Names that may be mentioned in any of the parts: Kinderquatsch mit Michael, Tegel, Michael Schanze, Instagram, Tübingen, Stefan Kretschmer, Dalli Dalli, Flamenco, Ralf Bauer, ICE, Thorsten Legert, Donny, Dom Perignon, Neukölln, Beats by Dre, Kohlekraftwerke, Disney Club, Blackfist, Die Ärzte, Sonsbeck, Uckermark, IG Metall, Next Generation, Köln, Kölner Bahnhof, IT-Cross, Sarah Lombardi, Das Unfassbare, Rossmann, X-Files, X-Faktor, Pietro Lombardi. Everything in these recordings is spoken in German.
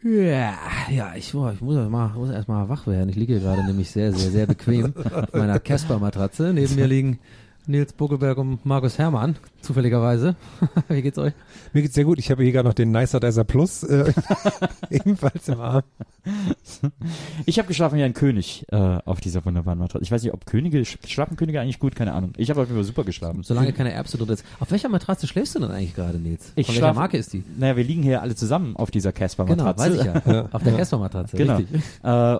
Ja, ich muss erstmal wach werden. Ich liege gerade nämlich sehr, sehr, sehr bequem auf meiner Casper-Matratze. Neben mir liegen Nils Bokelberg und Markus Herrmann, zufälligerweise. Wie geht's euch? Mir geht's sehr gut. Ich habe hier gerade noch den Nice Adizer Plus ebenfalls im Arm. Ich habe geschlafen wie ein König auf dieser wunderbaren Matratze. Ich weiß nicht, ob Könige, schlafen Könige eigentlich gut? Keine Ahnung. Ich habe auf jeden Fall super geschlafen. Solange keine Erbse drin ist. Auf welcher Matratze schläfst du denn eigentlich gerade, Nils? Welcher Marke ist die? Naja, wir liegen hier alle zusammen auf dieser Casper-Matratze. Genau, weiß ich ja. Auf der Casper-Matratze, genau. Richtig.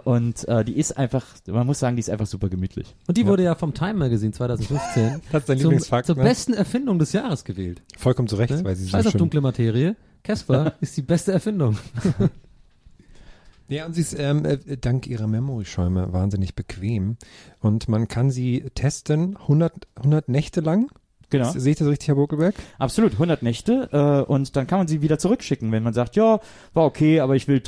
Und die ist einfach, man muss sagen, die ist einfach super gemütlich. Und die wurde ja vom Time Magazine 2015 das ist dein Lieblingsfakt, zur besten Erfindung des Jahres gewählt. Vollkommen zu Recht, ne? Weil sie so schön. Scheiß auf dunkle Materie. Casper ist die beste Erfindung. Ja, und sie ist dank ihrer Memory-Schäume wahnsinnig bequem. Und man kann sie testen 100 Nächte lang. Genau. Sehe ich das richtig, Herr Bokelberg? Absolut, 100 Nächte und dann kann man sie wieder zurückschicken, wenn man sagt, ja, war okay, aber ich will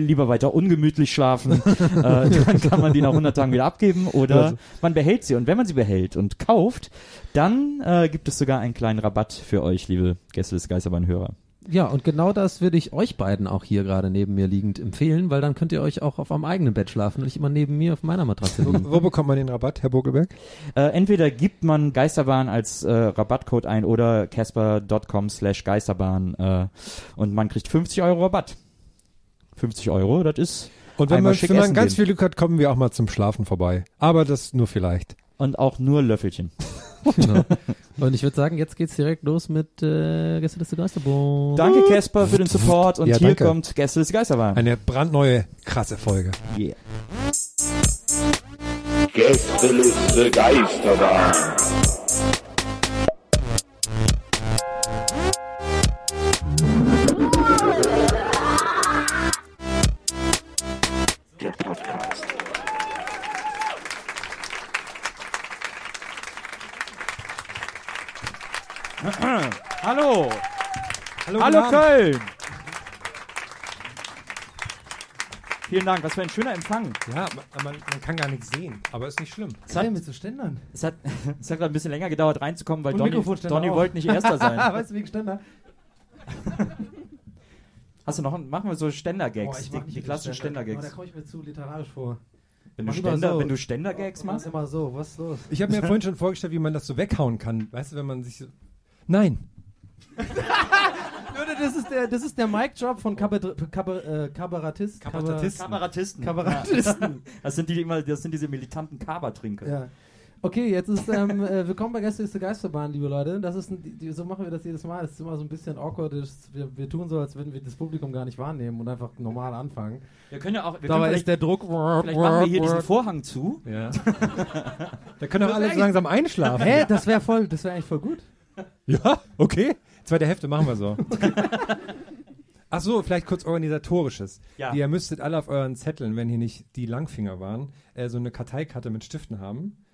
lieber weiter ungemütlich schlafen, dann kann man die nach 100 Tagen wieder abgeben oder also. Man behält sie und wenn man sie behält und kauft, dann gibt es sogar einen kleinen Rabatt für euch, liebe Gäste des Geisterbahn-Hörer. Ja, und genau das würde ich euch beiden auch hier gerade neben mir liegend empfehlen, weil dann könnt ihr euch auch auf eurem eigenen Bett schlafen und nicht immer neben mir auf meiner Matratze liegen. Wo bekommt man den Rabatt, Herr Bokelberg? Entweder gibt man Geisterbahn als Rabattcode ein oder casper.com/Geisterbahn und man kriegt 50 € Rabatt. 50 €, das ist. Und wenn man ganz viel Glück hat, kommen wir auch mal zum Schlafen vorbei. Aber das nur vielleicht. Und auch nur Löffelchen. Genau. Und ich würde sagen, jetzt geht's direkt los mit Gäste des Geisterbahn. Danke Casper für den Support und ja, hier danke. Kommt Gäste des Geisterbahn. Eine brandneue, krasse Folge. Yeah. Gästeliste Geisterbahn. Der Podcast. Hallo Köln. Vielen Dank, was für ein schöner Empfang. Ja, man kann gar nichts sehen, aber ist nicht schlimm. Was haben wir zu Ständern? Es hat ein bisschen länger gedauert reinzukommen, weil Donny wollte nicht Erster sein. Weißt du, wegen Ständer? Hast du noch einen? Machen wir so Ständer-Gags, die klassischen Ständer-Gags. Oh, da komme ich mir zu literarisch vor. Wenn du Ständer-Gags machst? Immer so, was ist los? Ich habe mir vorhin schon vorgestellt, wie man das so weghauen kann. Weißt du, wenn man sich so... Nein. Das ist der Mic-Drop von Kabarettisten. Das sind diese militanten Kabertrinker. Ja. Okay, jetzt ist willkommen bei Gäste ist der Geisterbahn, liebe Leute. Das ist so machen wir das jedes Mal. Es ist immer so ein bisschen awkward. Wir tun so, als würden wir das Publikum gar nicht wahrnehmen und einfach normal anfangen. Wir können ja auch. Dabei ist der Druck. Vielleicht machen wir hier diesen Vorhang zu. Ja. Da können auch alle so langsam einschlafen. Hä, das wäre eigentlich voll gut. Ja, okay. Zweite Hälfte machen wir so. Ach so, vielleicht kurz Organisatorisches. Ja. Ihr müsstet alle auf euren Zetteln, wenn hier nicht die Langfinger waren, so eine Karteikarte mit Stiften haben.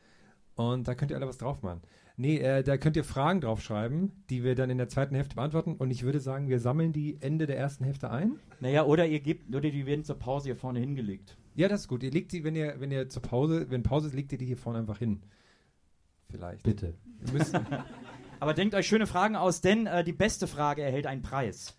Und da könnt ihr alle was drauf machen. Nee, da könnt ihr Fragen draufschreiben, die wir dann in der zweiten Hälfte beantworten. Und ich würde sagen, wir sammeln die Ende der ersten Hälfte ein. Naja, oder die werden zur Pause hier vorne hingelegt. Ja, das ist gut. Ihr legt die, wenn ihr zur Pause, wenn Pause ist, legt ihr die hier vorne einfach hin. Vielleicht. Bitte. Wir müssen. Aber denkt euch schöne Fragen aus, denn die beste Frage erhält einen Preis.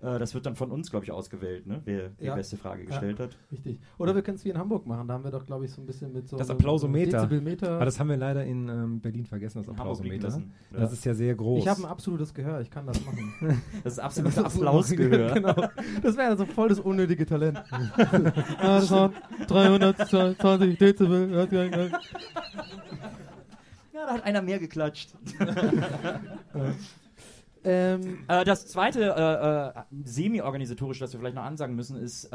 Das wird dann von uns, glaube ich, ausgewählt, ne? Wer die beste Frage gestellt hat. Richtig. Oder wir können es wie in Hamburg machen. Da haben wir doch, glaube ich, so ein bisschen mit so... Das Applausometer. Dezibelmeter. Aber das haben wir leider in Berlin vergessen, das in Applausometer. Das ist ja sehr groß. Ich habe ein absolutes Gehör, ich kann das machen. Das ist absolutes Applausgehör. Genau. Das wäre also voll das unnötige Talent. Das waren 320 Dezibel. Ja, da hat einer mehr geklatscht. Das zweite semi-organisatorische, das wir vielleicht noch ansagen müssen, ist,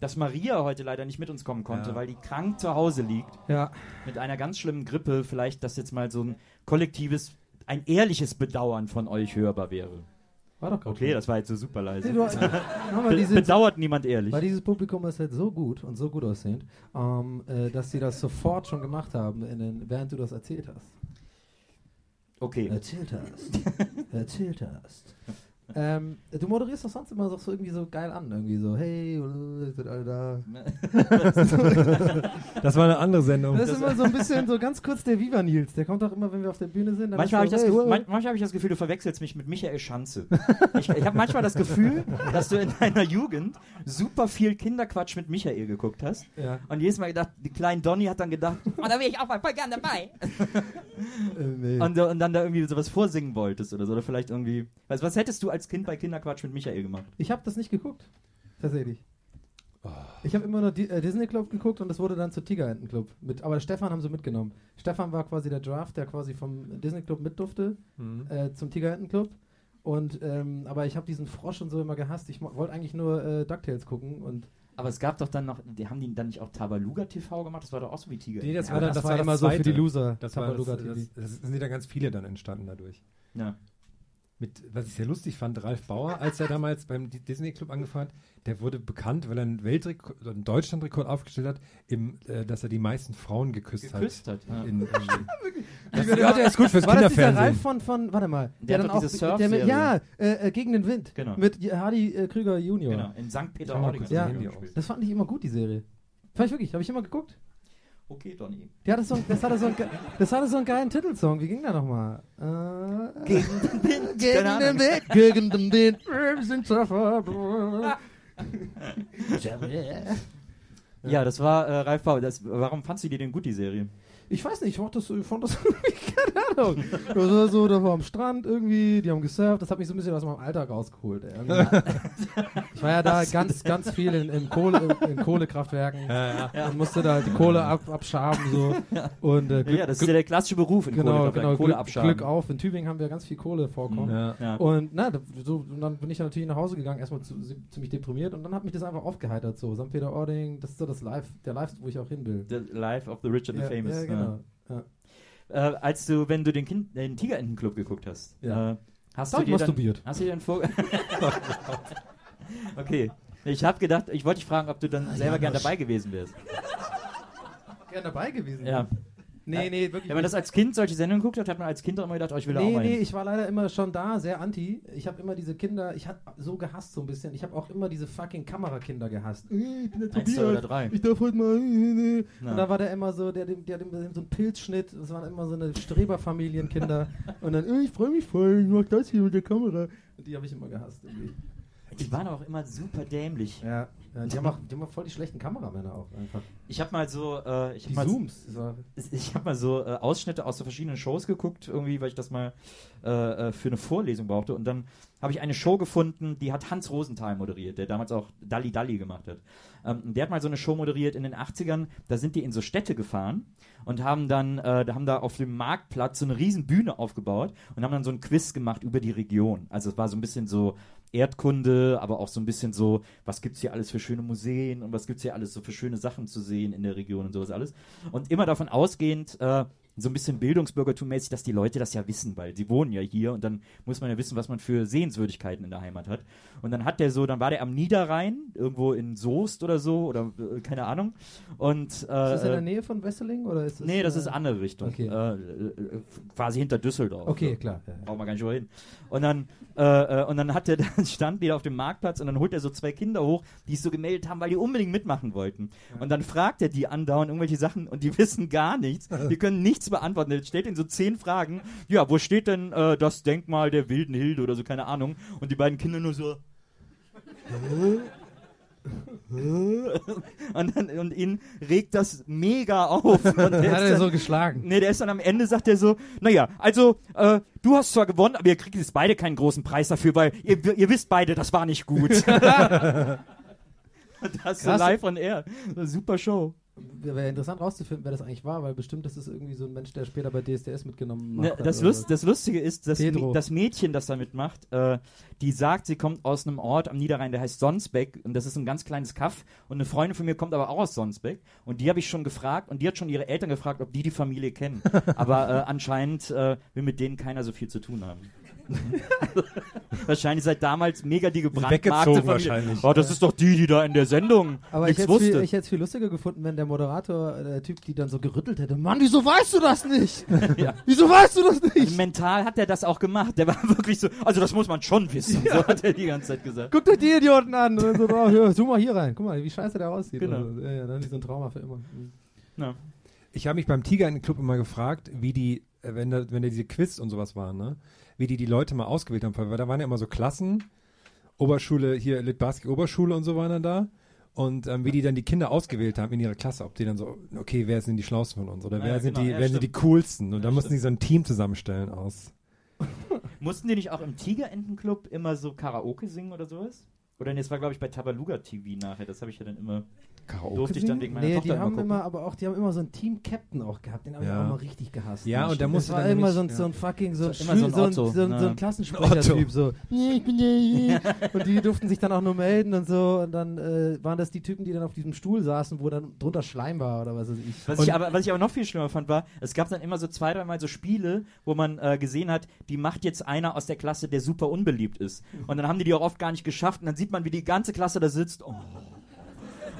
dass Maria heute leider nicht mit uns kommen konnte, weil die krank zu Hause liegt. Ja. Mit einer ganz schlimmen Grippe. Vielleicht, dass jetzt mal so ein kollektives, ein ehrliches Bedauern von euch hörbar wäre. War doch okay, das war jetzt so super leise. Bedauert niemand ehrlich. Weil dieses Publikum ist halt so gut und so gut aussehend, dass sie das sofort schon gemacht haben, während du das erzählt hast. Okay. Erzählt hast. Du moderierst doch sonst immer so irgendwie so geil an. Irgendwie so, hey, seid alle da. Das war eine andere Sendung. Das ist immer so ein bisschen so ganz kurz der Viva Nils. Der kommt doch immer, wenn wir auf der Bühne sind. Manchmal habe ich, das Gefühl, du verwechselst mich mit Michael Schanze. Ich habe manchmal das Gefühl, dass du in deiner Jugend super viel Kinderquatsch mit Michael geguckt hast. Ja. Und jedes Mal gedacht, die kleine Donny hat dann gedacht, oh, da bin ich auch mal voll gern dabei. Nee. Und dann da irgendwie sowas vorsingen wolltest oder so. Oder vielleicht irgendwie, weißt, was hättest du als Kind bei Kinderquatsch mit Michael gemacht? Ich habe das nicht geguckt, tatsächlich. Oh. Ich habe immer nur Disney Club geguckt und das wurde dann zu Tigerenten Club. Aber Stefan haben sie mitgenommen. Stefan war quasi der Draft, der quasi vom Disney Club mit durfte zum Tigerenten Club. Und, aber ich habe diesen Frosch und so immer gehasst. Ich wollte eigentlich nur DuckTales gucken und... Aber es gab doch dann noch, haben die dann nicht auch Tabaluga TV gemacht? Das war doch auch so wie Tiger. Nee, das war dann das war immer so für die Loser. Das Tabaluga TV. Das sind dann ganz viele dann entstanden dadurch. Ja. Was ich sehr lustig fand, Ralf Bauer, als er damals beim Disney Club angefangen hat, der wurde bekannt, weil er einen Deutschlandrekord aufgestellt hat, dass er die meisten Frauen geküsst hat. Ja. Er ist gut fürs Kinderfernsehen. War das dieser Ralf von warte mal, der dann auch diese Surf-Serie. Gegen den Wind, genau. Mit Hardy Krüger Junior. Genau, in St. Peter-Ording. Ja, das fand ich immer gut, die Serie. Vielleicht wirklich, habe ich immer geguckt. Okay, Donny. Das hatte so einen geilen Titelsong. Wie ging der nochmal? Gegen den Wind. Ja, das war Ralf Bauer. Warum fandst du dir denn gut, die Serie? Ich weiß nicht, ich fand das keine Ahnung. Das war so, da war am Strand irgendwie, die haben gesurft, das hat mich so ein bisschen aus meinem Alltag rausgeholt. Ich war ja da ganz viel in Kohlekraftwerken und musste da die Kohle abschaben. So. Und, das ist ja der klassische Beruf in Kohlekraftwerken, Kohle abschaben. Glück auf, in Tübingen haben wir ganz viel Kohle vorkommen. Ja. Und, und dann bin ich natürlich nach Hause gegangen, erstmal ziemlich deprimiert und dann hat mich das einfach aufgeheitert. So. St. Peter-Ording, das ist so das Live, der Live, wo ich auch hin will. The Life of the Rich and the Famous. Ja, genau. Ja. Ja. Wenn du den Tigerentenclub geguckt hast, Okay, ich habe gedacht, ich wollte dich fragen, ob du dann selber gern dabei gewesen wärst. Gern dabei gewesen? Ja. Nee, wirklich. Wenn man das als Kind solche Sendungen geguckt hat, hat man als Kind auch immer gedacht, ich war leider immer schon da, sehr anti. Ich habe immer diese Kinder, ich habe so gehasst so ein bisschen. Ich habe auch immer diese fucking Kamerakinder gehasst. Ich bin der Tobias, 1, 2 oder 3. Ich darf heute mal. Und da war der immer so, der so ein Pilzschnitt. Das waren immer so eine Streberfamilienkinder. Und dann, ich freue mich voll, ich mach das hier mit der Kamera. Und die habe ich immer gehasst irgendwie. Die waren auch immer super dämlich. Ja, die haben auch voll die schlechten Kameramänner auch einfach. Ich habe mal so Ausschnitte aus so verschiedenen Shows geguckt, irgendwie, weil ich das mal für eine Vorlesung brauchte. Und dann habe ich eine Show gefunden, die hat Hans Rosenthal moderiert, der damals auch Dalli Dalli gemacht hat. Der hat mal so eine Show moderiert in den 80ern, da sind die in so Städte gefahren und haben da auf dem Marktplatz so eine riesen Bühne aufgebaut und haben dann so ein Quiz gemacht über die Region. Also es war so ein bisschen so Erdkunde, aber auch so ein bisschen so, was gibt's hier alles für schöne Museen und was gibt's hier alles so für schöne Sachen zu sehen in der Region und sowas alles. Und immer davon ausgehend, so ein bisschen bildungsbürgertummäßig, dass die Leute das ja wissen, weil sie wohnen ja hier und dann muss man ja wissen, was man für Sehenswürdigkeiten in der Heimat hat. Und dann war der am Niederrhein, irgendwo in Soest oder so, oder keine Ahnung. Und, ist das in der Nähe von Wesseling? Oder ist das das ist andere Richtung. Okay. Quasi hinter Düsseldorf. Okay, klar. Ja. Brauchen wir gar nicht drüber hin. Und dann hat dann stand wieder auf dem Marktplatz und dann holt er so zwei Kinder hoch, die es so gemeldet haben, weil die unbedingt mitmachen wollten. Ja. Und dann fragt er die andauernd irgendwelche Sachen und die wissen gar nichts. Die können nichts beantworten. Er stellt ihnen so 10 Fragen. Ja, wo steht denn das Denkmal der wilden Hilde oder so, keine Ahnung. Und die beiden Kinder nur so, Und ihn regt das mega auf. Und hat er dann so geschlagen? Nee, der ist dann am Ende, sagt er so, naja, also du hast zwar gewonnen, aber ihr kriegt jetzt beide keinen großen Preis dafür, weil ihr wisst beide, das war nicht gut. Das ist so live on air. Super Show. Wäre interessant rauszufinden, wer das eigentlich war, weil bestimmt das ist irgendwie so ein Mensch, der später bei DSDS mitgenommen hat. Das Lustige ist, dass das Mädchen, das da mitmacht, die sagt, sie kommt aus einem Ort am Niederrhein, der heißt Sonsbeck, und das ist ein ganz kleines Kaff, und eine Freundin von mir kommt aber auch aus Sonsbeck, und die habe ich schon gefragt, und die hat schon ihre Eltern gefragt, ob die Familie kennen. Aber anscheinend will mit denen keiner so viel zu tun haben. Wahrscheinlich seit damals mega die gebrandmarkte Familie. Oh, das ist doch die da in der Sendung nichts wusste. Ich hätte es viel lustiger gefunden, wenn der Moderator, der Typ, die dann so gerüttelt hätte. Mann, wieso weißt du das nicht? Ja. Wieso weißt du das nicht? Also mental hat er das auch gemacht. Der war wirklich so, also das muss man schon wissen. Ja. So hat er die ganze Zeit gesagt. Guckt euch die Idioten an. Und so, oh, ja, zoom mal hier rein. Guck mal, wie scheiße der aussieht. Genau. Also, ja, dann ist so ein Trauma für immer. Ja. Ich habe mich beim Tigerenten Club immer gefragt, wie die, wenn da diese Quiz und sowas waren, ne? Wie die Leute mal ausgewählt haben. Weil da waren ja immer so Klassen, Oberschule, hier Litbarski-Oberschule und so waren dann da. Und wie die dann die Kinder ausgewählt haben in ihrer Klasse, ob die dann so, okay, wer sind die Schlausten von uns? Oder wer sind die Coolsten? Und dann mussten die so ein Team zusammenstellen aus. Mussten die nicht auch im Tigerentenclub immer so Karaoke singen oder sowas? Oder nee, das war, glaube ich, bei Tabaluga TV nachher. Das habe ich ja dann immer... Karaoke durfte ich dann wegen meiner Tochter die haben mal immer, aber auch die haben immer so einen Team-Captain auch gehabt, den habe ich auch mal richtig gehasst. Ja, und da musste dann immer so ein fucking so ein Klassensprecher-Typ so. Und die durften sich dann auch nur melden und so, und dann waren das die Typen, die dann auf diesem Stuhl saßen, wo dann drunter Schleim war oder was weiß ich. Was ich aber noch viel schlimmer fand, war, es gab dann immer so 2-3 Mal so Spiele, wo man gesehen hat, die macht jetzt einer aus der Klasse, der super unbeliebt ist. Und dann haben die auch oft gar nicht geschafft, und dann sieht man, wie die ganze Klasse da sitzt. Oh.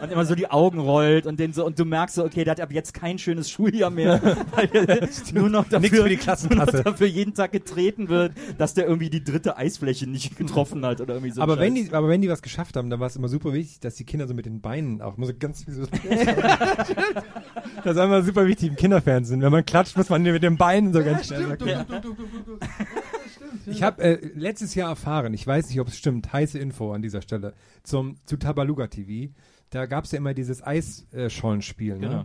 Und immer so die Augen rollt und den so, und du merkst so, okay, der hat ab jetzt kein schönes Schuljahr mehr, weil der nur noch dafür, für die Klassenklasse. Dafür jeden Tag getreten wird, dass der irgendwie die 3. Eisfläche nicht getroffen hat oder irgendwie so. Aber wenn die was geschafft haben, dann war es immer super wichtig, dass die Kinder so mit den Beinen auch muss ganz. Das ist einmal super wichtig im Kinderfernsehen. Wenn man klatscht, muss man mit den Beinen so ganz schnell. Ich habe letztes Jahr erfahren, ich weiß nicht, ob es stimmt, heiße Info an dieser Stelle, zu Tabaluga TV. Da gab es ja immer dieses Eisschollenspiel, ne? Genau.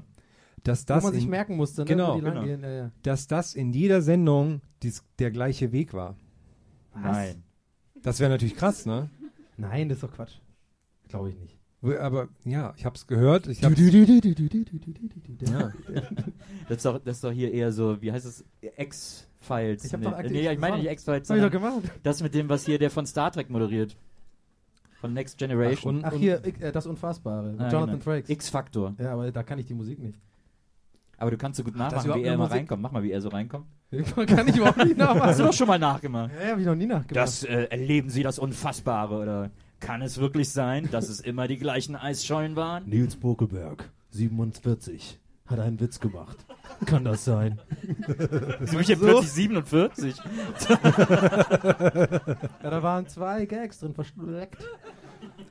Dass das wo man sich merken musste, ne? Genau, genau. Ja. Dass das in jeder Sendung der gleiche Weg war. Was? Nein. Das wäre natürlich krass, ne? Nein, das ist doch Quatsch. Glaube ich nicht. Aber ja, ich hab's gehört. Ich hab's ja. Das ist doch hier eher so, wie heißt es, X-Files. Ich meine nicht X-Files. Das mit dem, was hier der von Star Trek moderiert. Von Next Generation. Ach hier, Das Unfassbare. Ah, Jonathan Frakes. X-Faktor. Ja, aber da kann ich die Musik nicht. Aber du kannst so gut nachmachen, wie er immer reinkommt. Mach mal, wie er so reinkommt. Kann ich überhaupt nicht nachmachen. Hast du doch schon mal nachgemacht. Ja, hab ich noch nie nachgemacht. Das erleben Sie das Unfassbare, oder kann es wirklich sein, dass es immer die gleichen Eisschollen waren? Nils Bokelberg, 47, hat einen Witz gemacht. Kann das sein? Sie mich ja plötzlich 47. Ja, da waren 2 Gags drin versteckt.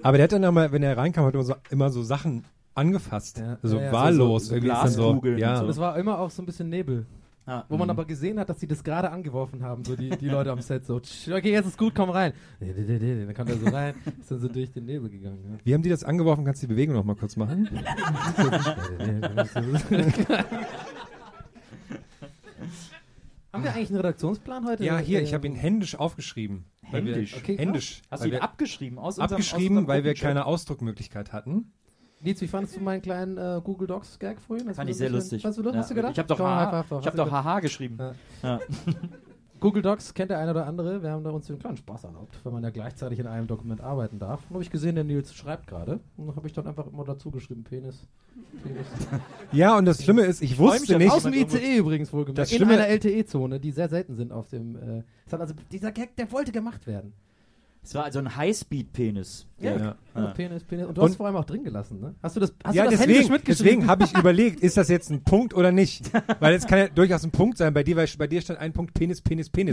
Aber der hat dann immer, wenn er reinkam, hat immer so Sachen angefasst. Ja, so wahllos. So Glaskugeln. Ja. So. Das war immer auch so ein bisschen Nebel. Ah, wo man aber gesehen hat, dass sie das gerade angeworfen haben, so die Leute am Set, so, okay, jetzt ist gut, komm rein. Dann kam der so rein, ist dann so durch den Nebel gegangen. Ja. Wie haben die das angeworfen? Kannst du die Bewegung noch mal kurz machen? Haben wir eigentlich einen Redaktionsplan heute? Ja, hier, ich habe ihn händisch aufgeschrieben. Händisch? Okay, händisch. Hast du ihn abgeschrieben? Abgeschrieben, weil wir keine Ausdruckmöglichkeit hatten. Nils, wie fandest du meinen kleinen Google Docs Gag vorhin? Das fand ich sehr lustig. Was hast du gedacht? Ich habe doch HH geschrieben. Ja. Ja. Google Docs kennt der eine oder andere. Wir haben da uns den kleinen Spaß erlaubt, wenn man ja gleichzeitig in einem Dokument arbeiten darf. Und habe ich gesehen, der Nils schreibt gerade. Und dann habe ich dann einfach immer dazu geschrieben, Penis. Ja, und das Schlimme ist, ich wusste nicht... Aus dem ICE übrigens wohlgemerkt. In einer LTE-Zone, die sehr selten sind auf dem... Also dieser Gag, der wollte gemacht werden. Es war also ein Highspeed-Penis. Ja. Penis. Und du hast es vor allem auch drin gelassen, ne? Deswegen habe ich überlegt, ist das jetzt ein Punkt oder nicht? Weil es kann ja durchaus ein Punkt sein, weil bei dir stand ein Punkt Penis.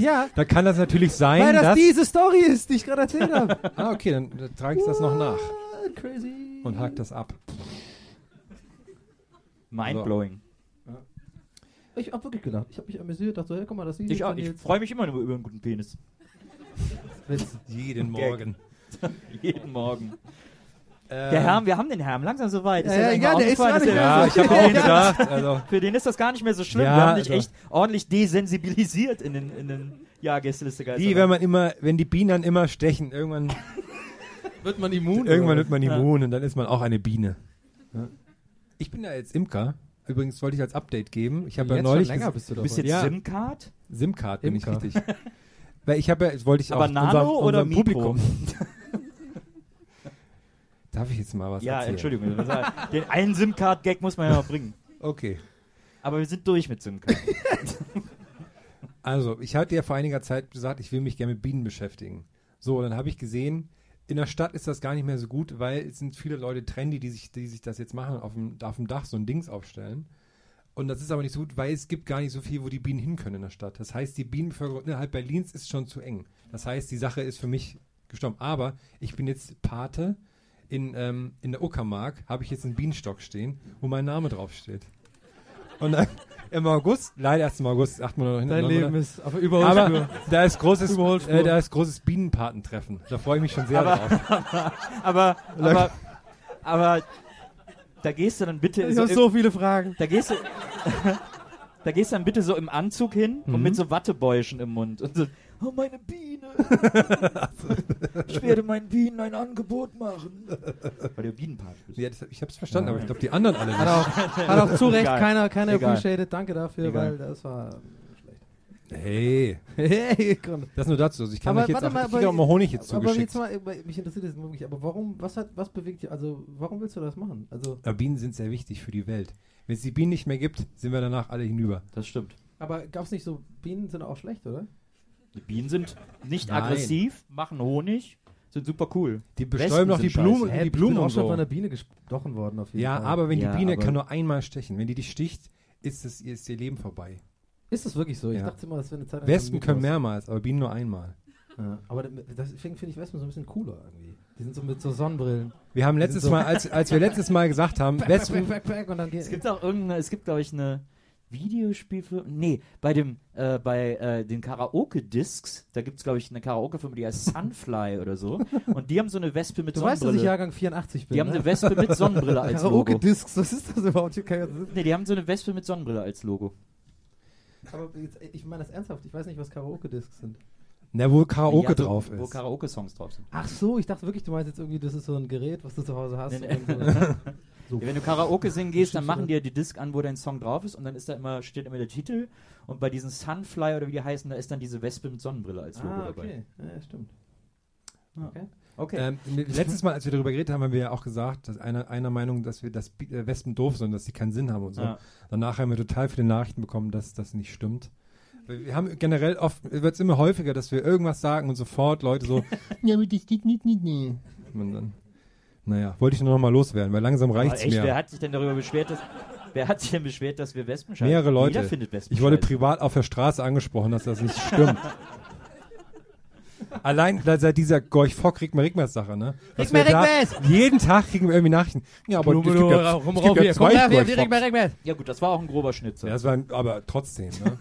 Ja. Da kann das natürlich sein, weil das diese Story ist, die ich gerade erzählt habe. Ah, okay, dann trage ich das noch nach. Crazy. Und hake das ab. Mindblowing. So. Ja. Ich habe wirklich gedacht, ich habe mich amüsiert, dachte so, hey, guck mal, das sieht... Ich freue mich immer nur über einen guten Penis. Jeden Morgen. Jeden Morgen. Der Herm, wir haben den Herm, langsam soweit. Ja, der ist gerade so. Ja, ich habe auch gedacht. Also. Für den ist das gar nicht mehr so schlimm. Ja, wir haben dich echt ordentlich desensibilisiert in den Jahrgästeliste. Die, wenn die Bienen dann immer stechen, irgendwann wird man immun. Irgendwann wird man immun und dann ist man auch eine Biene. Ja. Ich bin ja jetzt Imker. Übrigens wollte ich als Update geben. Ich habe ja neulich. Bist du jetzt SimCard? SimCard bin ich richtig. Weil ich habe ja, wollte ich aber auch unserem Publikum. Darf ich jetzt mal was erzählen? Entschuldigung. Den einen SimCard-Gag muss man ja noch bringen. Okay. Aber wir sind durch mit SimCard. Also, ich hatte ja vor einiger Zeit gesagt, ich will mich gerne mit Bienen beschäftigen. So, dann habe ich gesehen, in der Stadt ist das gar nicht mehr so gut, weil es sind viele Leute trendy, die sich das jetzt machen, auf dem Dach so ein Dings aufstellen. Und das ist aber nicht so gut, weil es gibt gar nicht so viel, wo die Bienen hin können in der Stadt. Das heißt, die Bienenbevölkerung innerhalb Berlins ist schon zu eng. Das heißt, die Sache ist für mich gestorben. Aber ich bin jetzt Pate. In der Uckermark habe ich jetzt einen Bienenstock stehen, wo mein Name draufsteht. Und dann im August, leider erst im August, 8 Monate noch hintereinander. Dein Leben ist auf Überholspur. Aber da ist großes Bienenpatentreffen. Da freue ich mich schon sehr drauf. Aber da gehst du dann bitte... Ich habe so viele Fragen. Da gehst du dann bitte so im Anzug hin und mit so Wattebäuschen im Mund und so... Oh, meine Biene. Ich werde meinen Bienen ein Angebot machen. Weil du Bienenpark bist. Ja, ich hab's verstanden, aber ich glaube, die anderen alle nicht. Hat auch zu Recht keiner appreciated. Danke dafür, weil das war schlecht. Hey. Das nur dazu. Also ich kann auch mal Honig jetzt zugeschickt. Mich interessiert das wirklich. Aber warum, was bewegt dich? Also, warum willst du das machen? Also, Bienen sind sehr wichtig für die Welt. Wenn es die Bienen nicht mehr gibt, sind wir danach alle hinüber. Das stimmt. Aber gab's nicht so, Bienen sind auch schlecht, oder? Die Bienen sind nicht aggressiv, machen Honig, sind super cool. Die bestäuben noch die Blumen. Die Blumen sind auch schon von einer Biene gestochen worden auf jeden Fall. Ja, aber die Biene kann nur einmal stechen. Wenn die dich sticht, ist ihr Leben vorbei. Ist das wirklich so? Ich dachte immer, das wäre eine Zeit... Wespen können mehrmals, aber Bienen nur einmal. Ja. Aber deswegen finde ich Wespen so ein bisschen cooler irgendwie. Die sind so mit so Sonnenbrillen. Wir haben letztes Mal gesagt haben, Wespen... Es gibt, glaube ich, eine... Videospielfirma? Nee, bei den Karaoke-Discs, da gibt es, glaube ich, eine Karaoke-Firma, die heißt Sunfly oder so. Und die haben so eine Wespe mit Sonnenbrille. Du weißt, dass ich Jahrgang 84 bin. Die haben eine Wespe mit Sonnenbrille als Logo. Karaoke-Discs, was ist das überhaupt? Nee, die haben so eine Wespe mit Sonnenbrille als Logo. Aber ich meine das ernsthaft, ich weiß nicht, was Karaoke-Discs sind. Na, wo Karaoke drauf ist. Wo Karaoke-Songs drauf sind. Ach so, ich dachte wirklich, du meinst jetzt irgendwie, das ist so ein Gerät, was du zu Hause hast. Nee. So. Ja, wenn du Karaoke singen gehst, dann machen die ja die Disc an, wo dein Song drauf ist und dann ist steht immer der Titel und bei diesen Sunfly oder wie die heißen, da ist dann diese Wespe mit Sonnenbrille als Logo dabei. Ja, stimmt. Okay. Letztes Mal, als wir darüber geredet haben, haben wir ja auch gesagt, dass einer Meinung, dass Wespen doof sind, dass sie keinen Sinn haben und so. Danach haben wir total viele Nachrichten bekommen, dass das nicht stimmt. Wir haben generell wird es immer häufiger, dass wir irgendwas sagen und sofort Leute so, ja, aber das geht nicht. Und dann... Naja, wollte ich nur noch mal loswerden, weil langsam reicht's mir. Wer hat sich denn darüber beschwert, dass wir Wespen scheißen? Mehrere Leute. Ich wurde privat auf der Straße angesprochen, dass das nicht stimmt. Allein seit dieser Gorch-Fock-Rickmers-Sache, ne? Jeden Tag kriegen wir irgendwie Nachrichten. Ja, aber es gibt ja zwei. Ja gut, das war auch ein grober Schnitzer. Ja, das war aber trotzdem, ne?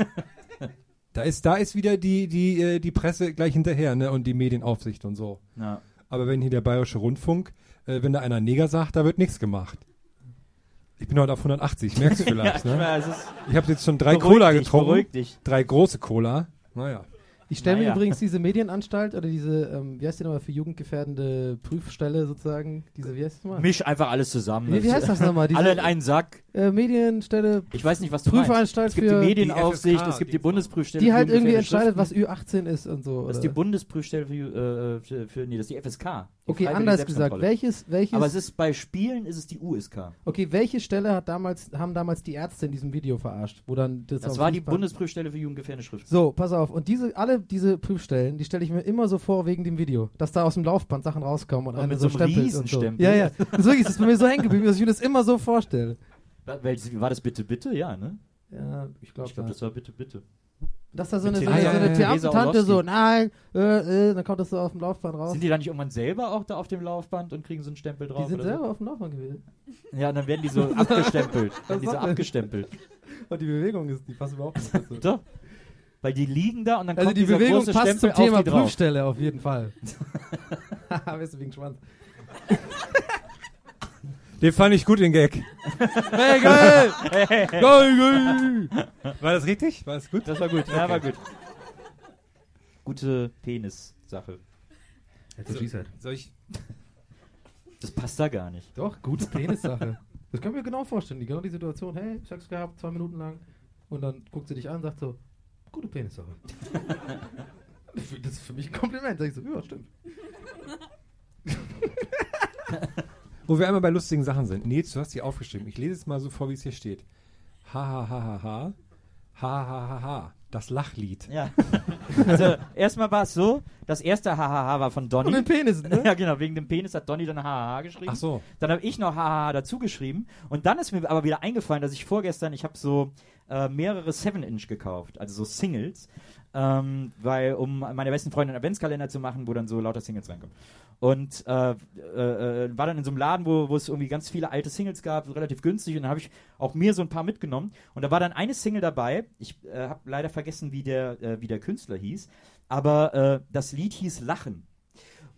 Da ist wieder die Presse gleich hinterher, ne? Und die Medienaufsicht und so. Ja. Aber wenn hier der Bayerische Rundfunk, wenn da einer Neger sagt, da wird nichts gemacht. Ich bin heute auf 180, merkst du vielleicht, ne? Ich habe jetzt schon 3 Cola getrunken. Beruhig dich. 3 große Cola. Naja. Ich stelle mir übrigens diese Medienanstalt oder diese, wie heißt die nochmal, für jugendgefährdende Prüfstelle sozusagen, diese, wie heißt das nochmal? Misch einfach alles zusammen. Wie heißt das nochmal? Alle in einen Sack. Medienstelle. Ich weiß nicht, was du Prüfanstalt meinst. Es gibt für die Medienaufsicht, es gibt die Bundesprüfstelle. Die halt irgendwie entscheidet, was Ü18 ist und so. Das ist die Bundesprüfstelle das ist die FSK. Die okay, anders gesagt, welches... Aber es ist bei Spielen ist es die USK. Okay, welche Stelle haben damals die Ärzte in diesem Video verarscht? Wo dann das war die Bundesprüfstelle für jugendgefährdende Schrift. So, pass auf. Und diese Prüfstellen, die stelle ich mir immer so vor wegen dem Video, dass da aus dem Laufband Sachen rauskommen und mit so Stempel und so. Ja. Das ist bei mir so hängen geblieben, dass ich mir das immer so vorstelle. War das Bitte, Bitte? Ja, ne? Ja, ich glaube, das war Bitte, Bitte. Dass da so eine Theatertante so, nein, dann kommt das so auf dem Laufband raus. Sind die dann nicht irgendwann selber auch da auf dem Laufband und kriegen so einen Stempel drauf? Die sind selber auf dem Laufband gewesen. Ja, und dann werden die so abgestempelt. Und die Bewegung die passt überhaupt nicht dazu. Doch. Weil die liegen da und dann kommt dieser große Stempel auf die drauf. Also die Bewegung passt zum Thema Prüfstelle auf jeden Fall. Haha, bist du wegen Schwanz. Den fand ich gut, den Gag. Hey, geil! Hey. Geil, geil! War das richtig? War das gut? Das war gut, okay. Ja, war gut. Gute Penis-Sache. Also, soll ich... Das passt da gar nicht. Doch, gute Penis-Sache. Das können wir genau vorstellen, genau die Situation. Hey, ich hab's gehabt, 2 Minuten lang. Und dann guckt sie dich an und sagt so, gute Penis-Sache. Das ist für mich ein Kompliment. Sag ich so, ja, stimmt. Wo wir einmal bei lustigen Sachen sind. Nils, du hast die aufgeschrieben. Ich lese es mal so vor, wie es hier steht. Ha, ha, ha, ha, ha. Ha, ha, ha, ha. Das Lachlied. Ja. Also, erstmal war es so, das erste Hahaha war von Donny. Wegen dem Penis, ne? Ja, genau. Wegen dem Penis hat Donny dann Hahaha geschrieben. Ach so. Dann habe ich noch Hahaha dazu geschrieben. Und dann ist mir aber wieder eingefallen, dass ich vorgestern, ich habe so mehrere 7-Inch gekauft, also so Singles, weil, um meiner besten Freundin einen Adventskalender zu machen, wo dann so lauter Singles reinkommen. Und war dann in so einem Laden, wo es irgendwie ganz viele alte Singles gab, relativ günstig. Und dann habe ich auch mir so ein paar mitgenommen. Und da war dann eine Single dabei. Ich habe leider vergessen, wie der Künstler hieß. Aber das Lied hieß Lachen.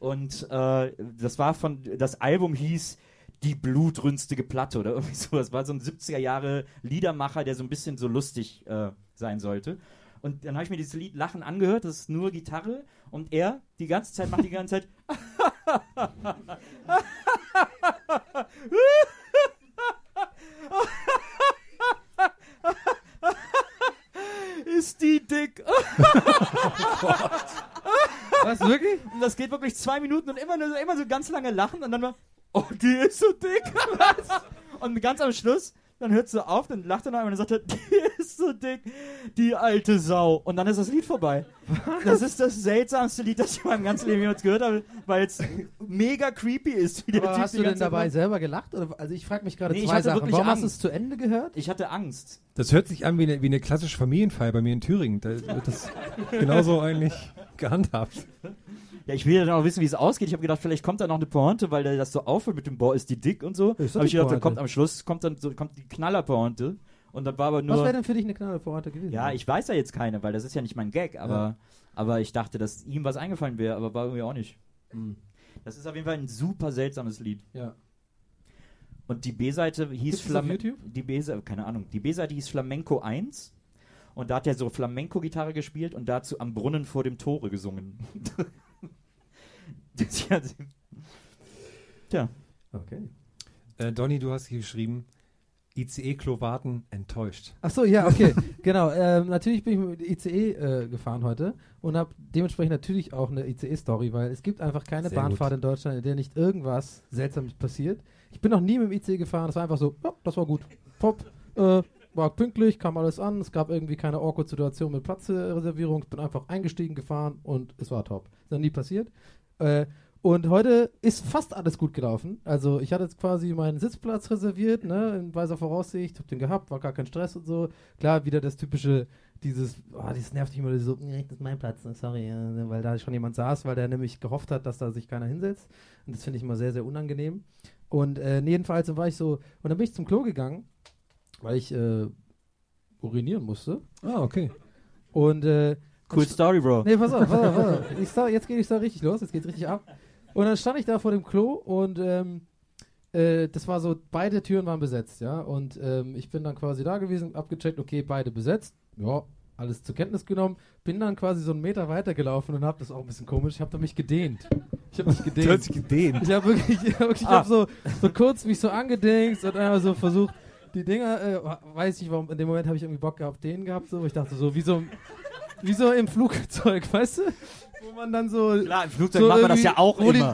Und das Album hieß Die blutrünstige Platte oder irgendwie so. Das war so ein 70er-Jahre-Liedermacher, der so ein bisschen so lustig sein sollte. Und dann habe ich mir dieses Lied Lachen angehört, das ist nur Gitarre. Und er macht die ganze Zeit ist die dick. Was, wirklich? Und das geht wirklich 2 Minuten und immer so ganz lange lachen und dann war, oh, die ist so dick. Und ganz am Schluss, dann hört sie auf, dann lacht er noch einmal und sagt, die ist so dick, die alte Sau. Und dann ist das Lied vorbei. Was? Das ist das seltsamste Lied, das ich in meinem ganzen Leben jemals gehört habe, weil es mega creepy ist. Wie der Aber Typ hast du denn dabei selber gelacht? Also ich frage mich gerade zwei Sachen. Warum hast du es zu Ende gehört? Ich hatte Angst. Das hört sich an wie eine klassische Familienfeier bei mir in Thüringen. Da wird das genauso eigentlich gehandhabt. Ja, ich will ja dann auch wissen, wie es ausgeht. Ich habe gedacht, vielleicht kommt da noch eine Pointe, weil der das so aufhört mit dem Boah, ist die dick und so. Habe ich gedacht, dann kommt am Schluss kommt die Knallerpointe. Und dann war aber nur... Was wäre denn für dich eine Knallerpointe gewesen? Ja, ich weiß ja jetzt keine, weil das ist ja nicht mein Gag. Aber ich dachte, dass ihm was eingefallen wäre, aber war irgendwie auch nicht. Mhm. Das ist auf jeden Fall ein super seltsames Lied. Ja. Und die B-Seite hieß Flamenco. Die B-Seite, keine Ahnung. Die B-Seite hieß Flamenco 1. Und da hat er so Flamenco-Gitarre gespielt und dazu am Brunnen vor dem Tore gesungen. Tja. Okay. Donny, du hast hier geschrieben, ICE-Klo warten, enttäuscht. Ach so, ja, okay. Genau. Natürlich bin ich mit ICE gefahren heute und habe dementsprechend natürlich auch eine ICE-Story, weil es gibt einfach keine Bahnfahrt in Deutschland, in der nicht irgendwas Seltsames passiert. Ich bin noch nie mit dem ICE gefahren. Das war einfach so, ja, das war gut. Pop, war pünktlich, kam alles an. Es gab irgendwie keine Awkward-Situation mit Platzreservierung. Ich bin einfach eingestiegen, gefahren und es war top. Ist noch nie passiert. Und heute ist fast alles gut gelaufen. Also ich hatte jetzt quasi meinen Sitzplatz reserviert, ne, in weiser Voraussicht, hab den gehabt, war gar kein Stress und so. Klar, wieder das typische, das nervt mich immer, so, nee, das ist mein Platz, sorry, weil da schon jemand saß, weil der nämlich gehofft hat, dass da sich keiner hinsetzt. Und das finde ich immer sehr, sehr unangenehm. Und jedenfalls dann war ich so, und dann bin ich zum Klo gegangen, weil ich urinieren musste. Ah, okay. Und cool Story, Bro. Nee, pass auf. Jetzt geht die Story richtig los, jetzt geht's richtig ab. Und dann stand ich da vor dem Klo und das war so, beide Türen waren besetzt, ja. Und ich bin dann quasi da gewesen, abgecheckt, okay, beide besetzt. Ja, alles zur Kenntnis genommen. Bin dann quasi so einen Meter weitergelaufen und hab das auch ein bisschen komisch, ich hab da mich gedehnt. Du hast dich gedehnt? Ich hab so kurz mich so angedingst und einfach so versucht, die Dinger, weiß nicht warum, in dem Moment habe ich irgendwie Bock auf den gehabt, so. Ich dachte so, wie so im Flugzeug, weißt du? Wo man dann so... Klar, im Flugzeug so macht man das ja auch immer.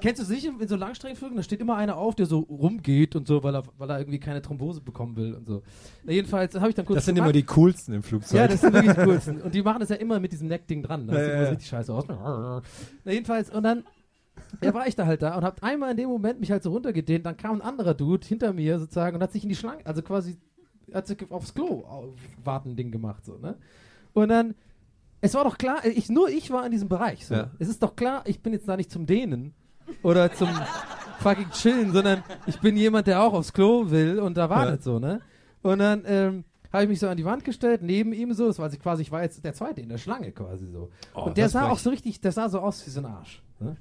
Kennst du es nicht in so Langstreckenflügen? Da steht immer einer auf, der so rumgeht und so, weil er irgendwie keine Thrombose bekommen will und so. Na, jedenfalls habe ich dann kurz... Das sind immer die coolsten im Flugzeug. Ja, das sind wirklich die coolsten. Und die machen das ja immer mit diesem Neckding dran. Da sieht immer richtig scheiße aus. Na, jedenfalls, und dann... Ja, war ich da halt da und hab einmal in dem Moment mich halt so runtergedehnt. Dann kam ein anderer Dude hinter mir sozusagen und hat sich in die Schlange... Also quasi hat sich aufs Klo warten Ding gemacht, so, ne? Und dann, es war doch klar, nur ich war in diesem Bereich. So. Ja. Es ist doch klar, ich bin jetzt da nicht zum Dehnen oder zum fucking Chillen, sondern ich bin jemand, der auch aufs Klo will und da wartet so, ne? Und dann habe ich mich so an die Wand gestellt, neben ihm so, das war quasi, ich war jetzt der Zweite in der Schlange quasi so. Oh, und der sah auch so richtig, der sah so aus wie so ein Arsch. Ne?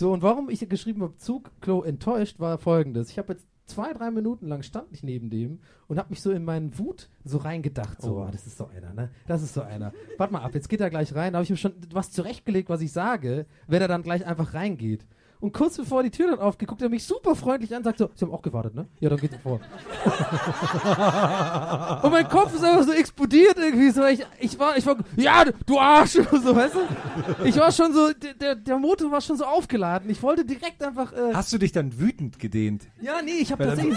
So, und warum ich geschrieben habe, Zugklo enttäuscht, war folgendes. Ich habe jetzt 2-3 Minuten lang stand ich neben dem und habe mich so in meinen Wut so reingedacht. So, das ist so einer, ne? Das ist so einer. Warte mal ab, jetzt geht er gleich rein. Da habe ich mir schon was zurechtgelegt, was ich sage, wenn er dann gleich einfach reingeht. Und kurz bevor die Tür dann aufgeguckt, er mich super freundlich an und sagt so, Sie haben auch gewartet, ne? Ja, dann geht's vor. Und mein Kopf ist einfach so explodiert irgendwie. So, ich war, ja, du Arsch! So, weißt du? Ich war schon so, der Motor war schon so aufgeladen. Ich wollte direkt einfach... Hast du dich dann wütend gedehnt? Ja, nee, ich habe tatsächlich...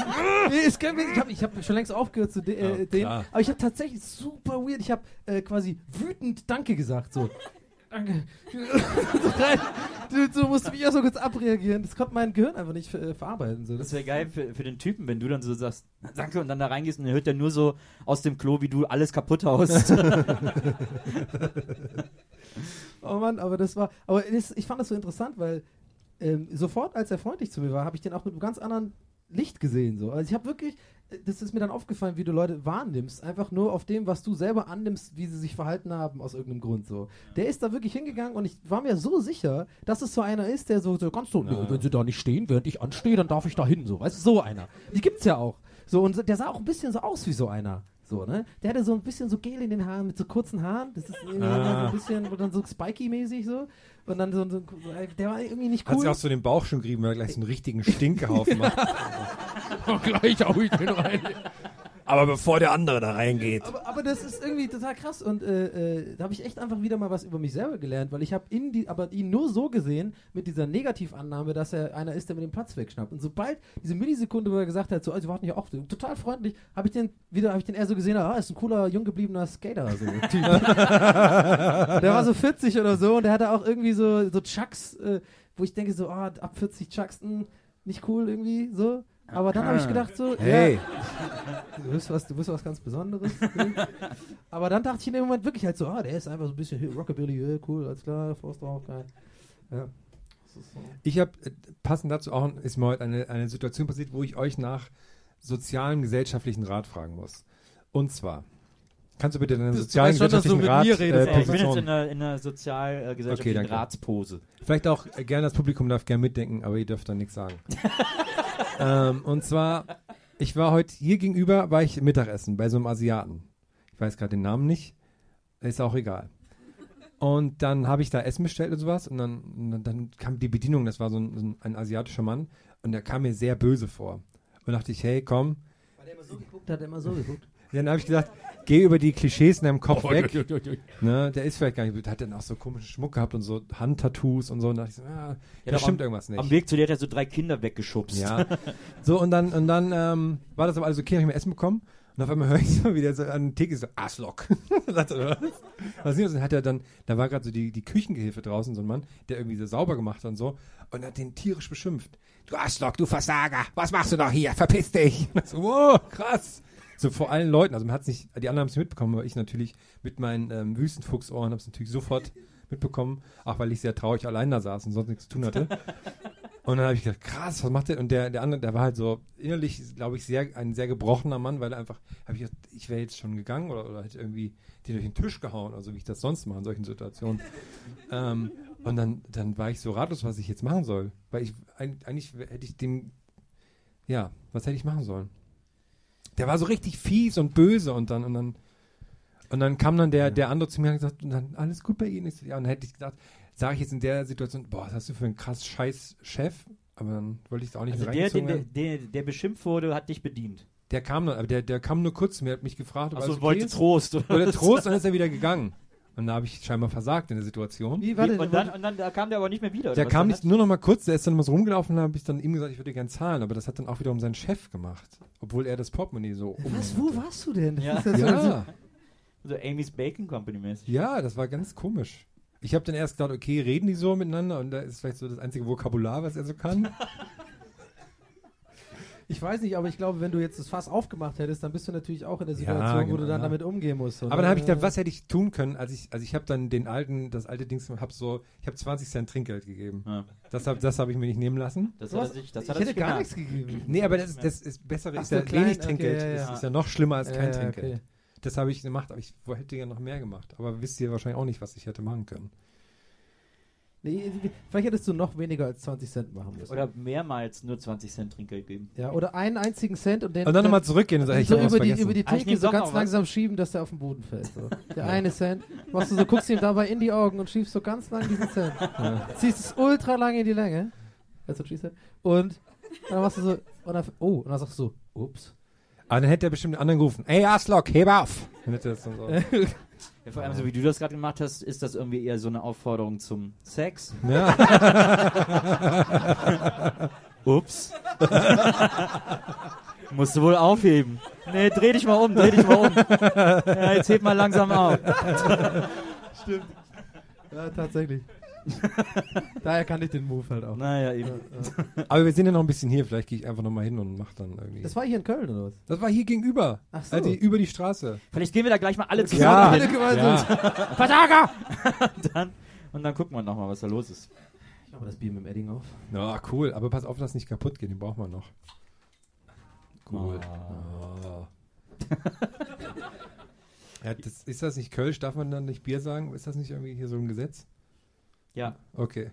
Ich hab schon längst aufgehört zu dehnen. Aber ich habe tatsächlich super weird, ich habe quasi wütend Danke gesagt, so. Danke. Du musst mich auch so kurz abreagieren. Das konnte mein Gehirn einfach nicht verarbeiten. So. Das wäre geil für den Typen, wenn du dann so sagst, danke, und dann da reingehst und dann hört er nur so aus dem Klo, wie du alles kaputt haust. Oh Mann, aber das war... Aber ich fand das so interessant, weil sofort, als er freundlich zu mir war, habe ich den auch mit einem ganz anderen Licht gesehen. So. Also ich habe wirklich... Das ist mir dann aufgefallen, wie du Leute wahrnimmst. Einfach nur auf dem, was du selber annimmst, wie sie sich verhalten haben, aus irgendeinem Grund. So. Der ist da wirklich hingegangen und ich war mir so sicher, dass es so einer ist, der so kannst du, wenn sie da nicht stehen, während ich anstehe, dann darf ich da hin. So, weißt du, so einer. Die gibt's ja auch. So, und der sah auch ein bisschen so aus wie so einer. So, ne? Der hatte so ein bisschen so Gel in den Haaren, mit so kurzen Haaren. Das ist irgendwie so ein bisschen, und dann so spiky-mäßig so. Und dann so, der war irgendwie nicht cool. Hat sich auch so den Bauch schon gerieben, weil er gleich so einen richtigen Stinkehaufen macht. Und gleich hau ich den rein. Aber bevor der andere da reingeht. Aber das ist irgendwie total krass. Und da habe ich echt einfach wieder mal was über mich selber gelernt, weil ich habe ihn nur so gesehen, mit dieser Negativannahme, dass er einer ist, der mir den Platz wegschnappt. Und sobald diese Millisekunde, wo er gesagt hat, so, also warten ja auch total freundlich, habe ich den eher so gesehen, ist ein cooler, jung gebliebener Skater. So, Typ. Der war so 40 oder so und der hatte auch irgendwie so Chucks, wo ich denke so, ab 40 Chucks, nicht cool irgendwie, so. Aber dann habe ich gedacht so, hey, ja, du bist was ganz Besonderes. Aber dann dachte ich in dem Moment wirklich halt so, der ist einfach so ein bisschen Rockabilly, cool, alles klar, Faust drauf, geil. Ja. Ich habe, passend dazu auch, ist mir heute eine Situation passiert, wo ich euch nach sozialen, gesellschaftlichen Rat fragen muss. Und zwar, kannst du bitte deinen sozialen, gesellschaftlichen Rat... Ich bin jetzt in einer sozial-gesellschaftlichen Ratspose. Vielleicht auch gerne, das Publikum darf gerne mitdenken, aber ihr dürft dann nichts sagen. Und zwar, ich war heute hier gegenüber, war ich Mittagessen bei so einem Asiaten. Ich weiß gerade den Namen nicht, ist auch egal. Und dann habe ich da Essen bestellt und sowas und dann kam die Bedienung, das war so ein asiatischer Mann und der kam mir sehr böse vor. Und dachte ich, hey, komm. Weil der immer so geguckt hat, Dann habe ich gesagt, geh über die Klischees in deinem Kopf weg. Ne, der ist vielleicht gar nicht, hat dann auch so komischen Schmuck gehabt und so Handtattoos und so. Und dachte ich so, da stimmt irgendwas nicht. Am Weg zu dir hat er so 3 Kinder weggeschubst. Ja. So, und dann war das aber alles okay, habe ich mir Essen bekommen. Und auf einmal höre ich so, wie der so an der Theke so, Arschloch. Was? Hat er dann, da war gerade so die Küchengehilfe draußen, so ein Mann, der irgendwie so sauber gemacht hat und so. Und hat den tierisch beschimpft. Du Arschloch, du Versager, was machst du noch hier? Verpiss dich. Und so, wow, krass. So vor allen Leuten, also man hat's nicht, die anderen haben es mitbekommen, aber ich natürlich mit meinen Wüstenfuchsohren habe es natürlich sofort mitbekommen, auch weil ich sehr traurig allein da saß und sonst nichts zu tun hatte. Und dann habe ich gedacht, krass, was macht der? Und der andere, der war halt so innerlich, glaube ich, ein sehr gebrochener Mann, weil er einfach, habe ich gedacht, ich wäre jetzt schon gegangen oder hätte irgendwie den durch den Tisch gehauen, also wie ich das sonst mache in solchen Situationen. Und dann war ich so ratlos, was ich jetzt machen soll, weil ich eigentlich hätte ich dem, ja, was hätte ich machen sollen? Der war so richtig fies und böse und dann kam dann der andere zu mir und hat gesagt, und dann alles gut bei Ihnen ist. Ja, und dann hätte ich gedacht, sage ich jetzt in der Situation, boah, was hast du für einen krass scheiß Chef? Aber dann wollte ich es auch nicht also reingezogen werden. Der beschimpft wurde, hat dich bedient. Der kam dann, aber der kam nur kurz zu mir, hat mich gefragt, ob also wollte Trost. Wollte Trost, dann ist er wieder gegangen. Und da habe ich scheinbar versagt in der Situation. Und dann kam der aber nicht mehr wieder. Der kam nicht, nur noch mal kurz, der ist dann mal so rumgelaufen und habe ich dann ihm gesagt, ich würde gerne zahlen. Aber das hat dann auch wiederum sein Chef gemacht. Obwohl er das Portemonnaie so umgemacht. Wo warst du denn? Ja. Ja. So Amy's Bacon Company mäßig. Ja, das war ganz komisch. Ich habe dann erst gedacht, okay, reden die so miteinander? Und da ist vielleicht so das einzige Vokabular, was er so kann. Ich weiß nicht, aber ich glaube, wenn du jetzt das Fass aufgemacht hättest, dann bist du natürlich auch in der Situation, ja, genau, wo du dann damit umgehen musst. Oder? Aber dann habe ich gedacht, was hätte ich tun können? Also ich habe dann das alte Dings, ich habe 20 Cent Trinkgeld gegeben. Ja. Das hab ich mir nicht nehmen lassen. Ich hätte gar nichts gegeben. Nee, aber das ist besser, ist ja wenig Trinkgeld. Okay, ja. Das ist ja noch schlimmer als kein Trinkgeld. Okay. Das habe ich gemacht, aber ich hätte ja noch mehr gemacht. Aber wisst ihr wahrscheinlich auch nicht, was ich hätte machen können. Nee, vielleicht hättest du noch weniger als 20 Cent machen müssen. Oder mehrmals nur 20 Cent Trinkgeld geben. Ja, oder einen einzigen Cent und den... Und dann nochmal zurückgehen und sagen, ich habe was vergessen. Über die Theke so ganz langsam schieben, dass der auf den Boden fällt. So. Der eine Cent. Machst du so, guckst ihm dabei in die Augen und schiebst so ganz lang diesen Cent. Ja. Ziehst es ultra lang in die Länge. Und dann machst du so... Und dann, oh, und dann sagst du so, ups. Aber dann hätte er bestimmt den anderen gerufen. Ey, Aslock, heb auf! Dann hätte er das dann so... Ja, vor allem, so wie du das gerade gemacht hast, ist das irgendwie eher so eine Aufforderung zum Sex. Ja. Ups. Musst du wohl aufheben. Nee, dreh dich mal um. Ja, jetzt heb mal langsam auf. Stimmt. Ja, tatsächlich. Daher kann ich den Move halt auch. Naja, eben. Aber wir sind ja noch ein bisschen hier. Vielleicht gehe ich einfach nochmal hin und mach dann irgendwie. Das war hier in Köln oder was? Das war hier gegenüber. Ach so. Also über die Straße. Vielleicht gehen wir da gleich mal alle zusammen. Ja, alle gemeinsam. Ja. Versager! und dann gucken wir nochmal, was da los ist. Ich mach mal das Bier mit dem Edding auf. Na, cool. Aber pass auf, dass es nicht kaputt geht. Den braucht man noch. Cool. Oh. Ja, ist das nicht Kölsch? Darf man dann nicht Bier sagen? Ist das nicht irgendwie hier so ein Gesetz? Ja. Okay.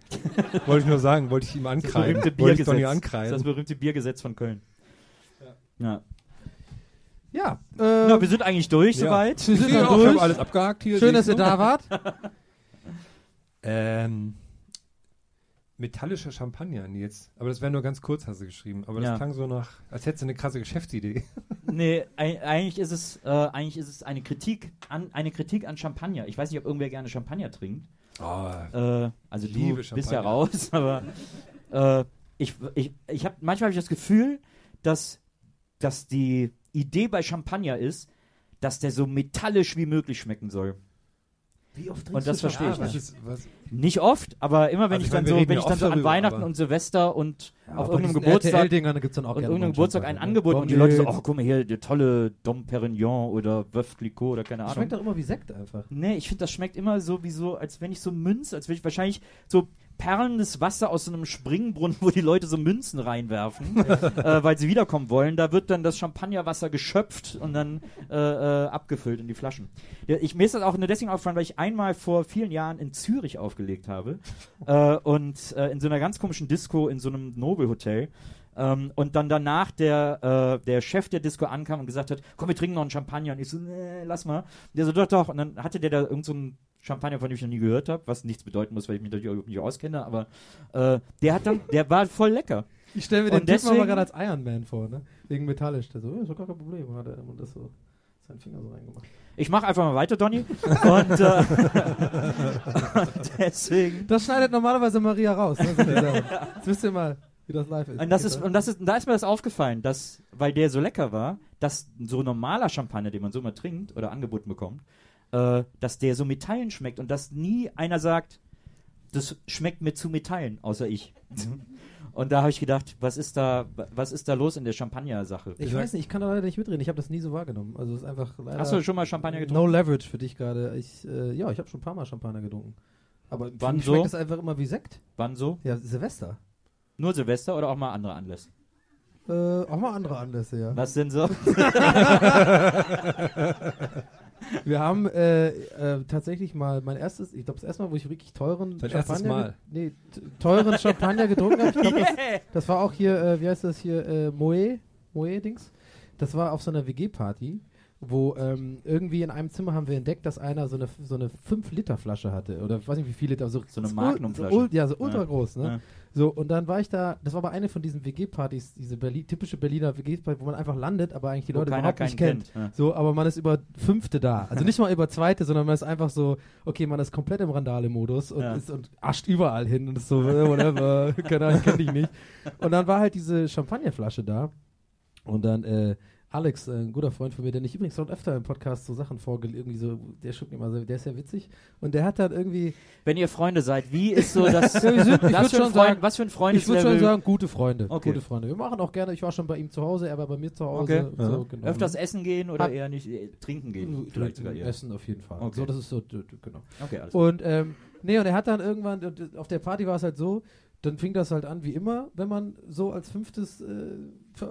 Wollte ich nur sagen, wollte ich ihm ankreiden. Das berühmte Biergesetz. Das ist das berühmte Biergesetz von Köln. Ja. Ja. Wir sind eigentlich durch soweit. Wir sind durch. Ich habe alles abgehakt hier. Schön, dass ihr da wart. Metallischer Champagner, Nils. Aber das wäre nur ganz kurz, hast du geschrieben. Aber das klang so nach, als hättest du eine krasse Geschäftsidee. Nee, eigentlich ist es eine Kritik an Champagner. Ich weiß nicht, ob irgendwer gerne Champagner trinkt. Oh, also du bist ja raus, aber manchmal habe ich das Gefühl, dass die Idee bei Champagner ist, dass der so metallisch wie möglich schmecken soll. Wie oft trinkst du das? Und das verstehe ich nicht. Nicht oft, aber immer, wenn ich dann so an Weihnachten und Silvester und auf irgendeinem Geburtstag ein Angebot und die Leute so, guck mal hier, der tolle Dom Perignon oder Veuve Clicquot oder keine Ahnung. Das schmeckt doch immer wie Sekt einfach. Nee, ich finde, das schmeckt immer so, wie so, als wenn ich so Münze, als wenn ich wahrscheinlich so perlendes Wasser aus so einem Springbrunnen, wo die Leute so Münzen reinwerfen, weil sie wiederkommen wollen. Da wird dann das Champagnerwasser geschöpft und dann abgefüllt in die Flaschen. Ja, mir ist das auch nur deswegen aufgefallen, weil ich einmal vor vielen Jahren in Zürich aufgelegt habe und in so einer ganz komischen Disco in so einem Nobelhotel. Und dann danach der Chef der Disco ankam und gesagt hat, komm, wir trinken noch einen Champagner. Und ich so, nee, lass mal. Und der so, doch. Und dann hatte der da irgend so einen Champagner, von dem ich noch nie gehört habe, was nichts bedeuten muss, weil ich mich natürlich nicht auskenne, aber der war voll lecker. Ich stelle mir den Typen aber gerade als Iron Man vor, ne? Wegen metallisch. Der so, ist doch gar kein Problem. Hat er und das so seinen Finger so reingemacht. Ich mache einfach mal weiter, Donny. Und deswegen... Das schneidet normalerweise Maria raus. Ne? Jetzt wisst ihr mal... Das live ist. Und da ist mir das aufgefallen, dass, weil der so lecker war, dass so normaler Champagner, den man so mal trinkt oder angeboten bekommt, dass der so Metallen schmeckt und dass nie einer sagt, das schmeckt mir zu Metallen, außer ich. Und da habe ich gedacht, was ist da los in der Champagner-Sache? Ich weiß nicht, ich kann da leider nicht mitreden, ich habe das nie so wahrgenommen. Also ist einfach leider. Hast du schon mal Champagner getrunken? No leverage für dich gerade. Ich habe schon ein paar Mal Champagner getrunken. Aber wann so? Schmeckt es einfach immer wie Sekt. Wann so? Ja, Silvester. Nur Silvester oder auch mal andere Anlässe? Auch mal andere Anlässe, ja. Was denn so? Wir haben tatsächlich mal das erste Mal, wo ich wirklich teuren Champagner getrunken habe. Yeah. Das war auch hier, wie heißt das hier, Moët-Dings. Das war auf so einer WG-Party, wo irgendwie in einem Zimmer haben wir entdeckt, dass einer so eine 5-Liter-Flasche hatte. Oder ich weiß nicht, wie viel Liter. So eine Magnumflasche. So ultra groß, ne? Ja. So, und dann war ich da, das war aber eine von diesen WG-Partys, diese typische Berliner WG-Party, wo man einfach landet, aber eigentlich die Leute überhaupt nicht kennt. Ja. So, aber man ist über Fünfte da. Also nicht mal über Zweite, sondern man ist einfach so, okay, man ist komplett im Randale-Modus und ascht überall hin und ist so, whatever, keine Ahnung, kenn dich nicht. Und dann war halt diese Champagnerflasche da und dann, Alex, ein guter Freund von mir, der nicht übrigens schon öfter im Podcast so Sachen irgendwie so, der schickt mir immer so, der ist ja witzig und der hat dann irgendwie... Wenn ihr Freunde seid, wie ist so das... Was für ein Freund? Ich würde schon sagen, gute Freunde. Okay. Gute Freunde. Wir machen auch gerne, ich war schon bei ihm zu Hause, er war bei mir zu Hause. Okay. So, genau. Öfters essen gehen oder eher nicht trinken gehen? Vielleicht sogar eher. Essen auf jeden Fall. Okay. So, das ist so, genau. Okay, alles und und er hat dann irgendwann, auf der Party war es halt so, dann fing das halt an, wie immer, wenn man so als Fünftes,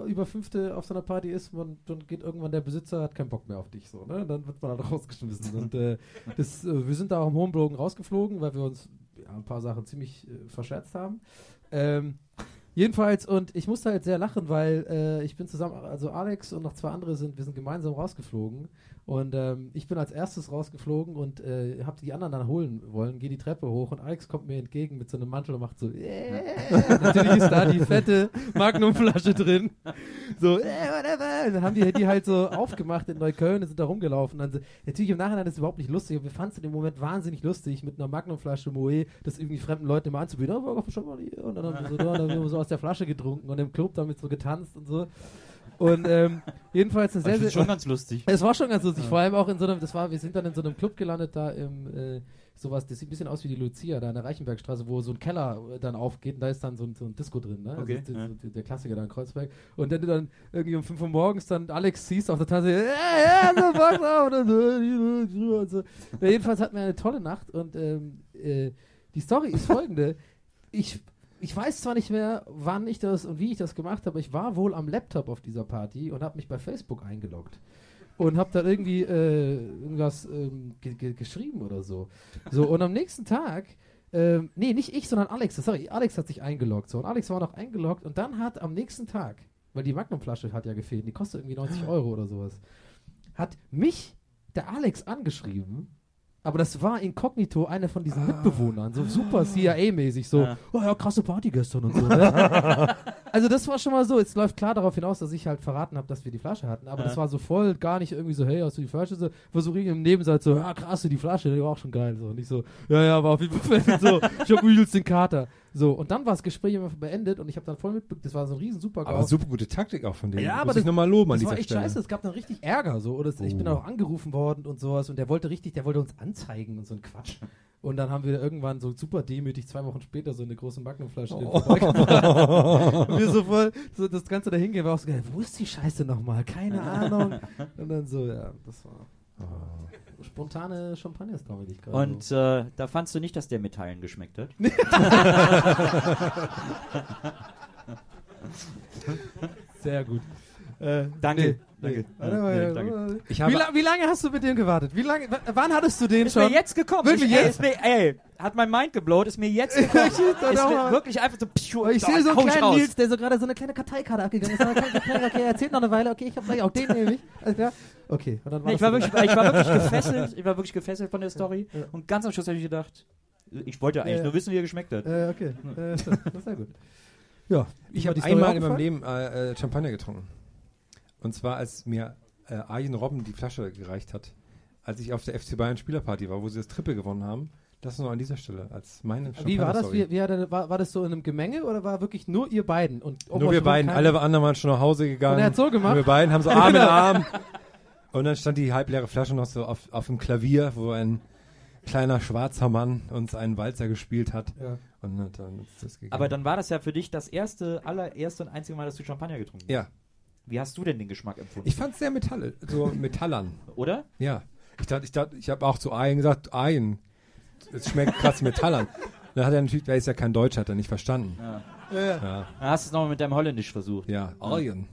über Fünfte auf so einer Party ist, dann geht irgendwann der Besitzer, hat keinen Bock mehr auf dich, so, ne? Dann wird man halt rausgeschmissen. Und wir sind da auch im hohen Bogen rausgeflogen, weil wir uns ja, ein paar Sachen ziemlich verscherzt haben. Jedenfalls, und ich musste halt sehr lachen, weil ich bin zusammen, also Alex und noch zwei andere wir sind gemeinsam rausgeflogen und ich bin als erstes rausgeflogen und hab die anderen dann holen wollen, gehe die Treppe hoch und Alex kommt mir entgegen mit so einem Mantel und macht so natürlich ist da die fette Magnumflasche drin, so whatever, und dann haben die halt so aufgemacht in Neukölln und sind da rumgelaufen. Dann so, natürlich im Nachhinein ist es überhaupt nicht lustig, aber wir fanden es in dem Moment wahnsinnig lustig, mit einer Magnumflasche Moe das irgendwie fremden Leuten immer anzubieten, und dann haben wir so da, dann haben wir so aus der Flasche getrunken und im Club damit so getanzt und so. Und jedenfalls eine sehr, sehr... schon ganz lustig. Es war schon ganz lustig, ja. Vor allem auch in so einem, wir sind dann in so einem Club gelandet, da im sowas, das sieht ein bisschen aus wie die Lucia, da in der Reichenbergstraße, wo so ein Keller dann aufgeht und da ist dann so ein Disco drin, ne? Okay, also, ja. Der Klassiker da in Kreuzberg. Und wenn du dann irgendwie um 5 Uhr morgens dann Alex siehst auf der Tasse, und so. Ja, jedenfalls hatten wir eine tolle Nacht und die Story ist folgende. Ich weiß zwar nicht mehr, wann ich das und wie ich das gemacht habe, ich war wohl am Laptop auf dieser Party und habe mich bei Facebook eingeloggt und habe da irgendwie irgendwas geschrieben oder so. So, und am nächsten Tag, nee, nicht ich, sondern Alex, sorry, Alex hat sich eingeloggt. So, und Alex war noch eingeloggt und dann hat am nächsten Tag, weil die Magnumflasche hat ja gefehlt, die kostet irgendwie 90 Euro oder sowas, hat mich der Alex angeschrieben. Aber das war inkognito einer von diesen Mitbewohnern, so super CIA-mäßig, so, ja. Oh ja, krasse Party gestern und so. Ne? Also das war schon mal so, es läuft klar darauf hinaus, dass ich halt verraten habe, dass wir die Flasche hatten, aber das war so voll, gar nicht irgendwie so, hey, hast du die Flasche? So, versuche ich im Nebensatz so, ja krass, die Flasche, die war auch schon geil. So, nicht so, ja, war auf jeden Fall so, ich hab übelst den Kater. So, und dann war das Gespräch immer beendet und ich habe dann voll mitbekommen, das war so ein riesen Super-Gau. Aber super gute Taktik auch von denen. Ja, aber muss ich nochmal loben an dieser Stelle. Das war echt scheiße, es gab dann richtig Ärger, so, oder ich bin auch angerufen worden und sowas und der wollte uns anzeigen und so ein Quatsch. Und dann haben wir irgendwann so super demütig 2 Wochen später so eine große Magnumflasche vorbeigebracht. Und wir so voll, so das Ganze dahin gehen, war auch so, wo ist die Scheiße nochmal? Keine Ahnung. Und dann so, ja, das war... Spontane Champagner-Story, die ich gerade... Und da fandst du nicht, dass der mit Teilen geschmeckt hat? Sehr gut. Danke. Danke. Wie lange hast du mit dem gewartet? Wann hattest du den ist schon? Ist mir jetzt gekommen. Wirklich jetzt? Hat mein Mind geblowt, ist mir jetzt gekommen. Ist mir wirklich einfach so... Ich sehe so einen kleinen Nils, der so gerade so eine kleine Karteikarte abgegangen ist. Okay, erzählt noch eine Weile. Okay, ich habe gleich auch den nämlich. Alles klar. Okay. Und dann war ich war wirklich gefesselt von der Story. Ja. Und ganz am Schluss habe ich gedacht, ich wollte eigentlich nur wissen, wie er geschmeckt hat. Okay. Das ist ja gut. Ja. Ich habe einmal in meinem Leben Champagner getrunken. Und zwar, als mir Arjen Robben die Flasche gereicht hat, als ich auf der FC Bayern Spielerparty war, wo sie das Triple gewonnen haben. Das nur an dieser Stelle, als meine Champagner-Story. Wie war das? War das so in einem Gemenge oder war wirklich nur ihr beiden? Nur wir beiden. Alle anderen waren schon nach Hause gegangen. Und er hat so gemacht. Und wir beiden haben so Arm in Arm. Und dann stand die halbleere Flasche noch so auf dem Klavier, wo ein kleiner schwarzer Mann uns einen Walzer gespielt hat. Ja. Und dann ist das gegangen. Aber dann war das ja für dich das allererste und einzige Mal, dass du Champagner getrunken hast. Ja. Wie hast du denn den Geschmack empfunden? Ich fand es sehr metallern. Oder? Ja. Ich dachte, ich habe auch zu Arjen gesagt, Arjen, es schmeckt krass metallern. Dann hat er natürlich, weil er ist ja kein Deutscher, hat er nicht verstanden. Ja. Ja. Dann hast du es nochmal mit deinem Holländisch versucht. Ja, Arjen.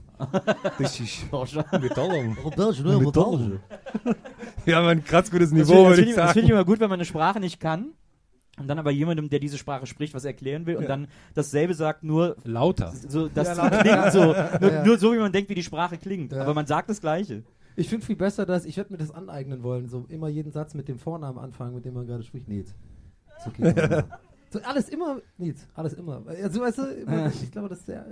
Richtig. Metallern. Wir haben ein krass gutes Niveau, würde ich sagen. Das finde ich immer gut, wenn man eine Sprache nicht kann. Und dann aber jemandem, der diese Sprache spricht, was erklären will und dann dasselbe sagt, nur lauter. So, das klingt so. Nur so, wie man denkt, wie die Sprache klingt. Ja. Aber man sagt das Gleiche. Ich finde viel besser, ich werde mir das aneignen wollen. So immer jeden Satz mit dem Vornamen anfangen, mit dem man gerade spricht. Nils. Ist okay. So, alles immer, Nils. Alles immer. Also, weißt du, ich glaube, das ist sehr...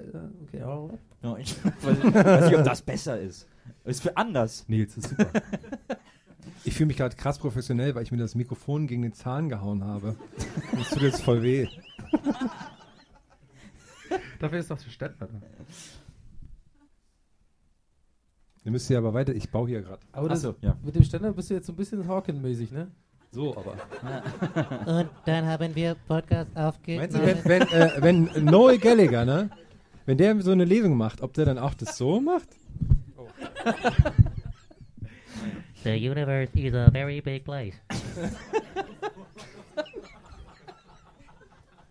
Okay, alright. No, ich weiß nicht, ob das besser ist. Ist für anders. Nils, ist super. Ich fühle mich gerade krass professionell, weil ich mir das Mikrofon gegen den Zahn gehauen habe. Das tut jetzt voll weh. Dafür ist das verständlich. Ihr müsst ja aber weiter, ich baue hier gerade. Aber mit dem Ständer bist du jetzt so ein bisschen Hawken-mäßig, ne? So, aber. Ja. Und dann haben wir Podcast aufgenommen. Meinst du, wenn Noel Gallagher, ne? Wenn der so eine Lesung macht, ob der dann auch das so macht? Oh. The universe is a very big place.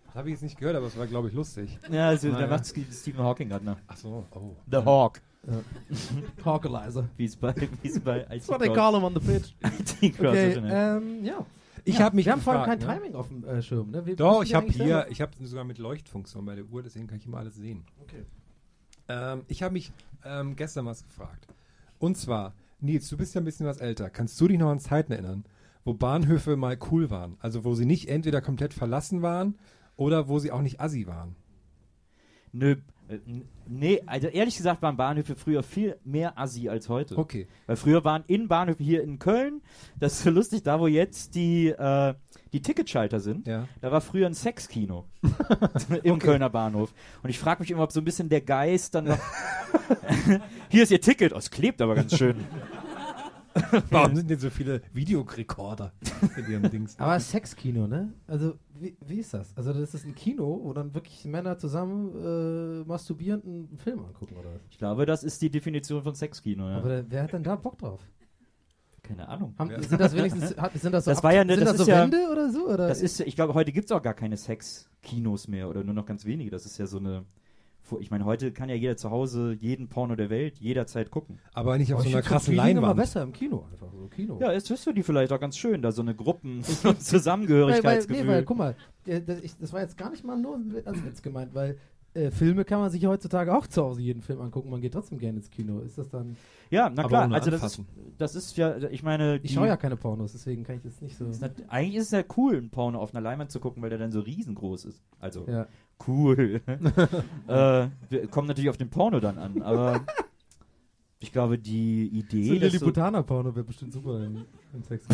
Das habe ich jetzt nicht gehört, aber es war, glaube ich, lustig. Ja, also da macht Stephen Hawking gerade nach. Ach so, oh. The Hawk. Hawkalizer. Wie es bei IT-Cross. That's what they call him on the pitch. IT-Cross. Okay, ja. Ich habe mich gefragt, vorhin kein Timing auf dem Schirm. Ne? Doch, ich habe hier, ich habe sogar mit Leuchtfunktion bei der Uhr, deswegen kann ich immer alles sehen. Okay. Ich habe mich gestern was gefragt. Und zwar, Nils, du bist ja ein bisschen was älter. Kannst du dich noch an Zeiten erinnern, wo Bahnhöfe mal cool waren? Also wo sie nicht entweder komplett verlassen waren oder wo sie auch nicht assi waren? Nö. Nee, also ehrlich gesagt waren Bahnhöfe früher viel mehr assi als heute. Okay. Weil früher waren Bahnhöfe hier in Köln, das ist so lustig, da wo jetzt die Ticketschalter sind, ja, da war früher ein Sexkino im Kölner Bahnhof. Und ich frage mich immer, ob so ein bisschen der Geist dann noch... Hier ist ihr Ticket, oh, es klebt aber ganz schön. Warum sind denn so viele Videorekorder in ihren Dings? Aber Sexkino, ne? Also, wie ist das? Also, das ist ein Kino, wo dann wirklich Männer zusammen masturbierend einen Film angucken, oder? Ich glaube, das ist die Definition von Sexkino, ja. Aber wer hat denn da Bock drauf? Keine Ahnung. Sind das wenigstens, sind das so Wände oder so? Oder? Das ist, ich glaube, heute gibt es auch gar keine Sexkinos mehr oder nur noch ganz wenige. Das ist ja so eine... Ich meine, heute kann ja jeder zu Hause jeden Porno der Welt jederzeit gucken. Aber nicht auf so einer krassen Leinwand. Immer besser im Kino einfach. So Kino. Ja, jetzt wirst du die vielleicht auch ganz schön, da so eine Gruppen- und Zusammengehörigkeitsgefühl. Nee, weil, guck mal, das war jetzt gar nicht mal nur als Witz gemeint, weil Filme kann man sich heutzutage auch zu Hause jeden Film angucken. Man geht trotzdem gerne ins Kino. Ist das dann... Ja, na klar. Also das ist ja, ich meine... Ich schaue ja keine Pornos, deswegen kann ich das nicht so... Eigentlich ist es ja cool, einen Porno auf einer Leinwand zu gucken, weil der dann so riesengroß ist. Also... Ja. Cool. Wir kommen natürlich auf den Porno dann an, aber ich glaube, die Idee... So ein Lilliputaner-Porno wäre bestimmt super im Sex.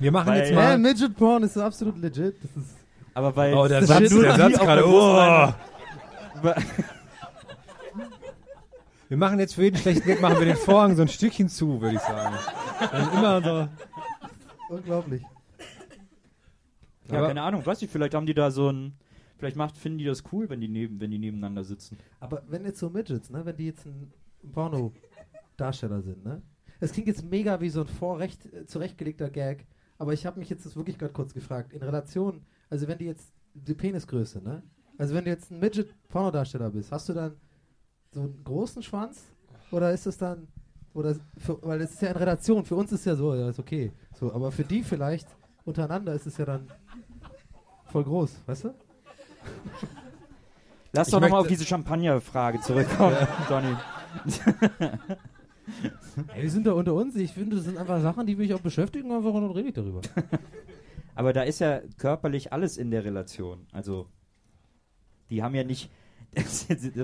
Wir machen jetzt mal... Midget-Porn ist absolut legit. Das ist aber bei... Oh, der Satz gerade... Oh. Wir machen jetzt für jeden schlechten Gag machen wir den Vorhang so ein Stückchen zu, würde ich sagen. Dann immer so... Unglaublich. Ja, aber keine Ahnung, weiß ich, vielleicht haben die da so ein... Vielleicht finden die das cool, wenn die nebeneinander sitzen. Aber wenn jetzt so Midgets, ne, wenn die jetzt ein Porno-Darsteller sind, ne? Das klingt jetzt mega wie so ein zurechtgelegter Gag, aber ich habe mich jetzt das wirklich gerade kurz gefragt. In Relation, also wenn die jetzt die Penisgröße, ne? Also wenn du jetzt ein Midget-Porno-Darsteller bist, hast du dann so einen großen Schwanz? Oder ist das dann... weil das ist ja in Relation, für uns ist ja so, ja, ist okay. So, aber für die vielleicht... Untereinander ist es ja dann voll groß, weißt du? Lass doch nochmal auf diese Champagner-Frage zurückkommen, Donny. Ey, wir sind da unter uns. Ich finde, das sind einfach Sachen, die mich auch beschäftigen, einfach und rede ich darüber. Aber da ist ja körperlich alles in der Relation. Also, die haben ja nicht...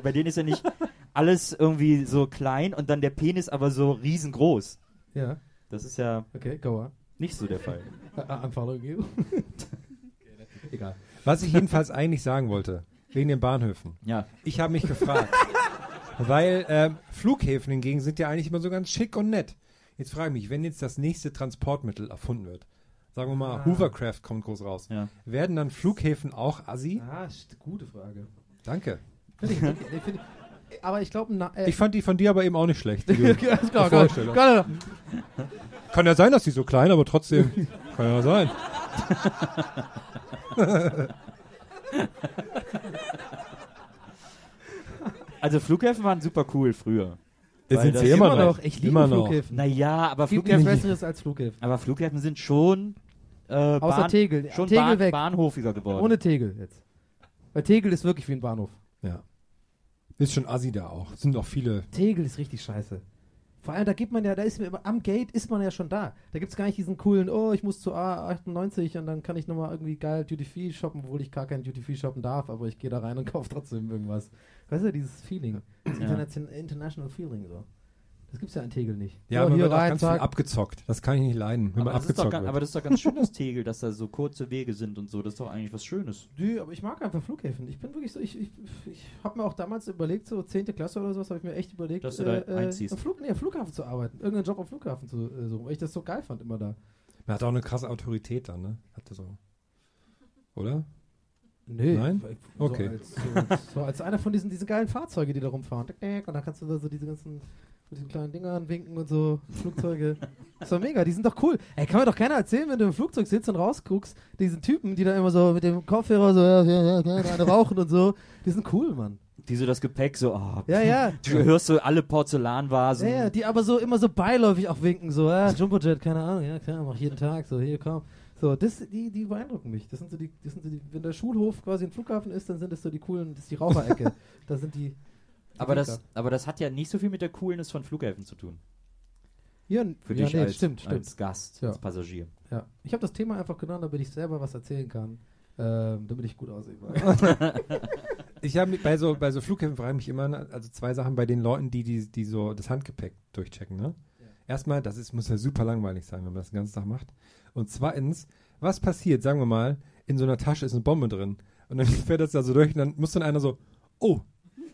bei denen ist ja nicht alles irgendwie so klein und dann der Penis aber so riesengroß. Ja. Das ist ja... Okay, go on. Nicht so der Fall. Unfollow you. Egal. Was ich jedenfalls eigentlich sagen wollte, wegen den Bahnhöfen. Ja. Ich habe mich gefragt, weil Flughäfen hingegen sind ja eigentlich immer so ganz schick und nett. Jetzt frage ich mich, wenn jetzt das nächste Transportmittel erfunden wird, sagen wir mal, Hovercraft kommt groß raus, ja, werden dann Flughäfen auch assi? Ah, gute Frage. Danke. Finde ich. Aber ich glaube... Ich fand die von dir aber eben auch nicht schlecht. Klar. Kann ja sein, dass die so klein, aber trotzdem... Kann ja sein. Also Flughäfen waren super cool früher. Sind sie immer noch? Ich liebe Flughäfen. Naja, aber Flughäfen... Besseres als Flughäfen. Aber Flughäfen sind schon... außer Tegel. Schon Tegel weg. Bahnhofiger geworden. Ohne Tegel jetzt. Weil Tegel ist wirklich wie ein Bahnhof. Ja. Ist schon assi da auch. Sind auch viele. Tegel ist richtig scheiße. Vor allem, da gibt man ja, am Gate ist man ja schon da. Da gibt es gar nicht diesen coolen, ich muss zu A98 und dann kann ich nochmal irgendwie geil Duty-Free shoppen, obwohl ich gar kein Duty-Free shoppen darf, aber ich gehe da rein und kaufe trotzdem irgendwas. Weißt du, dieses Feeling. Das international Feeling so. Das gibt's ja in Tegel nicht. Ja, aber hier wird auch ganz viel abgezockt. Das kann ich nicht leiden, wenn man abgezockt wird. Aber das ist doch ganz schön, dass Tegel, dass da so kurze Wege sind und so. Das ist doch eigentlich was Schönes. Nö, aber ich mag einfach Flughäfen. Ich bin wirklich so, ich habe mir auch damals überlegt, so 10. Klasse oder sowas, habe ich mir echt überlegt, dass du da einziehst. Am Flughafen zu arbeiten. Irgendeinen Job am Flughafen zu suchen, weil ich das so geil fand immer da. Man hat auch eine krasse Autorität dann, ne? Hatte so. Oder? Nee, nein? Okay. So als einer von diesen geilen Fahrzeugen, die da rumfahren. Und dann kannst du da so diese ganzen... Mit den kleinen Dingern winken und so, Flugzeuge. Das war mega, die sind doch cool. Ey, kann mir doch keiner erzählen, wenn du im Flugzeug sitzt und rausguckst, diese Typen, die da immer so mit dem Kopfhörer so, eine rauchen und so, die sind cool, Mann. die so das Gepäck so, oh, ja, ja. Du hörst so alle Porzellanvasen. Ja, ja, die aber so immer so beiläufig auch winken, so, ja, Jumbojet, keine Ahnung, ja klar, mach jeden Tag, so, hier, komm. So, die beeindrucken mich. Das sind so die, wenn der Schulhof quasi ein Flughafen ist, dann sind das so die coolen, das ist die Raucherecke. Da sind die aber das hat ja nicht so viel mit der Coolness von Flughäfen zu tun. Ja, für dich nee, als, stimmt. Gast, ja. Als Passagier. Ja. Ich habe das Thema einfach genommen, damit ich selber was erzählen kann, damit ich gut aussehe. Ich habe bei so Flughäfen frage ich mich immer, also zwei Sachen bei den Leuten, die so das Handgepäck durchchecken, ne? Ja. Erstmal, muss ja super langweilig sein, wenn man das den ganzen Tag macht. Und zweitens, was passiert, sagen wir mal, in so einer Tasche ist eine Bombe drin und dann fährt das da so durch und dann muss dann einer so, oh,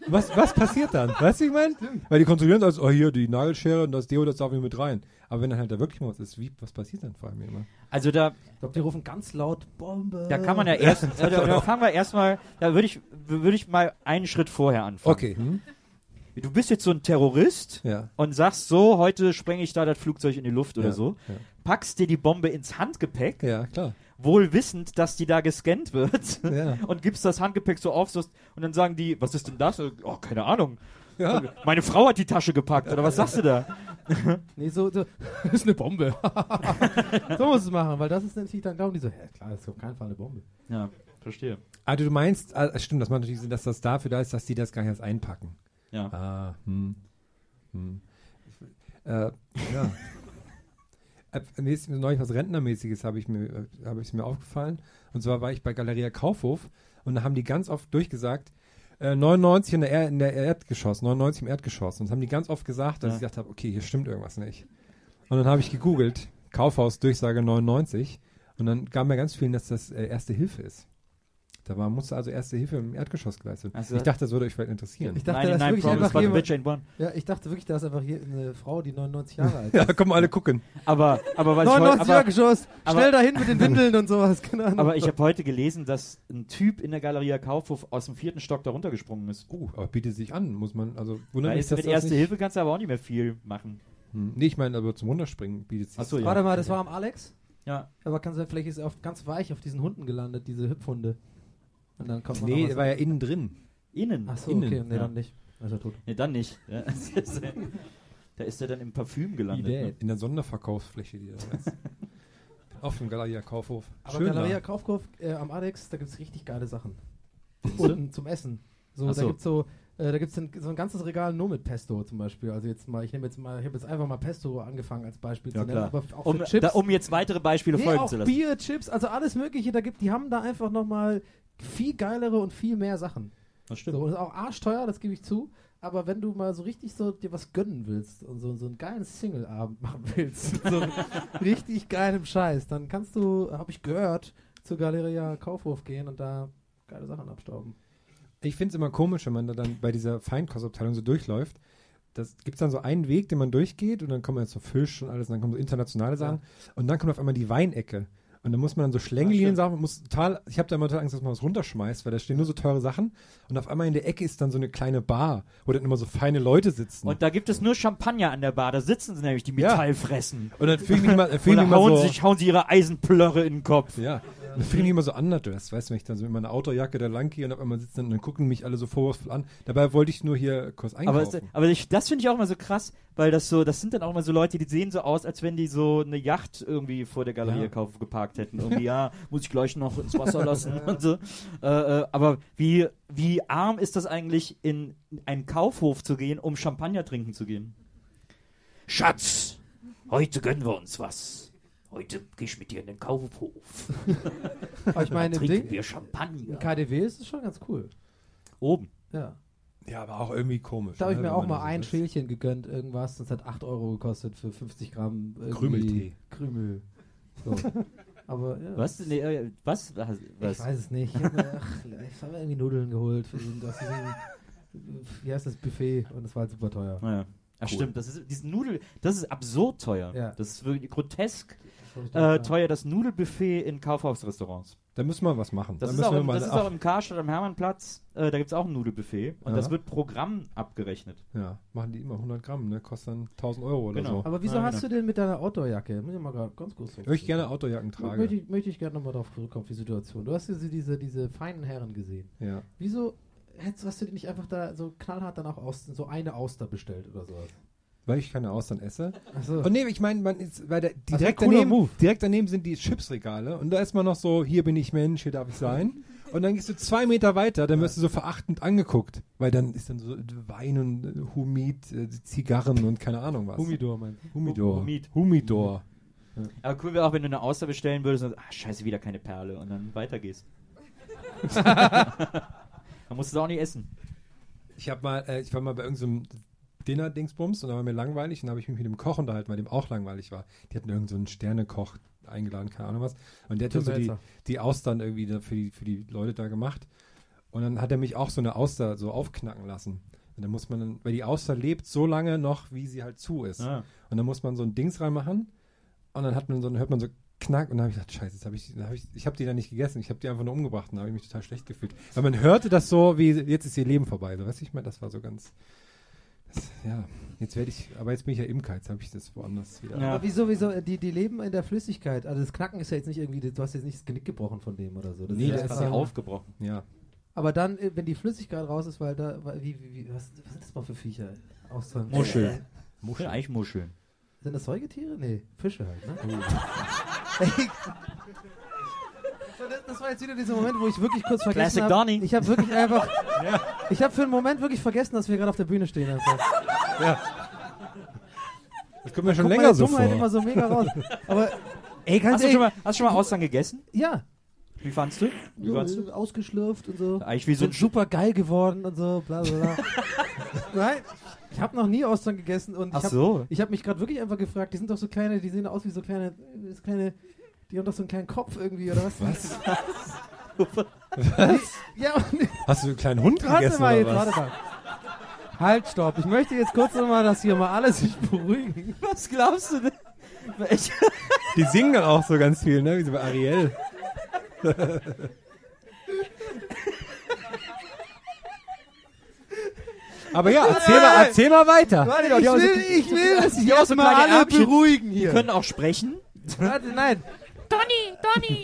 Was passiert dann? Weißt du, ich meine? Weil die kontrollieren das, oh hier, die Nagelschere und das Deo, das darf nicht mit rein. Aber wenn dann halt da wirklich mal was ist, was passiert dann vor allem immer? Also ich glaube, die rufen ganz laut Bombe. Da kann man ja erst, da fangen wir erstmal, da würde ich mal einen Schritt vorher anfangen. Okay. Hm? Du bist jetzt so ein Terrorist und sagst so, heute sprenge ich da das Flugzeug in die Luft oder so. Ja. Packst dir die Bombe ins Handgepäck. Ja, klar. Wohl wissend, dass die da gescannt wird und gibst das Handgepäck so auf und dann sagen die, was ist denn das? Oh, keine Ahnung. Ja. Meine Frau hat die Tasche gepackt oder was sagst du da? Nee, so das ist eine Bombe. So muss es machen, weil das ist natürlich dann glauben die so, ja klar, das ist auf keinen Fall eine Bombe. Ja, verstehe. Also du meinst, stimmt, das macht natürlich Sinn, dass das dafür da ist, dass die das gar nicht erst einpacken. Ja. Ah, ja. Neulich was Rentnermäßiges habe ich mir aufgefallen. Und zwar war ich bei Galeria Kaufhof und da haben die ganz oft durchgesagt, 99 in der Erdgeschoss, 99 im Erdgeschoss. Und das haben die ganz oft gesagt, dass ich gedacht habe, okay, hier stimmt irgendwas nicht. Und dann habe ich gegoogelt, Kaufhaus Durchsage 99 und dann gab mir ganz vielen, dass das Erste Hilfe ist. Da musste also Erste Hilfe im Erdgeschoss geleistet. Also ich dachte, das würde euch vielleicht interessieren. Ich dachte, da ist einfach hier eine Frau, die 99 Jahre alt ist. Ja, komm, alle gucken. Aber weil 99 Erdgeschoss, schnell dahin mit den Windeln und sowas. Keine Ahnung. Aber ich habe heute gelesen, dass ein Typ in der Galeria Kaufhof aus dem 4. Stock da runtergesprungen ist. Oh, aber bietet sich an, muss man, also wundern mich, dass mit Erste Hilfe kannst du aber auch nicht mehr viel machen. Nee, ich meine, aber zum Runterspringen bietet sich an. Achso, ja. Warte mal, das war am Alex? Ja. Aber vielleicht ist er ganz weich auf diesen Hunden gelandet, diese Hüpfhunde. Und dann kommt nee, der war ja innen drin. Innen? Achso, okay, nee, dann nicht. Also tot. Nee, dann nicht. Ja. Da ist er dann im Parfüm gelandet. Ne? In der Sonderverkaufsfläche, die das heißt. Auf dem Galeria Kaufhof. Aber schön Galeria Kaufhof am Alex, da gibt es richtig geile Sachen. Unten zum Essen. So, da gibt es so ein ganzes Regal nur mit Pesto zum Beispiel. Also jetzt mal, ich habe jetzt einfach mal Pesto angefangen als Beispiel zu nennen, aber auch für Chips. Um jetzt weitere Beispiele folgen zu lassen. Bier, Chips, also alles Mögliche. Die haben da einfach nochmal viel geilere und viel mehr Sachen. Das stimmt. So, und ist auch arschteuer, das gebe ich zu. Aber wenn du mal so richtig so dir was gönnen willst und so einen geilen Single-Abend machen willst, so einen richtig geilen Scheiß, dann kannst du, habe ich gehört, zur Galeria Kaufhof gehen und da geile Sachen abstauben. Ich finde es immer komisch, wenn man da dann bei dieser Feinkostabteilung so durchläuft. Das gibt es dann so einen Weg, den man durchgeht und dann kommen jetzt so Fisch und alles und dann kommen so internationale Sachen und dann kommt auf einmal die Weinecke. Und dann muss man dann so Schlängelien Sachen, ich habe da immer total Angst, dass man was runterschmeißt, weil da stehen nur so teure Sachen und auf einmal in der Ecke ist dann so eine kleine Bar, wo dann immer so feine Leute sitzen. Und da gibt es nur Champagner an der Bar, da sitzen sie nämlich, die Metallfressen. Und dann fühlen die hauen sie ihre Eisenplörre in den Kopf. Ja, und dann fühlen die immer so underdressed, weißt du, wenn ich dann so mit meiner Autojacke da lang gehe und auf einmal sitzen und dann gucken mich alle so vorwurfsvoll an. Dabei wollte ich nur hier kurz einkaufen. Aber das finde ich auch immer so krass, weil das sind dann auch immer so Leute, die sehen so aus, als wenn die so eine Yacht irgendwie vor der Galerie kaufen geparkt hätten. Irgendwie, muss ich gleich noch ins Wasser lassen und so. Aber wie arm ist das eigentlich, in einen Kaufhof zu gehen, um Champagner trinken zu gehen? Schatz, heute gönnen wir uns was. Heute gehe ich mit dir in den Kaufhof. Ich meine, trinken wir Champagner. Im KDW ist es schon ganz cool. Oben. Ja. Ja, aber auch irgendwie komisch. Da habe ich mir auch mal ein Schälchen gegönnt, irgendwas. Das hat 8 Euro gekostet für 50 Gramm. Krümeltee. Krümel. So. Aber, ja. Was? Nee, was? Ich weiß es nicht. Ich habe mir irgendwie Nudeln geholt. Wie heißt das? Buffet. Und es war halt super teuer. Ja. Ach cool. Stimmt, das ist absurd teuer. Ja. Das ist wirklich grotesk teuer, das Nudelbuffet in Kaufhausrestaurants. Da müssen wir was machen. Das ist auch im Karstadt am Hermannplatz. Da gibt es auch ein Nudelbuffet. Und das wird pro Gramm abgerechnet. Ja, machen die immer 100 Gramm, ne? Kostet dann 1000 Euro oder so. Aber wieso hast du denn mit deiner Outdoorjacke? Muss ich mal gerade ganz kurz sagen. Würde ich gerne Outdoorjacken tragen. Möchte ich gerne nochmal drauf zurückkommen, auf die Situation. Du hast ja diese feinen Herren gesehen. Ja. Wieso hast du nicht einfach da so knallhart dann auch Austern, so eine Auster bestellt oder sowas? Weil ich keine Austern esse. So. Und nee, ich meine, man ist, weil direkt daneben sind die Chipsregale und da ist man noch so, hier bin ich Mensch, hier darf ich sein. Und dann gehst du 2 Meter weiter, dann wirst du so verachtend angeguckt, weil dann ist dann so Wein und Humid, Zigarren und keine Ahnung was. Humidor, mein. Humidor. Ja. Aber cool wäre auch, wenn du eine Auster bestellen würdest und sagst, scheiße, wieder keine Perle und dann weitergehst. Dann musst du es auch nicht essen. Ich war mal bei irgendeinem Dinner-Dingsbums und da war mir langweilig und da habe ich mich mit dem Koch unterhalten, weil dem auch langweilig war. Die hatten irgend so einen Sternekoch eingeladen, keine Ahnung was. Und der hat so die Austern irgendwie da für die Leute da gemacht. Und dann hat er mich auch so eine Auster so aufknacken lassen. Und dann muss man dann, weil die Auster lebt so lange noch, wie sie halt zu ist. Ah. Und dann muss man so ein Dings reinmachen und dann hört man so Knack und dann habe ich gedacht, scheiße, ich habe die dann nicht gegessen, ich habe die einfach nur umgebracht und da habe ich mich total schlecht gefühlt. Weil man hörte das so, wie jetzt ist ihr Leben vorbei. So, weißt du, ich meine, das war so ganz... Ja, jetzt bin ich ja Imker, jetzt habe ich das woanders wieder. Ja. Aber wieso, die leben in der Flüssigkeit. Also das Knacken ist ja jetzt nicht irgendwie, du hast jetzt nicht das Genick gebrochen von dem oder so. Das nee, das ist ja aufgebrochen. Ja. Aber dann, wenn die Flüssigkeit raus ist, weil da, was sind das mal für Viecher? Austern. Muscheln. Eigentlich Muscheln. Sind das Säugetiere? Nee, Fische halt, ne? Das war jetzt wieder dieser Moment, wo ich wirklich kurz vergessen habe. Classic Donny. Ich habe wirklich einfach... Ja. Ich habe für einen Moment wirklich vergessen, dass wir gerade auf der Bühne stehen. Einfach. Ja. Das kommt mir schon länger so vor. Halt immer so mega raus. Aber, hast du schon mal Austern gegessen? Ja. Wie fandst du? Ausgeschlürft und so. Eigentlich wie so super geil geworden und so. Bla bla bla. Nein, ich habe noch nie Austern gegessen und ich habe mich gerade wirklich einfach gefragt. Die sind doch so kleine, die sehen aus wie so kleine. Die haben doch so einen kleinen Kopf irgendwie, oder was? Was? Ja, hast du einen kleinen Hund gegessen oder was? Halt, stopp. Ich möchte jetzt kurz nochmal, dass hier mal alle sich beruhigen. Was glaubst du denn? Die singen dann auch so ganz viel, ne? Wie so bei Ariel. Aber ja, erzähl mal weiter. Warte, ich will, dass sich auch so mal alle beruhigen hier. Die können auch sprechen. Warte, nein. Donny!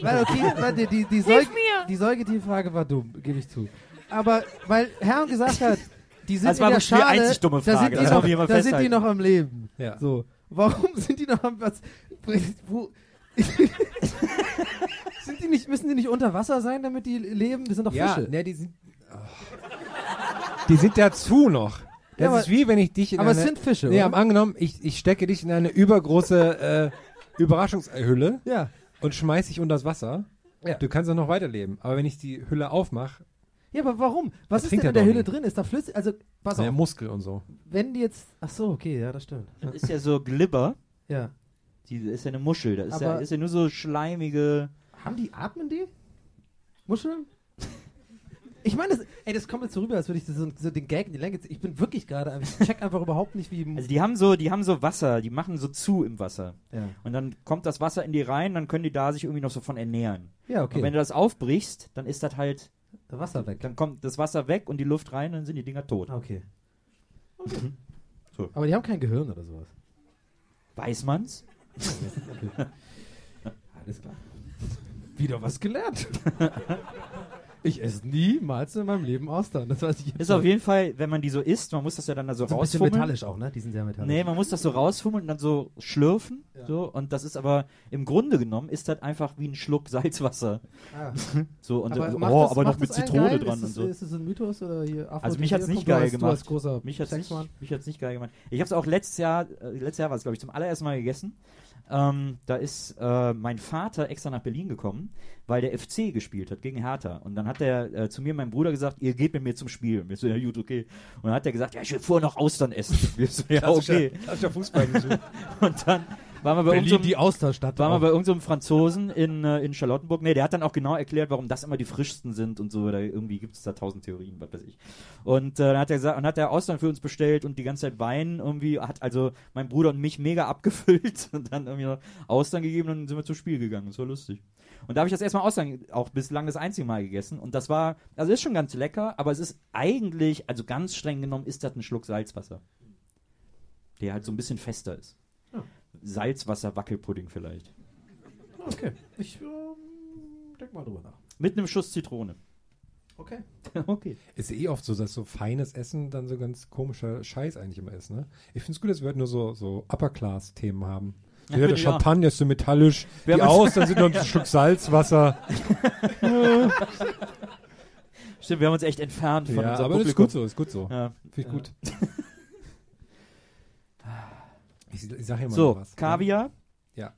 Warte, die Säugetierfrage war dumm, gebe ich zu. Aber weil Herrmann gesagt hat, die sind in der Schale, die einzig dumme Frage. Da sind die noch am Leben. Ja. So. Warum sind die noch am müssen die nicht unter Wasser sein, damit die leben? Das sind doch Fische. Ja, die sind dazu noch. Das ist wie wenn ich dich in es sind Fische, oder? Ja, angenommen, ich stecke dich in eine übergroße Überraschungshülle. Ja. Und schmeiß dich unter das Wasser. Ja. Du kannst doch noch weiterleben. Aber wenn ich die Hülle aufmache... Ja, aber warum? Was ist denn in der Hülle drin? Ist da flüssig? Also, pass auf. Ja, Muskel und so. Wenn die jetzt... Ach so, okay, ja, das stimmt. Das ist ja so Glibber. Ja. Die ist ja eine Muschel. Das ist ja nur so schleimige... Atmen die? Muscheln? Ich meine, das kommt jetzt so rüber, als würde ich so den Gag in die Länge ziehen. Ich bin wirklich gerade, ich check einfach überhaupt nicht, wie... Also die haben so Wasser, die machen so zu im Wasser. Ja. Und dann kommt das Wasser in die rein, dann können die da sich irgendwie noch so von ernähren. Ja, okay. Und wenn du das aufbrichst, dann ist das halt... Das Wasser weg. Dann kommt das Wasser weg und die Luft rein, dann sind die Dinger tot. Okay. So. Aber die haben kein Gehirn oder sowas. Weiß man's? Okay. Alles klar. Wieder was gelernt. Ich esse niemals in meinem Leben Austern. Das weiß ich jetzt ist auf jeden Fall, wenn man die so isst, man muss das ja dann da so rausfummeln. Das ist ein bisschen metallisch auch, ne? Die sind sehr metallisch. Nee, man muss das so rausfummeln und dann so schlürfen. Ja. So. Und das ist aber, im Grunde genommen, ist das einfach wie ein Schluck Salzwasser. Ah. So, und aber noch mit Zitrone dran und so. Ist das ein Mythos? Oder hier also mich hat es nicht geil gemacht. Ich habe es auch letztes Jahr war es, glaube ich, zum allerersten Mal gegessen. Da ist mein Vater extra nach Berlin gekommen, weil der FC gespielt hat gegen Hertha. Und dann hat er zu mir und meinem Bruder gesagt, ihr geht mit mir zum Spiel. Und ich so, ja gut, okay. Und dann hat er gesagt, ja, ich will vorher noch Austern essen. Und ich so, ja, okay. Klassischer Fußball gesucht. Und dann waren wir bei irgendeinem so Franzosen in Charlottenburg. Nee, der hat dann auch genau erklärt, warum das immer die frischsten sind und so. Oder irgendwie gibt es da 1000 Theorien, was weiß ich. Und dann hat er gesagt, und hat er Austern für uns bestellt und die ganze Zeit Wein irgendwie, hat also mein Bruder und mich mega abgefüllt und dann irgendwie noch Austern gegeben und dann sind wir zum Spiel gegangen. Das war lustig. Und da habe ich das erstmal Austern auch bislang das einzige Mal gegessen. Und das war, also ist schon ganz lecker, aber es ist eigentlich, also ganz streng genommen, ist das ein Schluck Salzwasser. Der halt so ein bisschen fester ist. Ja. Salzwasser-Wackelpudding vielleicht. Okay, ich denke mal drüber nach. Mit einem Schuss Zitrone. Okay. Okay. Ist eh oft so, dass so feines Essen dann so ganz komischer Scheiß eigentlich immer ist, ne? Ich finde es gut, dass wir heute nur so Upper-Class-Themen haben. Ja, der Champagner ist so metallisch. Die aus, dann sind noch ein Stück Salzwasser. Stimmt, wir haben uns echt entfernt von unserem aber Publikum. Das ist gut so. Ja. Finde ich gut. Ich sag hier mal so, was. So, Kaviar. Ja.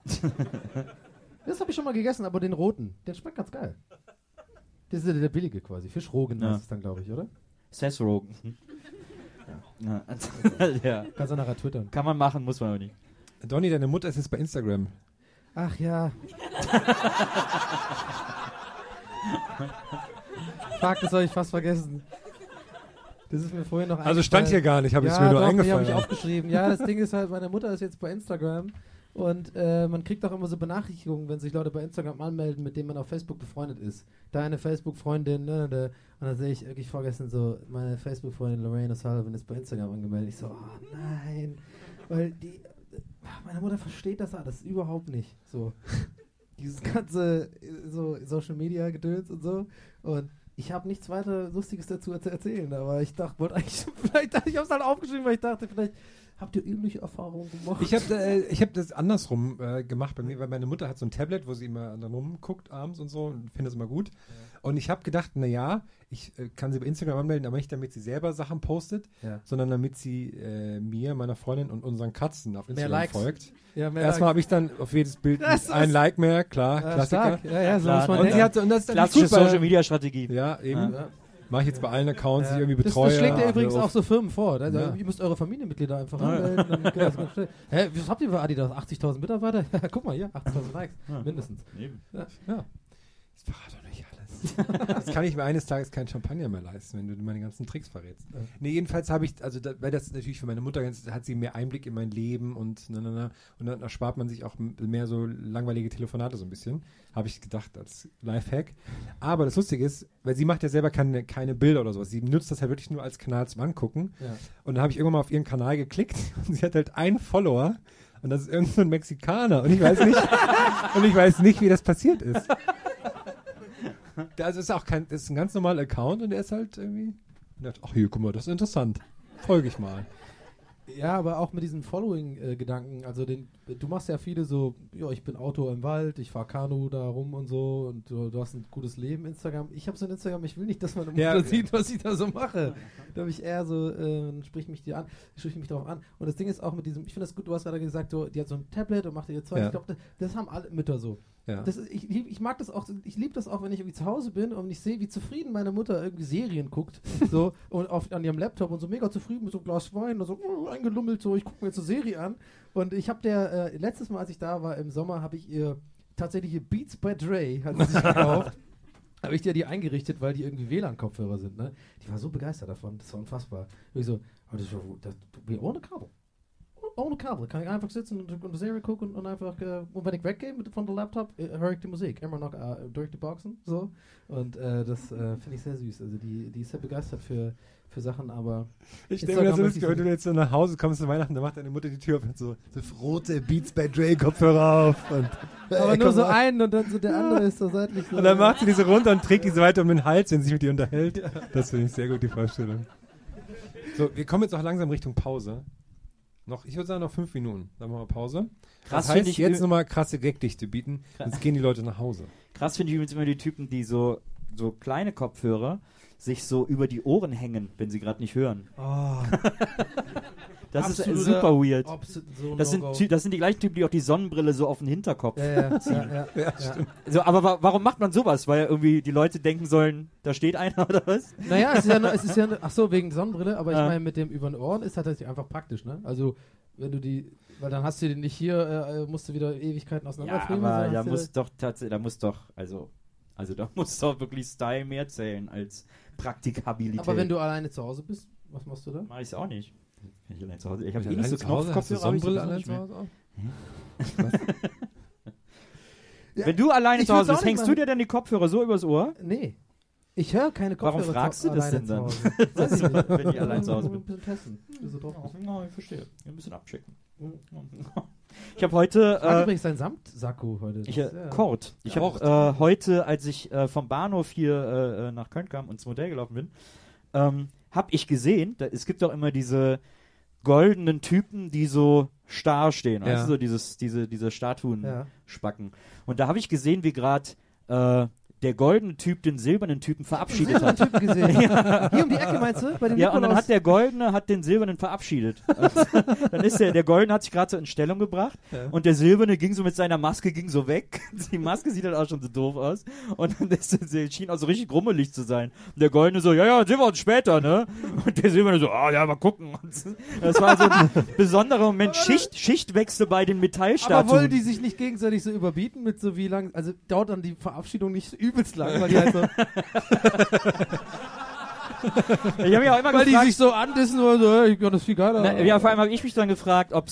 Das habe ich schon mal gegessen, aber den roten. Der schmeckt ganz geil. Das ist der billige quasi. Fischrogen ist es dann, glaube ich, oder? Sessrogen. Ja. Ja. Kannst du nachher twittern. Kann man machen, muss man aber nicht. Donny, deine Mutter ist jetzt bei Instagram. Ach ja. Fuck, das habe ich fast vergessen. Das ist mir vorhin noch eingefallen. Also stand hier gar nicht, habe ich es mir nur eingefallen. Ja, habe ich aufgeschrieben. Ja, das Ding ist halt, meine Mutter ist jetzt bei Instagram und man kriegt auch immer so Benachrichtigungen, wenn sich Leute bei Instagram anmelden, mit denen man auf Facebook befreundet ist. Deine Facebook-Freundin, ne. Und dann sehe ich wirklich vorgestern so, meine Facebook-Freundin Lorraine O'Sullivan ist bei Instagram angemeldet. Ich so, oh nein. Weil meine Mutter versteht das alles überhaupt nicht. So. Dieses ganze so Social-Media-Gedöns und so. Und ich habe nichts weiter Lustiges dazu zu erzählen, aber ich dachte, ich habe es halt aufgeschrieben, weil ich dachte, vielleicht habt ihr übliche Erfahrungen gemacht. Ich hab das andersrum gemacht bei mir, weil meine Mutter hat so ein Tablet, wo sie immer dann rumguckt abends und so und finde das immer gut. Ja. Und ich habe gedacht, naja, ich kann sie bei Instagram anmelden, aber nicht, damit sie selber Sachen postet, sondern damit sie mir, meiner Freundin und unseren Katzen auf Instagram folgt. Ja, erstmal habe ich dann auf jedes Bild ein Like mehr, klar, Klassiker. Ja, so muss man und sie hat, und das ist dann klassische Social-Media-Strategie. Ja, eben. Ja. Mache ich jetzt bei allen Accounts, die ich irgendwie betreue. Das schlägt ja übrigens auch so Firmen vor. Also ihr müsst eure Familienmitglieder einfach anmelden. Dann geht das ganz schnell. Hä, was habt ihr bei Adidas? 80.000 Mitarbeiter? Guck mal hier, 80.000 Likes, mindestens. Ja. Das verrate doch nicht alles. Das kann ich mir eines Tages kein Champagner mehr leisten, wenn du meine ganzen Tricks verrätst. Ja. Nee, jedenfalls habe ich, also weil das natürlich für meine Mutter, hat sie mehr Einblick in mein Leben und dann erspart man sich auch mehr so langweilige Telefonate so ein bisschen, habe ich gedacht als Lifehack. Aber das Lustige ist, weil sie macht ja selber keine Bilder oder sowas, sie nutzt das halt wirklich nur als Kanal zum Angucken. Ja. Und dann habe ich irgendwann mal auf ihren Kanal geklickt und sie hat halt einen Follower und das ist irgend so ein Mexikaner und ich weiß nicht, wie das passiert ist. Also das ist ein ganz normaler Account und er ist halt irgendwie. Ach hier, guck mal, das ist interessant. Folge ich mal. Ja, aber auch mit diesem Following-Gedanken. Also du machst ja viele so, ja, ich bin Autor im Wald, ich fahre Kanu da rum und so und du hast ein gutes Leben, Instagram. Ich habe so ein Instagram, ich will nicht, dass man sieht, was ich da so mache. Da habe ich eher so, sprich mich darauf an. Und das Ding ist auch mit diesem, ich finde das gut, du hast gerade gesagt, die hat so ein Tablet und macht ihr Zeug. Ich glaube, das haben alle Mütter so. Ja. Das ist, ich mag das auch, ich liebe das auch, wenn ich irgendwie zu Hause bin und ich sehe, wie zufrieden meine Mutter irgendwie Serien guckt, so, und an ihrem Laptop und so mega zufrieden mit so einem Glas Wein und so eingelummelt, so, ich gucke mir jetzt eine Serie an. Und ich habe letztes Mal, als ich da war, im Sommer, habe ich ihr tatsächlich Beats by Dre, hat sie sich gekauft, habe ich die eingerichtet, weil die irgendwie WLAN-Kopfhörer sind, ne? Die war so begeistert davon, das war unfassbar. Und ich so, aber das ohne Kabel. Ohne Kabel kann ich einfach sitzen und eine Serie gucken und einfach, und wenn ich weggehe von dem Laptop, höre ich die Musik. Immer noch durch die Boxen, so. Und das finde ich sehr süß. Also die ist sehr begeistert für Sachen, aber... Ich denke mir, das ist lustig, wenn du jetzt so nach Hause kommst zu Weihnachten, dann macht deine Mutter die Tür auf und so rote Beats by Dre Kopfhörer auf. Und, aber nur so einen und dann so der andere ist so seitlich. So und dann macht sie diese runter und trägt diese weiter um den Hals, wenn sie sich mit ihr unterhält. Ja. Das finde ich sehr gut, die Vorstellung. So, wir kommen jetzt auch langsam Richtung Pause. Ich würde sagen, noch 5 Minuten. Dann machen wir Pause. Krass, das heißt, ich jetzt nochmal krasse Gagdichte bieten. Jetzt gehen die Leute nach Hause. Krass finde ich übrigens immer die Typen, die so kleine Kopfhörer sich so über die Ohren hängen, wenn sie gerade nicht hören. Oh. Das ist super weird. Das sind die gleichen Typen, die auch die Sonnenbrille so auf den Hinterkopf ziehen. Ja, stimmt. So, aber warum macht man sowas? Weil irgendwie die Leute denken sollen, da steht einer oder was? Naja, es ist ja ach so, wegen Sonnenbrille, aber ich meine, mit dem über den Ohren ist tatsächlich einfach praktisch, ne? Also, wenn du weil dann hast du den nicht hier, musst du wieder Ewigkeiten auseinanderfrieren. Ja, aber da muss doch wirklich Style mehr zählen als Praktikabilität. Aber wenn du alleine zu Hause bist, was machst du da? Mach ich's auch nicht. Ich habe nicht so Knopfkopfhörer, habe ich allein zu Hause auch? Wenn du alleine zu Hause bist, hängst du dir dann die Kopfhörer so übers Ohr? Nee. Ich höre keine Kopfhörer. Warum fragst du das denn dann? Weiß ich nicht. Wenn ich allein zu Hause bin. Ein bisschen testen. Ich verstehe. Ein bisschen abchecken. Ich habe heute... Ich trage übrigens dein Samtsacko heute. Kord. Ich habe heute, als ich vom Bahnhof hier nach Köln kam und ins Modell gelaufen bin, habe ich gesehen, es gibt doch immer diese goldenen Typen, die so starr stehen. Ja. Weißt du, so diese Statuen-Spacken. Ja. Und da habe ich gesehen, wie gerade... der goldene Typ den silbernen Typen verabschiedet hat. Typen gesehen. Ja. Hier um die Ecke, meinst du? Bei dem Nikolaus. Und dann hat der goldene den silbernen verabschiedet. Also, dann ist der goldene hat sich gerade so in Stellung gebracht und der silberne ging so mit seiner Maske so weg. Die Maske sieht dann auch schon so doof aus und dann schien auch so richtig grummelig zu sein. Und der goldene so, ja, 7 Wochen später, ne? Und der silberne so, mal gucken. Das war so ein besonderer Moment. Schichtwechsel bei den Metallstatuen. Aber wollen die sich nicht gegenseitig so überbieten mit so wie lang? Also dauert dann die Verabschiedung nicht so übelst lang, weil die halt so... Ich habe ja auch immer weil gefragt, die sich so andissen oder so, ich das viel geiler. Na, ja, vor allem habe ich mich dann gefragt, ob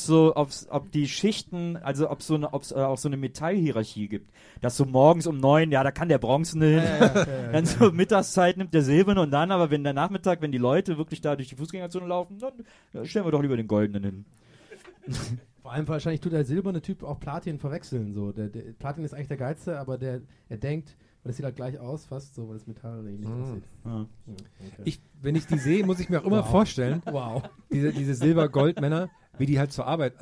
die Schichten, also ob es auch so eine Metallhierarchie gibt, dass so morgens um 9, da kann der Bronzene hin, dann so Mittagszeit nimmt der Silberne und dann aber, wenn der Nachmittag, wenn die Leute wirklich da durch die Fußgängerzone laufen, dann stellen wir doch lieber den Goldenen hin. Vor allem wahrscheinlich tut der silberne Typ auch Platin verwechseln, so. Der Platin ist eigentlich der Geilste, aber er denkt... Und es sieht halt gleich aus, fast so, weil das Metall eigentlich aussieht. Ah. Ja, okay. Wenn ich die sehe, muss ich mir auch immer vorstellen, diese Silber-Gold-Männer, wie die halt zur Arbeit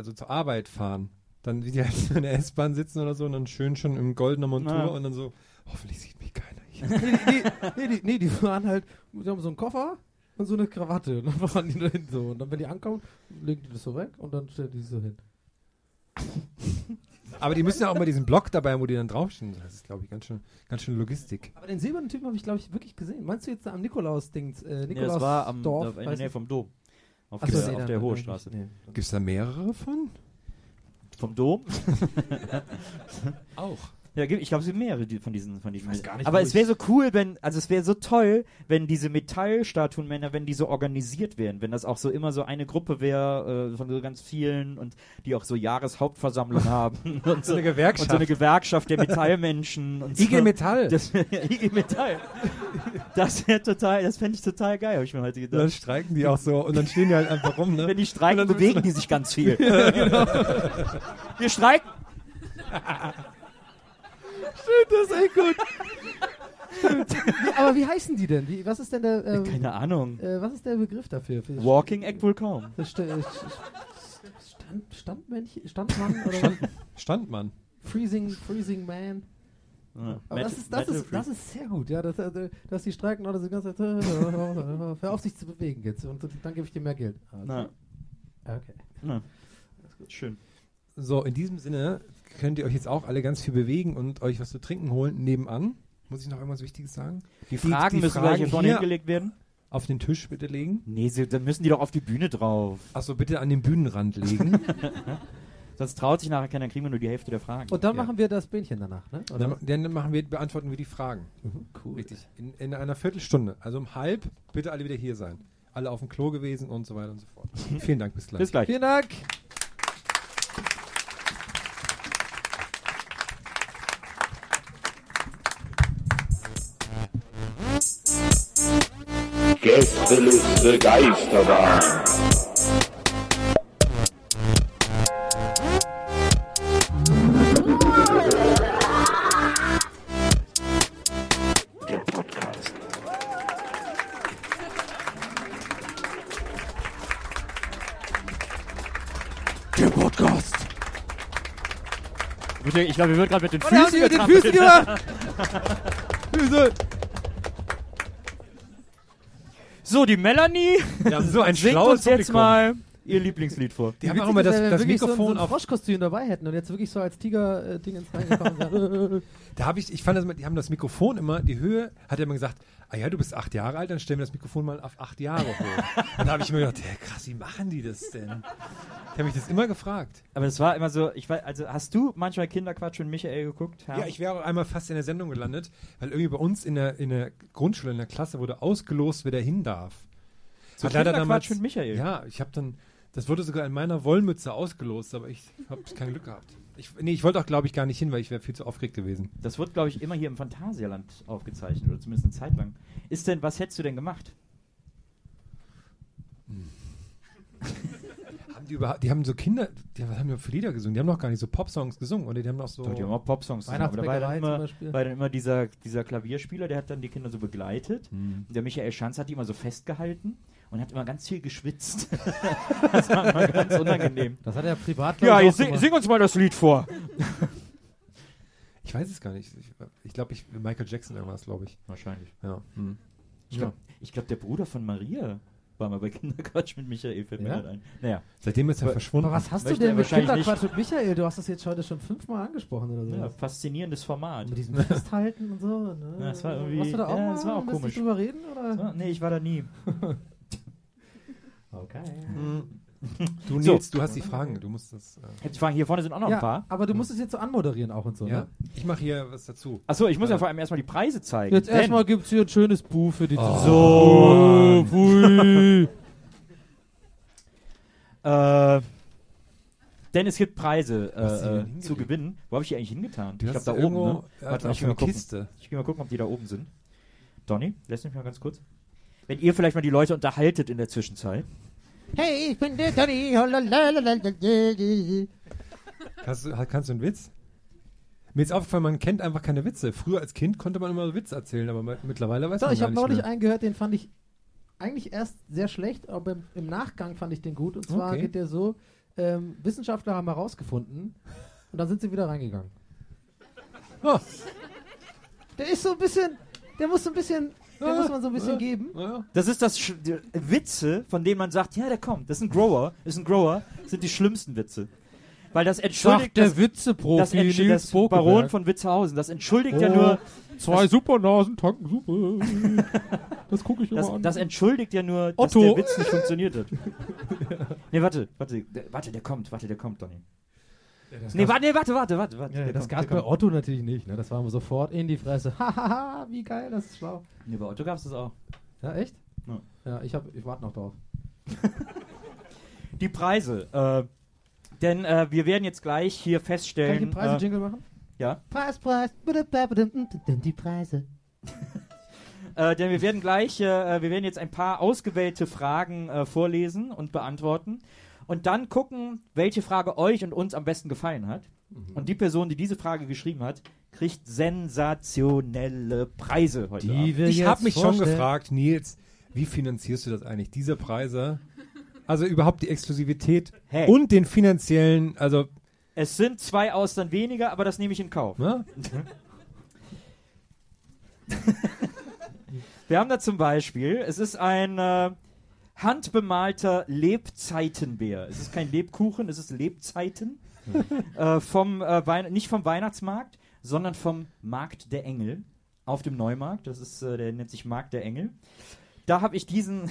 fahren. Dann, wie die halt in der S-Bahn sitzen oder so und dann schön schon im goldener Montur und dann so, hoffentlich sieht mich keiner. Die fahren halt, die haben so einen Koffer und so eine Krawatte. Und dann fahren die da hin so. Und dann, wenn die ankommen, legen die das so weg und dann stellen die so hin. Aber die müssen ja auch mal diesen Block dabei, wo die dann draufstehen. Das ist, glaube ich, ganz schön Logistik. Aber den silbernen Typen habe ich, glaube ich, wirklich gesehen. Meinst du jetzt da am Nikolaus-Ding? Nikolaus das war am Dorf, in der Nähe vom Dom. Auf der Hohe Straße. Nee. Gibt es da mehrere von? Vom Dom? Auch. Ja, ich glaube, es gibt mehrere von diesen. Von diesen. Ich weiß gar nicht, aber es wäre so cool, es wäre so toll, wenn diese Metallstatuenmänner, wenn die so organisiert wären, wenn das auch so immer so eine Gruppe wäre von so ganz vielen und die auch so Jahreshauptversammlung haben. Und so eine Gewerkschaft. Und so eine Gewerkschaft der Metallmenschen. Und IG Metall. IG Metall. Das fände ich total geil, habe ich mir heute gedacht. Dann streiken die auch so und dann stehen die halt einfach rum, ne? Wenn die streiken, dann bewegen die sich ganz viel. Ja, genau. Wir streiken. Das ist echt gut. Aber wie heißen die denn? Was ist denn der... keine Ahnung. Was ist der Begriff dafür? Walking Act wohl kaum. Standmann? Oder Standmann. Freezing Man. Ja. Aber das ist sehr gut, ja. Dass die streiken, oder die ganze Zeit... Hör auf, sich zu bewegen jetzt. Und dann gebe ich dir mehr Geld. Also. Na. Okay. Na. Das ist gut. Schön. So, in diesem Sinne... Könnt ihr euch jetzt auch alle ganz viel bewegen und euch was zu trinken holen nebenan? Muss ich noch irgendwas Wichtiges sagen? Die Fragen müssen gleich hier vorne hingelegt werden. Auf den Tisch bitte legen. Nee, dann müssen die doch auf die Bühne drauf. Achso, bitte an den Bühnenrand legen. Sonst traut sich nachher keiner, dann kriegen wir nur die Hälfte der Fragen. Und dann machen wir das Bähnchen danach, ne? Oder? Dann beantworten wir die Fragen. Mhm, cool. Richtig. In einer Viertelstunde, also um 12:30, bitte alle wieder hier sein. Alle auf dem Klo gewesen und so weiter und so fort. Vielen Dank, bis gleich. Bis gleich. Vielen Dank. Gästeliste Geisterbahn. Der Podcast. Der Podcast. Ich glaube, wir würden gerade mit den Füßen gemacht. Füße. So, die Melanie singt uns jetzt mal ihr Lieblingslied vor. Die haben auch immer das Mikrofon so ein Froschkostüm dabei hätten und jetzt wirklich so als Tiger-Ding ins Reingekommen. Ich fand das immer, die haben das Mikrofon immer, die Höhe, hat er immer gesagt, du bist 8 Jahre alt, dann stellen wir das Mikrofon mal auf 8 Jahre hoch. Und da habe ich mir gedacht, krass, wie machen die das denn? Ich habe mich das immer gefragt. Aber das war immer so, hast du manchmal Kinderquatsch mit Michael geguckt? Ja, ich wäre auch einmal fast in der Sendung gelandet, weil irgendwie bei uns in der Grundschule, in der Klasse wurde ausgelost, wer da hin darf. So Kinderquatsch mit Michael? Ja, ich habe dann... Das wurde sogar in meiner Wollmütze ausgelost, aber ich habe kein Glück gehabt. Ich wollte auch, glaube ich, gar nicht hin, weil ich wäre viel zu aufgeregt gewesen. Das wird, glaube ich, immer hier im Phantasialand aufgezeichnet, oder zumindest eine Zeit lang. Was hättest du denn gemacht? die haben so Kinder, die haben ja für Lieder gesungen, die haben noch gar nicht so Popsongs gesungen, oder die haben noch so... Doch, die haben auch Popsongs gesungen, aber da war dann immer dieser Klavierspieler, der hat dann die Kinder so begleitet. Der Michael Schanze hat die immer so festgehalten und hat immer ganz viel geschwitzt. Das war immer ganz unangenehm. Das hat er privat... Ja, jetzt sing uns mal das Lied vor. Ich weiß es gar nicht. Ich glaube, Michael Jackson irgendwas, glaube ich. Wahrscheinlich. Ja. Ich glaube, der Bruder von Maria... war mal bei Kinderquatsch mit Michael, fällt mir halt ein. Naja. Seitdem ist er verschwunden. Aber was hast du denn mit Kinderquatsch mit Michael? Du hast das jetzt heute schon 5-mal angesprochen oder so. Ja, faszinierendes Format. Mit diesem Festhalten und so. Ne? Na, das war irgendwie... Warst du da auch mal? Das war auch komisch. Drüber reden, oder? Nee, ich war da nie. Okay. Du, Nils, du hast die Fragen. Du musst das... Jetzt Fragen. Hier vorne sind auch noch ein paar. Aber du musst es jetzt so anmoderieren auch und so, ne? Ich mache hier was dazu. Achso, ich muss ja vor allem erstmal die Preise zeigen. Jetzt erstmal gibt es hier ein schönes Buch für die... So, pfui. Denn es gibt Preise zu gewinnen. Wo habe ich die eigentlich hingetan? Ich glaube, da oben, ne? Warte, ich gehe mal gucken. Ich gehe mal gucken, ob die da oben sind. Donny, lässt mich mal ganz kurz. Wenn ihr vielleicht mal die Leute unterhaltet in der Zwischenzeit. Hey, ich bin der Donny. Kannst du einen Witz? Mir ist aufgefallen, man kennt einfach keine Witze. Früher als Kind konnte man immer so Witze erzählen, aber mittlerweile weiß man nicht mehr. Ich habe neulich einen gehört, den fand ich eigentlich erst sehr schlecht, aber im Nachgang fand ich den gut. Und zwar geht der so, Wissenschaftler haben herausgefunden und dann sind sie wieder reingegangen. Oh. Der ist so ein bisschen, den muss man so ein bisschen geben. Ja. Das ist das Witze, von denen man sagt, ja, der kommt, das ist ein Grower, sind die schlimmsten Witze. Weil das entschuldigt das Baron von Witzhausen, das entschuldigt ja nur... Zwei Supernasen tanken super. Das gucke ich immer an. Das entschuldigt ja nur, dass der Witz nicht funktioniert hat. Nee, warte, der kommt, Donny. Ja, warte. Ja, das gab es bei Otto natürlich nicht, ne? Das war immer sofort in die Fresse. Hahaha, wie geil, das ist schlau. Nee, bei Otto gab es das auch. Ja, echt? Ja, ich warte noch drauf. Die Preise. Denn wir werden jetzt gleich hier feststellen... Kann ich den Preise-Jingle machen? Ja. Preis. Die Preise. Denn wir werden gleich, jetzt ein paar ausgewählte Fragen vorlesen und beantworten. Und dann gucken, welche Frage euch und uns am besten gefallen hat. Und die Person, die diese Frage geschrieben hat, kriegt sensationelle Preise heute Abend. Ich habe mich schon gefragt, Nils, wie finanzierst du das eigentlich? Diese Preise, also überhaupt die Exklusivität und den finanziellen, also... Es sind 2 Austern weniger, aber das nehme ich in Kauf. Ne? Wir haben da zum Beispiel, es ist ein... handbemalter Lebzeitenbär. Es ist kein Lebkuchen, es ist Lebzeiten. Nicht vom Weihnachtsmarkt, sondern vom Markt der Engel auf dem Neumarkt. Das ist, der nennt sich Markt der Engel. Da habe ich diesen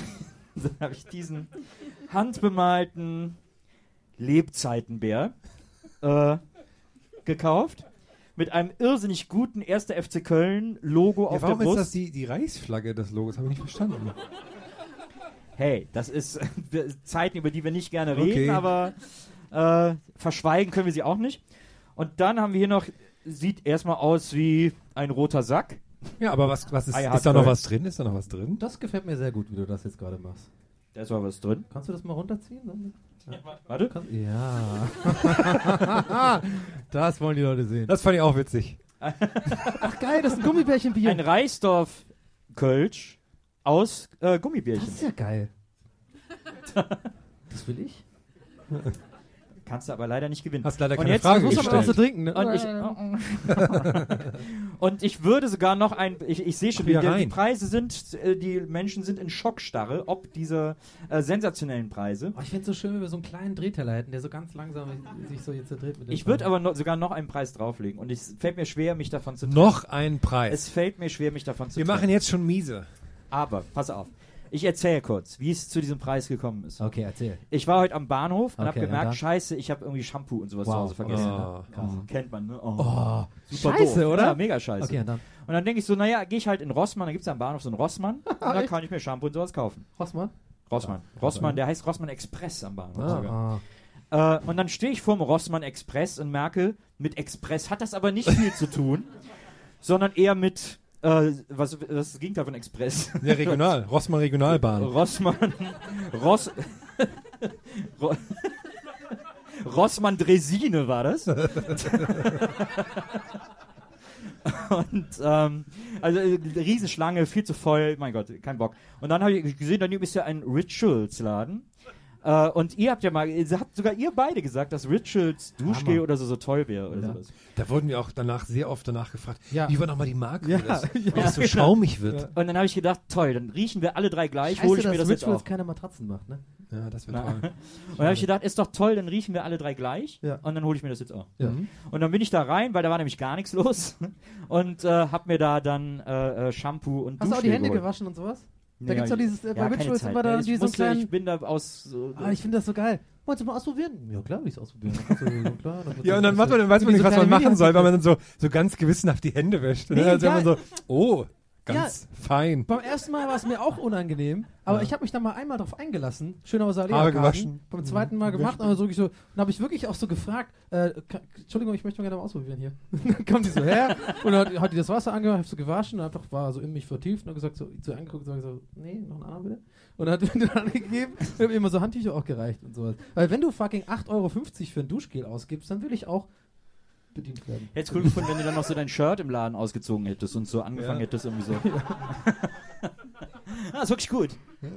handbemalten Lebzeitenbär gekauft. Mit einem irrsinnig guten 1. FC Köln-Logo auf der Brust. Warum ist das die Reichsflagge, das Logo? Das habe ich nicht verstanden. Hey, das ist Zeiten, über die wir nicht gerne reden, aber verschweigen können wir sie auch nicht. Und dann haben wir hier noch, sieht erstmal aus wie ein roter Sack. Ja, aber was ist da noch was drin? Ist da noch was drin? Das gefällt mir sehr gut, wie du das jetzt gerade machst. Da ist mal was drin. Kannst du das mal runterziehen? Ja, warte. Ja. Das wollen die Leute sehen. Das fand ich auch witzig. Ach geil, das ist ein Gummibärchenbier. Ein Reisdorf-Kölsch. Aus Gummibärchen. Das ist ja geil. Das will ich. Kannst du aber leider nicht gewinnen. Hast leider keine Frage gestellt. Muss man auch so trinken. Ne? Und ich würde sogar noch ein... Ich sehe schon, die Preise sind... Die Menschen sind in Schockstarre, ob diese sensationellen Preise. Oh, ich finde es so schön, wenn wir so einen kleinen Drehteller hätten, der so ganz langsam sich so jetzt dreht. Mit dem ich würde aber sogar noch einen Preis drauflegen. Und es fällt mir schwer, mich davon zu trennen. Noch einen Preis? Es fällt mir schwer, mich davon zu trennen. Wir machen jetzt schon miese. Aber, pass auf, ich erzähle kurz, wie es zu diesem Preis gekommen ist. Okay, erzähl. Ich war heute am Bahnhof und habe gemerkt, scheiße, ich habe irgendwie Shampoo und sowas zu Hause vergessen. Kennt man, ne? Super scheiße, doof, oder? Ja, mega scheiße. Okay, und dann denke ich so, naja, gehe ich halt in Rossmann, da gibt es am Bahnhof so einen Rossmann und da kann ich mir Shampoo und sowas kaufen. Rossmann, der heißt Rossmann Express am Bahnhof sogar. Und dann stehe ich vor dem Rossmann Express und merke, mit Express hat das aber nicht viel zu tun, sondern eher mit... was das Gegenteil von Express? Ja, Regional. Rossmann Regionalbahn. Rossmann. Ross. Rossmann Dresine war das. Und also Riesenschlange, viel zu voll, mein Gott, kein Bock. Und dann habe ich gesehen, daneben ist ja ein Rituals-Laden. Und ihr habt ja mal, habt sogar ihr beide gesagt, dass Rituals Duschgel oder so toll wäre. Oder sowas. Da wurden wir auch danach sehr oft danach gefragt, wie war nochmal die Marke, wie das so schaumig wird. Ja. Und dann habe ich gedacht, toll, dann riechen wir alle drei gleich, hole ich mir das jetzt auf. Rituals keine Matratzen macht, ne? Ja, das wird toll. Und dann habe ich gedacht, ist doch toll, dann riechen wir alle drei gleich und dann hole ich mir das jetzt auch. Ja. Und dann bin ich da rein, weil da war nämlich gar nichts los und habe mir da dann Shampoo und Duschgel geholt. Hast du auch die Hände gewaschen und sowas? Da gibt's doch dieses bei Rituals immer da so einen kleinen... Ich bin da aus... ich finde das so geil. Wolltest du mal ausprobieren? Ja, klar will ich es ausprobieren. Und dann macht man, dann weiß man nicht, was man machen soll, weil man dann so ganz gewissenhaft die Hände wäscht. Nee, also man so, ganz fein. Beim ersten Mal war es mir auch unangenehm, aber ich habe mich da mal einmal drauf eingelassen. Schön aus der Alea-Karten. Beim zweiten Mal gemacht, aber so, und habe ich wirklich auch so gefragt, Entschuldigung, ich möchte mal gerne mal ausprobieren hier. Dann kam die so her und dann hat die das Wasser angemacht, habe so gewaschen und einfach war so in mich vertieft und gesagt, so angeguckt und so, nee, noch einen anderen bitte. Und hat mir dann angegeben, ich habe immer so Handtücher auch gereicht und sowas. Weil wenn du fucking 8,50 Euro für ein Duschgel ausgibst, dann will ich auch bedient werden. Hätte es cool gefunden, wenn du dann noch so dein Shirt im Laden ausgezogen hättest und so angefangen hättest irgendwie so. Ah, ist wirklich gut. Ja.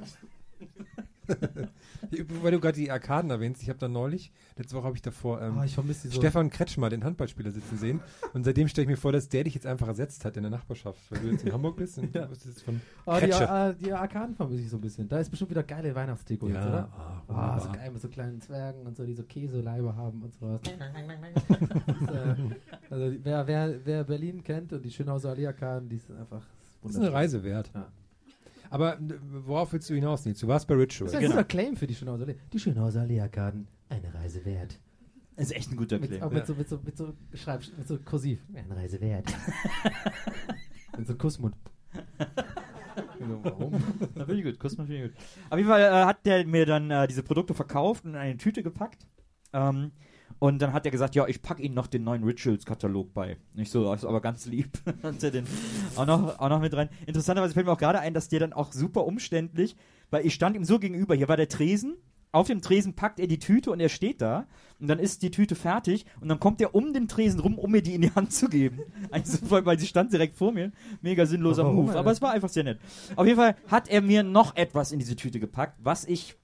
Weil du gerade die Arkaden erwähnst, ich habe da neulich, letzte Woche habe ich davor ich vermisse die so. Stefan Kretschmer, den Handballspieler, sitzen sehen und seitdem stelle ich mir vor, dass der dich jetzt einfach ersetzt hat in der Nachbarschaft, weil du jetzt in Hamburg bist und du bist jetzt von Kretsche. Die Arkaden vermisse ich so ein bisschen. Da ist bestimmt wieder geile Weihnachtsdeko jetzt, oder? Ah, so geil mit so kleinen Zwergen und so, die so Käseleibe haben und sowas. Also wer Berlin kennt und die Schönhauser Allee-Arkaden, die sind einfach wunderschön. Das ist eine Reise wert. Ja. Aber worauf willst du hinaus, Nils? Du warst bei Rituals. Das ist ein guter Claim für die Schönhauser Allee. Die Schönhauser Allee-Arkaden, eine Reise wert. Das ist echt ein guter Claim. Auch mit so kursiv. Eine Reise wert. Mit so Kussmund. Warum? Na, finde ich gut. Kussmund finde ich gut. Auf jeden Fall hat der mir dann diese Produkte verkauft und in eine Tüte gepackt. Und dann hat er gesagt, ja, ich packe Ihnen noch den neuen Rituals-Katalog bei. Nicht so, ist aber ganz lieb. Hat er den auch noch mit rein. Interessanterweise fällt mir auch gerade ein, dass der dann auch super umständlich, weil ich stand ihm so gegenüber, hier war der Tresen, auf dem Tresen packt er die Tüte und er steht da und dann ist die Tüte fertig und dann kommt er um den Tresen rum, um mir die in die Hand zu geben. Also, weil sie stand direkt vor mir. Mega sinnloser Move, aber es war einfach sehr nett. Auf jeden Fall hat er mir noch etwas in diese Tüte gepackt, was ich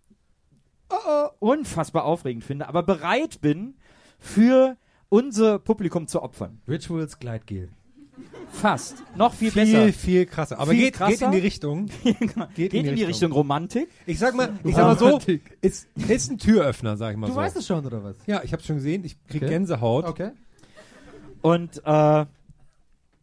unfassbar aufregend finde, aber bereit bin, für unser Publikum zu opfern. Rituals Gleitgel. Fast. Noch viel besser. Viel krasser. Aber viel geht in die Richtung. geht in die Richtung Romantik. Ich sag mal so, ist ein Türöffner, sag ich mal so. Du weißt es schon, oder was? Ja, ich hab's schon gesehen. Ich krieg Gänsehaut. Okay. Und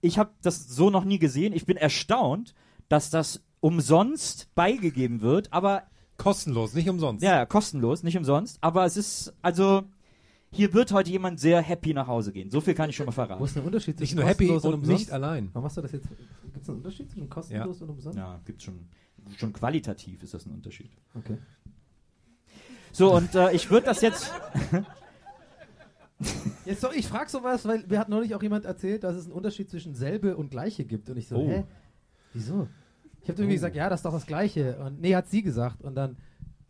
ich hab das so noch nie gesehen. Ich bin erstaunt, dass das umsonst beigegeben wird, aber kostenlos, nicht umsonst. Ja, kostenlos, nicht umsonst. Aber es ist, also, hier wird heute jemand sehr happy nach Hause gehen. So viel kann ich schon mal verraten. Wo ist der Unterschied zwischen kostenlos und umsonst? Nicht allein. Warum machst du das jetzt? Gibt es einen Unterschied zwischen kostenlos und umsonst? Ja, gibt es schon. Schon qualitativ ist das ein Unterschied. Okay. So, und ich würde das jetzt... Jetzt doch, ich frage sowas, weil mir hat neulich auch jemand erzählt, dass es einen Unterschied zwischen selbe und gleiche gibt. Und ich so, hä? Wieso? Ich habe irgendwie gesagt, ja, das ist doch das Gleiche. Und nee, hat sie gesagt. Und dann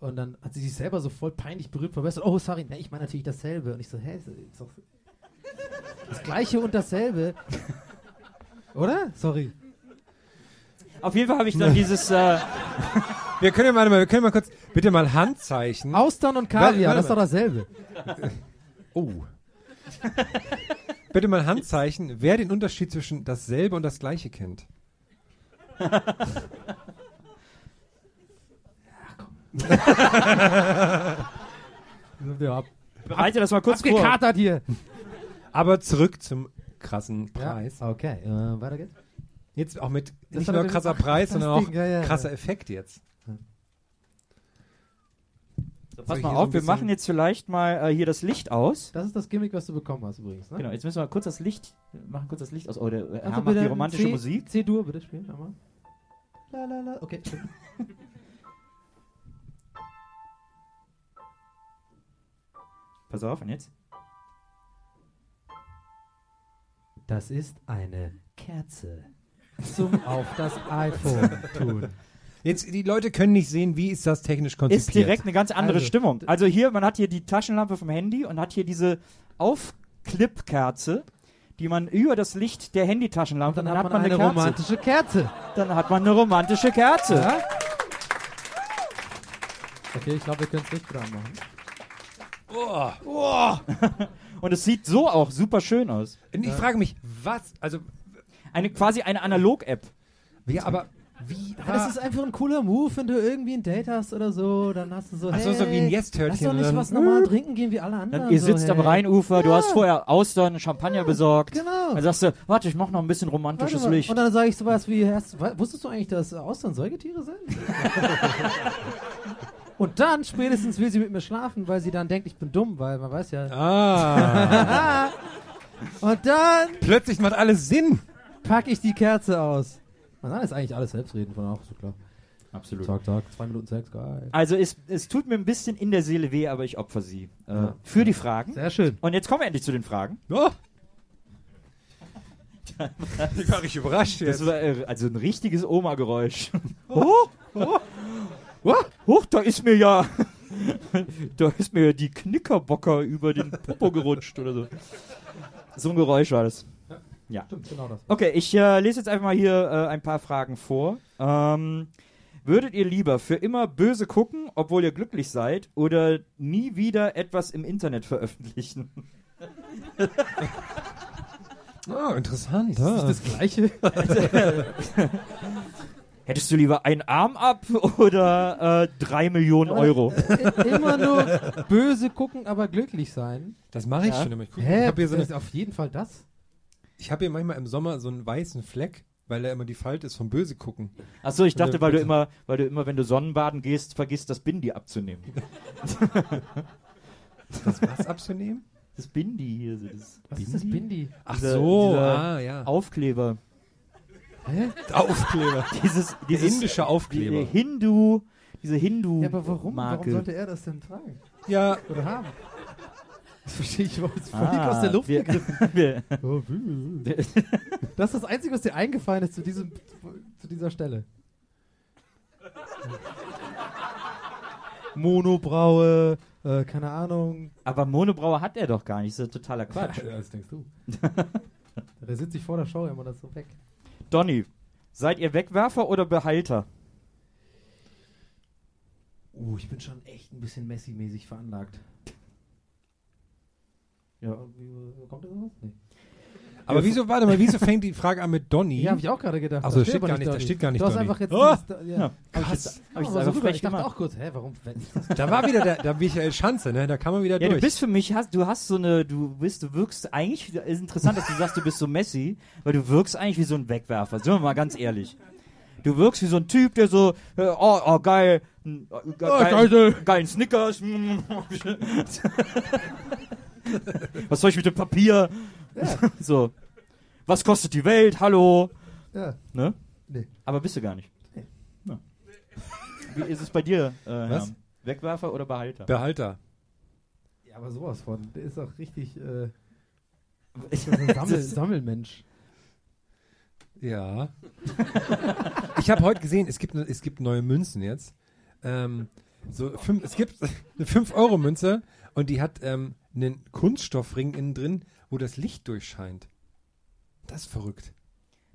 hat sie sich selber so voll peinlich berührt verbessert. Oh, sorry, nee, ich meine natürlich dasselbe. Und ich so, hä, ist doch das Gleiche und dasselbe. Oder? Sorry. Auf jeden Fall habe ich dann dieses... Wir können mal kurz... Bitte mal Handzeichen. Austern und Kaviar, das ist doch dasselbe. Oh. Bitte mal Handzeichen, wer den Unterschied zwischen dasselbe und das Gleiche kennt. Ja, komm. Bereite das mal kurz vor. Abgekatert hier. Aber zurück zum krassen Preis. Ja, okay, weiter geht's. Jetzt auch mit das nicht nur krasser Preis, sondern auch krasser Effekt jetzt. So, pass mal auf, wir machen jetzt vielleicht mal hier das Licht aus. Das ist das Gimmick, was du bekommen hast übrigens. Ne? Genau, jetzt müssen wir kurz das Licht aus. Oh, der Herr macht die romantische Musik. C-Dur, bitte spielen. La, la, la. Okay. Pass auf, und jetzt? Das ist eine Kerze zum auf das iPhone tun. Jetzt, die Leute können nicht sehen, wie ist das technisch konzipiert. Ist direkt eine ganz andere Stimmung. Also hier, man hat hier die Taschenlampe vom Handy und hat hier diese Aufklippkerze, die man über das Licht der Handytaschenlampe... Und dann hat man eine Kerze. Romantische Kerze. Dann hat man eine romantische Kerze. Ja? Okay, ich glaube, wir können es nicht dran machen. Oh. Oh. Und es sieht so auch super schön aus. Ich frage mich, was... Also quasi eine Analog-App. Ja, aber... das ist einfach ein cooler Move, wenn du irgendwie ein Date hast oder so, dann hast du so, ach so, hey, so wie ein Yes-Törtchen. Lass doch nicht was normal trinken gehen wie alle anderen. Dann, ihr sitzt am Rheinufer, du hast vorher Austern, Champagner besorgt. Genau. Dann sagst du, warte, ich mach noch ein bisschen romantisches Licht. Und dann sage ich sowas wie, wusstest du eigentlich, dass Austern Säugetiere sind? Und dann spätestens will sie mit mir schlafen, weil sie dann denkt, ich bin dumm, weil man weiß ja. Ah. Und dann... Plötzlich macht alles Sinn. Packe ich die Kerze aus. Na, ist eigentlich alles Selbstreden von auch, so klar. Absolut. Tag, 2 Minuten Sex, geil. Also es tut mir ein bisschen in der Seele weh, aber ich opfer sie. Für die Fragen. Sehr schön. Und jetzt kommen wir endlich zu den Fragen. Oh. Ich war richtig überrascht jetzt. Das war also ein richtiges Oma-Geräusch. Oh. Oh. Oh. Oh, da ist mir ja die Knickerbocker über den Popo gerutscht oder so. So ein Geräusch war das. Ja. Stimmt, genau das. Okay, ich lese jetzt einfach mal hier ein paar Fragen vor. Würdet ihr lieber für immer böse gucken, obwohl ihr glücklich seid, oder nie wieder etwas im Internet veröffentlichen? Ah, oh, interessant. Ist das Gleiche? Hättest du lieber einen Arm ab oder 3 Millionen Euro? Immer nur böse gucken, aber glücklich sein. Das mache ich schon immer. Ich hab hier so auf jeden Fall das. Ich habe hier manchmal im Sommer so einen weißen Fleck, weil da immer die Falte ist vom Böse gucken. Achso, ich dachte, weil du immer, wenn du Sonnenbaden gehst, vergisst, das Bindi abzunehmen. Das was abzunehmen? Das Bindi hier. Was ist das Bindi? Ach so, dieser Aufkleber. Hä? Aufkleber. Dieses indische Aufkleber. Diese Hindu-Marke. Ja, aber warum sollte er das denn tragen? Ja. Oder haben? Das verstehe ich, warum es völlig aus der Luft gegriffen. Das ist das Einzige, was dir eingefallen ist zu dieser Stelle. Monobraue, keine Ahnung. Aber Monobraue hat er doch gar nicht, das ist totaler Quatsch. Ja, das denkst du. Der sitzt sich vor der Show immer das so weg. Donny, seid ihr Wegwerfer oder Behalter? Ich bin schon echt ein bisschen Messi-mäßig veranlagt. Ja, kommt das raus? Nee. Aber wieso fängt die Frage an mit Donny? Ja, habe ich auch gerade gedacht. Also da steht gar nicht Donny. Du hast einfach jetzt... Krass. Ich dachte auch kurz, warum? Da war wieder der Michael Schanze, ne? Da kam man wieder durch. Du bist für mich, du wirkst eigentlich, ist interessant, dass du sagst, du bist so Messi, weil du wirkst eigentlich wie so ein Wegwerfer. Sind wir mal ganz ehrlich. Du wirkst wie so ein Typ, der so, geil, geilen Snickers. Was soll ich mit dem Papier? Ja. So. Was kostet die Welt? Hallo. Ja. Ne? Nee. Aber bist du gar nicht. Nee. Ja. Wie ist es bei dir, was? Herr? Wegwerfer oder Behalter? Behalter. Ja, aber sowas von. Der ist auch richtig Sammelmensch. Ja. Ich habe heute gesehen, es gibt neue Münzen jetzt. Es gibt eine 5-Euro-Münze und die hat... einen Kunststoffring innen drin, wo das Licht durchscheint. Das ist verrückt.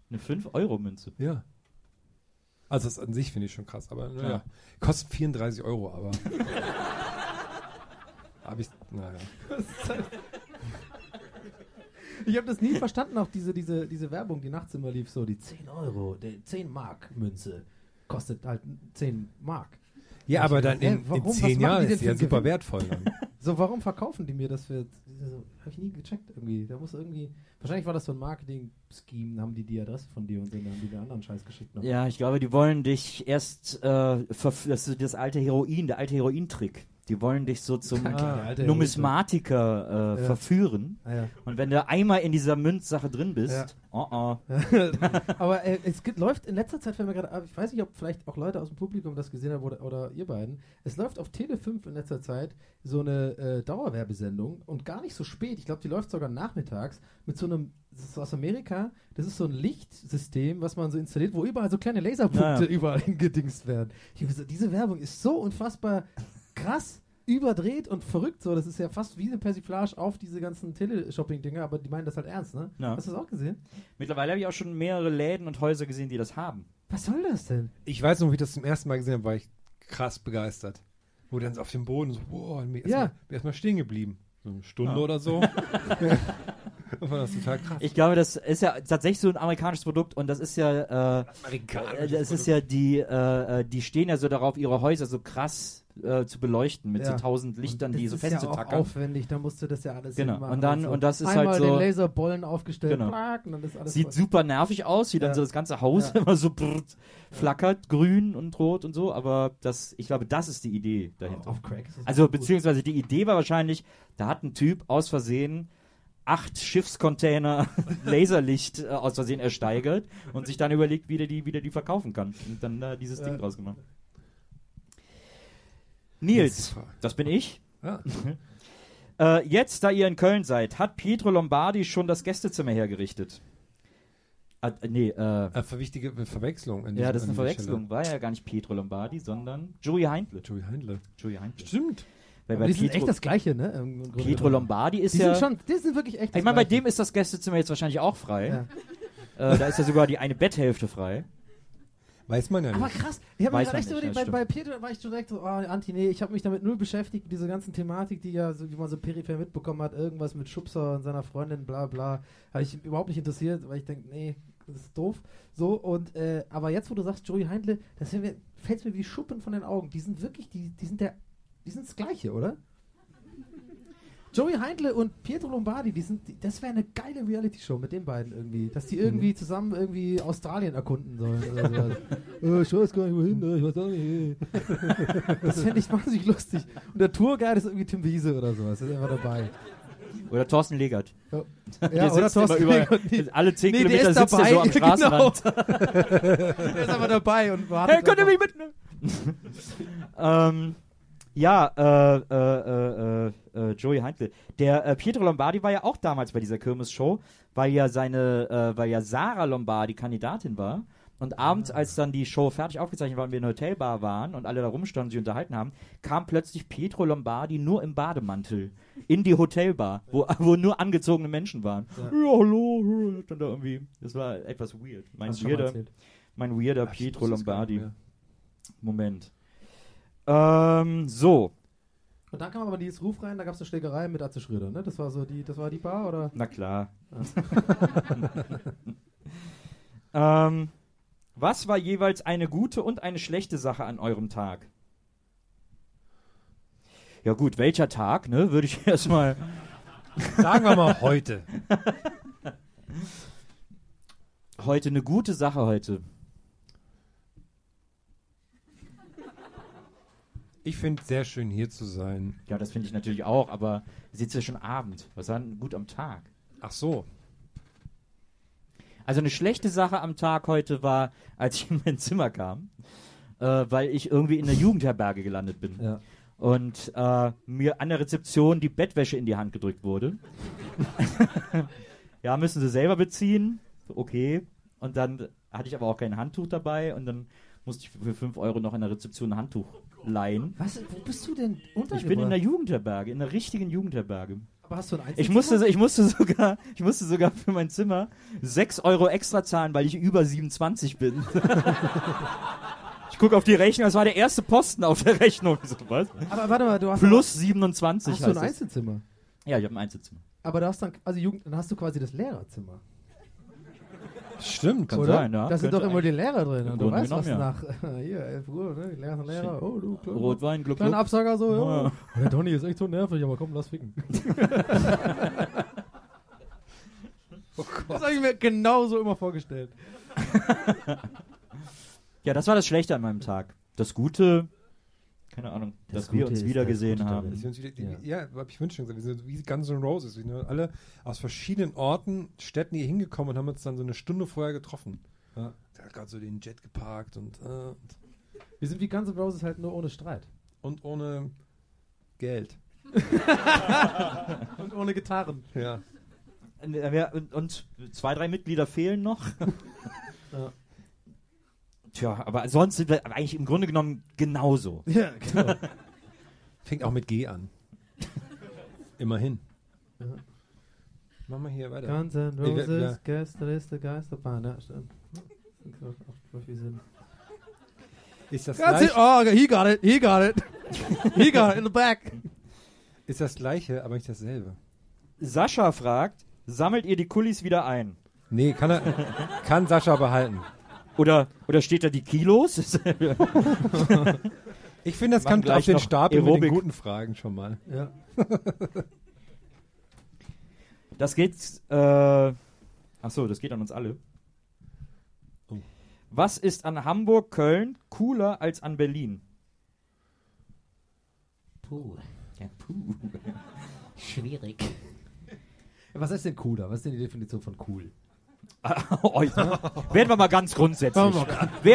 Eine 5-Euro-Münze? Ja. Also das an sich finde ich schon krass, aber naja. Kostet 34 Euro, aber... Ich habe das nie verstanden, auch diese Werbung, die nachts immer lief, so die 10 Euro, die 10 Mark Münze kostet halt 10 Mark. Ja, aber dann in 10 Jahren ist die ja super wertvoll dann. So, warum verkaufen die mir das für... Habe ich nie gecheckt irgendwie. Da muss irgendwie... Wahrscheinlich war das so ein Marketing-Scheme, haben die Adresse von dir und dann haben die den anderen Scheiß geschickt noch. Ja, ich glaube, die wollen dich erst... das ist der alte Heroin-Trick. Die wollen dich so zum Numismatiker verführen. Ja. Und wenn du einmal in dieser Münzsache drin bist, Aber läuft in letzter Zeit, wenn wir gerade, ich weiß nicht, ob vielleicht auch Leute aus dem Publikum das gesehen haben oder ihr beiden, es läuft auf Tele 5 in letzter Zeit so eine Dauerwerbesendung und gar nicht so spät, ich glaube, die läuft sogar nachmittags, mit so einem, das ist aus Amerika, das ist so ein Lichtsystem, was man so installiert, wo überall so kleine Laserpunkte überall hingedingst werden. Ich hab so, diese Werbung ist so unfassbar krass überdreht und verrückt, so, das ist ja fast wie eine Persiflage auf diese ganzen Teleshopping-Dinger, aber die meinen das halt ernst, ne? Ja. Hast du das auch gesehen? Mittlerweile habe ich auch schon mehrere Läden und Häuser gesehen, die das haben. Was soll das denn? Ich weiß noch, wie ich das zum ersten Mal gesehen habe, war ich krass begeistert. Wo dann auf dem Boden so, wow, ich bin erstmal stehen geblieben. So eine Stunde oder so. Das war total krass. Ich glaube, das ist ja tatsächlich so ein amerikanisches Produkt und das ist ja das ist ja die stehen ja so darauf, ihre Häuser so krass zu beleuchten mit so 1000 Lichtern, die so festzutackern. Das ist ja auch aufwendig, da musst du das ja alles hinmachen. Und dann, und das ist einmal halt so... Einmal den Laserbollen aufgestellt, plack, und dann ist alles... Sieht super nervig aus, wie dann so das ganze Haus immer so flackert, grün und rot und so, aber das, ich glaube, das ist die Idee dahinter. Auf Crack. Also, beziehungsweise die Idee war wahrscheinlich, da hat ein Typ aus Versehen 8 Schiffscontainer Laserlicht aus Versehen ersteigert und sich dann überlegt, wie der die verkaufen kann. Und dann da dieses Ding draus gemacht. Nils, das bin ich. Ja. Jetzt, da ihr in Köln seid, hat Pietro Lombardi schon das Gästezimmer hergerichtet? Wichtige Verwechslung. Ja, das ist eine Verwechslung. Stelle. War ja gar nicht Pietro Lombardi, sondern Joey Heindle. Stimmt. Weil die sind echt das Gleiche, ne? Pietro Lombardi ist die die sind wirklich echt das Gleiche. Ich meine, bei dem ist das Gästezimmer jetzt wahrscheinlich auch frei. Ja. Da ist ja sogar die eine Betthälfte frei. Weiß man ja nicht. Aber krass, ich habe mir gerade echt überlegt, bei Peter war ich direkt so, ich habe mich damit null beschäftigt, diese ganzen Thematik, die man so peripher mitbekommen hat, irgendwas mit Schubser und seiner Freundin, bla bla, habe ich überhaupt nicht interessiert, weil ich denke, nee, das ist doof. So, und, aber jetzt, wo du sagst, Joey Heindle, das fällt mir wie Schuppen von den Augen. Die sind wirklich, die sind das Gleiche, oder? Joey Heindle und Pietro Lombardi, das wäre eine geile Reality-Show mit den beiden irgendwie. Dass die irgendwie zusammen irgendwie Australien erkunden sollen. Oder so. Ich weiß gar nicht wohin, ich weiß auch nicht. Das fände ich wahnsinnig lustig. Und der Tourguide ist irgendwie Tim Wiese oder sowas. Das ist einfach dabei. Oder Thorsten Legert. Ja, oder Thorsten Legert. Alle 10 Kilometer sitzt er so am Straßenrand. Der ist aber dabei und wartet. Hey, könnt ihr mich mitnehmen? Joey Heindle. Der Pietro Lombardi war ja auch damals bei dieser Kirmes-Show, weil Sarah Lombardi Kandidatin war. Und abends, als dann die Show fertig aufgezeichnet war und wir in der Hotelbar waren und alle da rumstanden und sich unterhalten haben, kam plötzlich Pietro Lombardi nur im Bademantel in die Hotelbar, wo nur angezogene Menschen waren. Ja, hallo. Und da irgendwie, das war etwas weird. Mein weirder Pietro Lombardi. Moment. So. Und dann kam aber dieses Ruf rein, da gab es eine Schlägerei mit Atze Schröder, ne? Das war die Bar, oder? Na klar. Ja. Was war jeweils eine gute und eine schlechte Sache an eurem Tag? Ja gut, welcher Tag, ne? Würde ich erstmal sagen wir mal heute. Heute eine gute Sache heute. Ich finde es sehr schön, hier zu sein. Ja, das finde ich natürlich auch, aber es ist ja schon Abend. Was war denn gut am Tag? Ach so. Also eine schlechte Sache am Tag heute war, als ich in mein Zimmer kam, weil ich irgendwie in der Jugendherberge gelandet bin. Ja. Und mir an der Rezeption die Bettwäsche in die Hand gedrückt wurde. Ja, müssen Sie selber beziehen. Okay. Und dann hatte ich aber auch kein Handtuch dabei und dann musste ich für 5 € noch in der Rezeption ein Handtuch leihen. Was? Wo bist du denn untergebracht? Ich bin in der Jugendherberge, in der richtigen Jugendherberge. Aber hast du ein Einzelzimmer? Ich musste sogar für mein Zimmer 6 € extra zahlen, weil ich über 27 bin. Ich gucke auf die Rechnung, das war der erste Posten auf der Rechnung. Was? Aber warte mal, du hast... Plus 27 heißt das. Hast du ein Einzelzimmer? Ja, ich habe ein Einzelzimmer. Aber dann hast du quasi das Lehrerzimmer. Stimmt, kann sein, ja. Da sind doch immer die Lehrer drin. Und du weißt was nach 11 Uhr, ne? Lehrer. Oh, du, klar. Rotwein, Gluck, kleiner Absager, so, ja. Der Donny ist echt so nervig, aber komm, lass ficken. Oh Gott. Das habe ich mir genauso immer vorgestellt. Ja, das war das Schlechte an meinem Tag. Das Gute, keine Ahnung, dass wir uns wiedergesehen haben. Ja, hab ich wünschen. Wir sind wie Guns N' Roses. Wir sind alle aus verschiedenen Orten, Städten hier hingekommen und haben uns dann so eine Stunde vorher getroffen. Ja. Da hat gerade so den Jet geparkt und. Wir sind wie Guns N' Roses halt nur ohne Streit. Und ohne Geld. Und ohne Gitarren. Ja. Und 2, 3 Mitglieder fehlen noch. Ja. Tja, aber sonst sind wir eigentlich im Grunde genommen genauso. Ja, genau. Fängt auch mit G an. Immerhin. Ja. Machen wir hier weiter. Guns N' Roses, gestern ist der Geisterbahn. Ja, stimmt. Ist das gleich? Oh, he got it, he got it. He got it in the back. Ist das gleiche, aber nicht dasselbe. Sascha fragt, sammelt ihr die Kullis wieder ein? Nee, kann Sascha behalten. Oder steht da die Kilos? Ich finde, das kann gleich auf den Stapel mit den guten Fragen schon mal. Ja. Das geht... Achso, das geht an uns alle. Oh. Was ist an Hamburg-Köln cooler als an Berlin? Puh. Ja, puh. Schwierig. Was ist denn cooler? Was ist denn die Definition von cool? Oh, ja. Werden wir mal ganz grundsätzlich.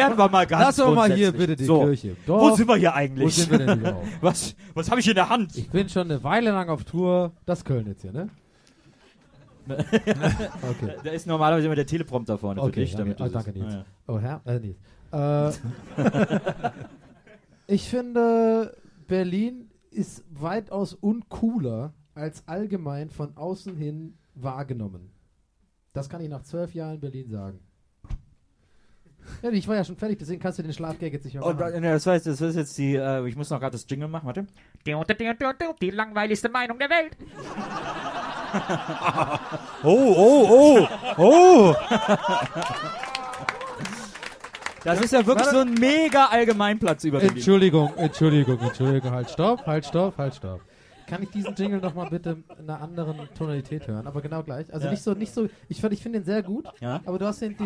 Lass doch mal hier bitte die Kirche. Doch. Wo sind wir hier eigentlich? Wo sind wir denn überhaupt? Was habe ich in der Hand? Ich bin schon eine Weile lang auf Tour. Das ist Köln jetzt hier, ne? Okay. Da ist normalerweise immer der Teleprompter vorne für dich. Damit danke, Nils. Ja. Oh, Herr? Nils. Ich finde, Berlin ist weitaus uncooler als allgemein von außen hin wahrgenommen. Das kann ich nach 12 Jahren in Berlin sagen. Ja, ich war ja schon fertig, deswegen kannst du den Schlafgag jetzt nicht mehr machen. Oh, das ist jetzt die, ich muss noch gerade das Jingle machen, warte. Die langweiligste Meinung der Welt. Oh. Das ist ja wirklich so ein mega Allgemeinplatz über Berlin. Entschuldigung, halt, stopp. Kann ich diesen Jingle nochmal bitte in einer anderen Tonalität hören? Aber genau gleich. Also nicht so. Ich finde den sehr gut, aber du hast den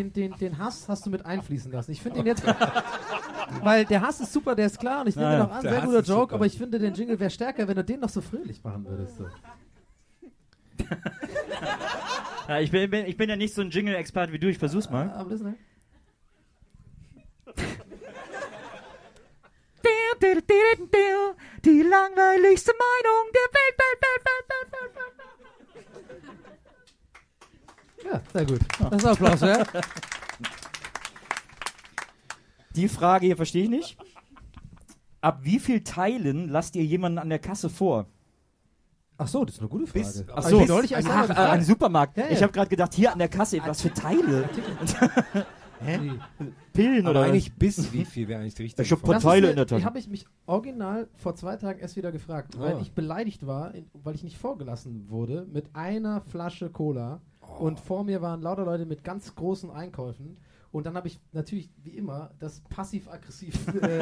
Hass hast du mit einfließen lassen. Ich finde den jetzt... Weil der Hass ist super, der ist klar und ich nehme den auch an. Sehr guter Joke, super. Aber ich finde, den Jingle wäre stärker, wenn du den noch so fröhlich machen würdest. So. Ja, ich bin ja nicht so ein Jingle-Experte wie du. Ich versuch's mal. Aber das, ne? Die langweiligste Meinung der Welt. Ja, sehr gut. Das ist ein Applaus, ja? Die Frage hier verstehe ich nicht. Ab wie viel Teilen lasst ihr jemanden an der Kasse vor? Ach so, das ist eine gute Frage. Ein Supermarkt. Ja. Ich habe gerade gedacht, hier an der Kasse, was für Teile? Hä? Pillen aber oder eigentlich bis wie viel wäre eigentlich die richtige Frage? Ich habe in der Tasche. Habe ich mich original vor 2 Tagen erst wieder gefragt, weil ich beleidigt war, weil ich nicht vorgelassen wurde mit einer Flasche Cola und vor mir waren lauter Leute mit ganz großen Einkäufen und dann habe ich natürlich wie immer das passiv-aggressiv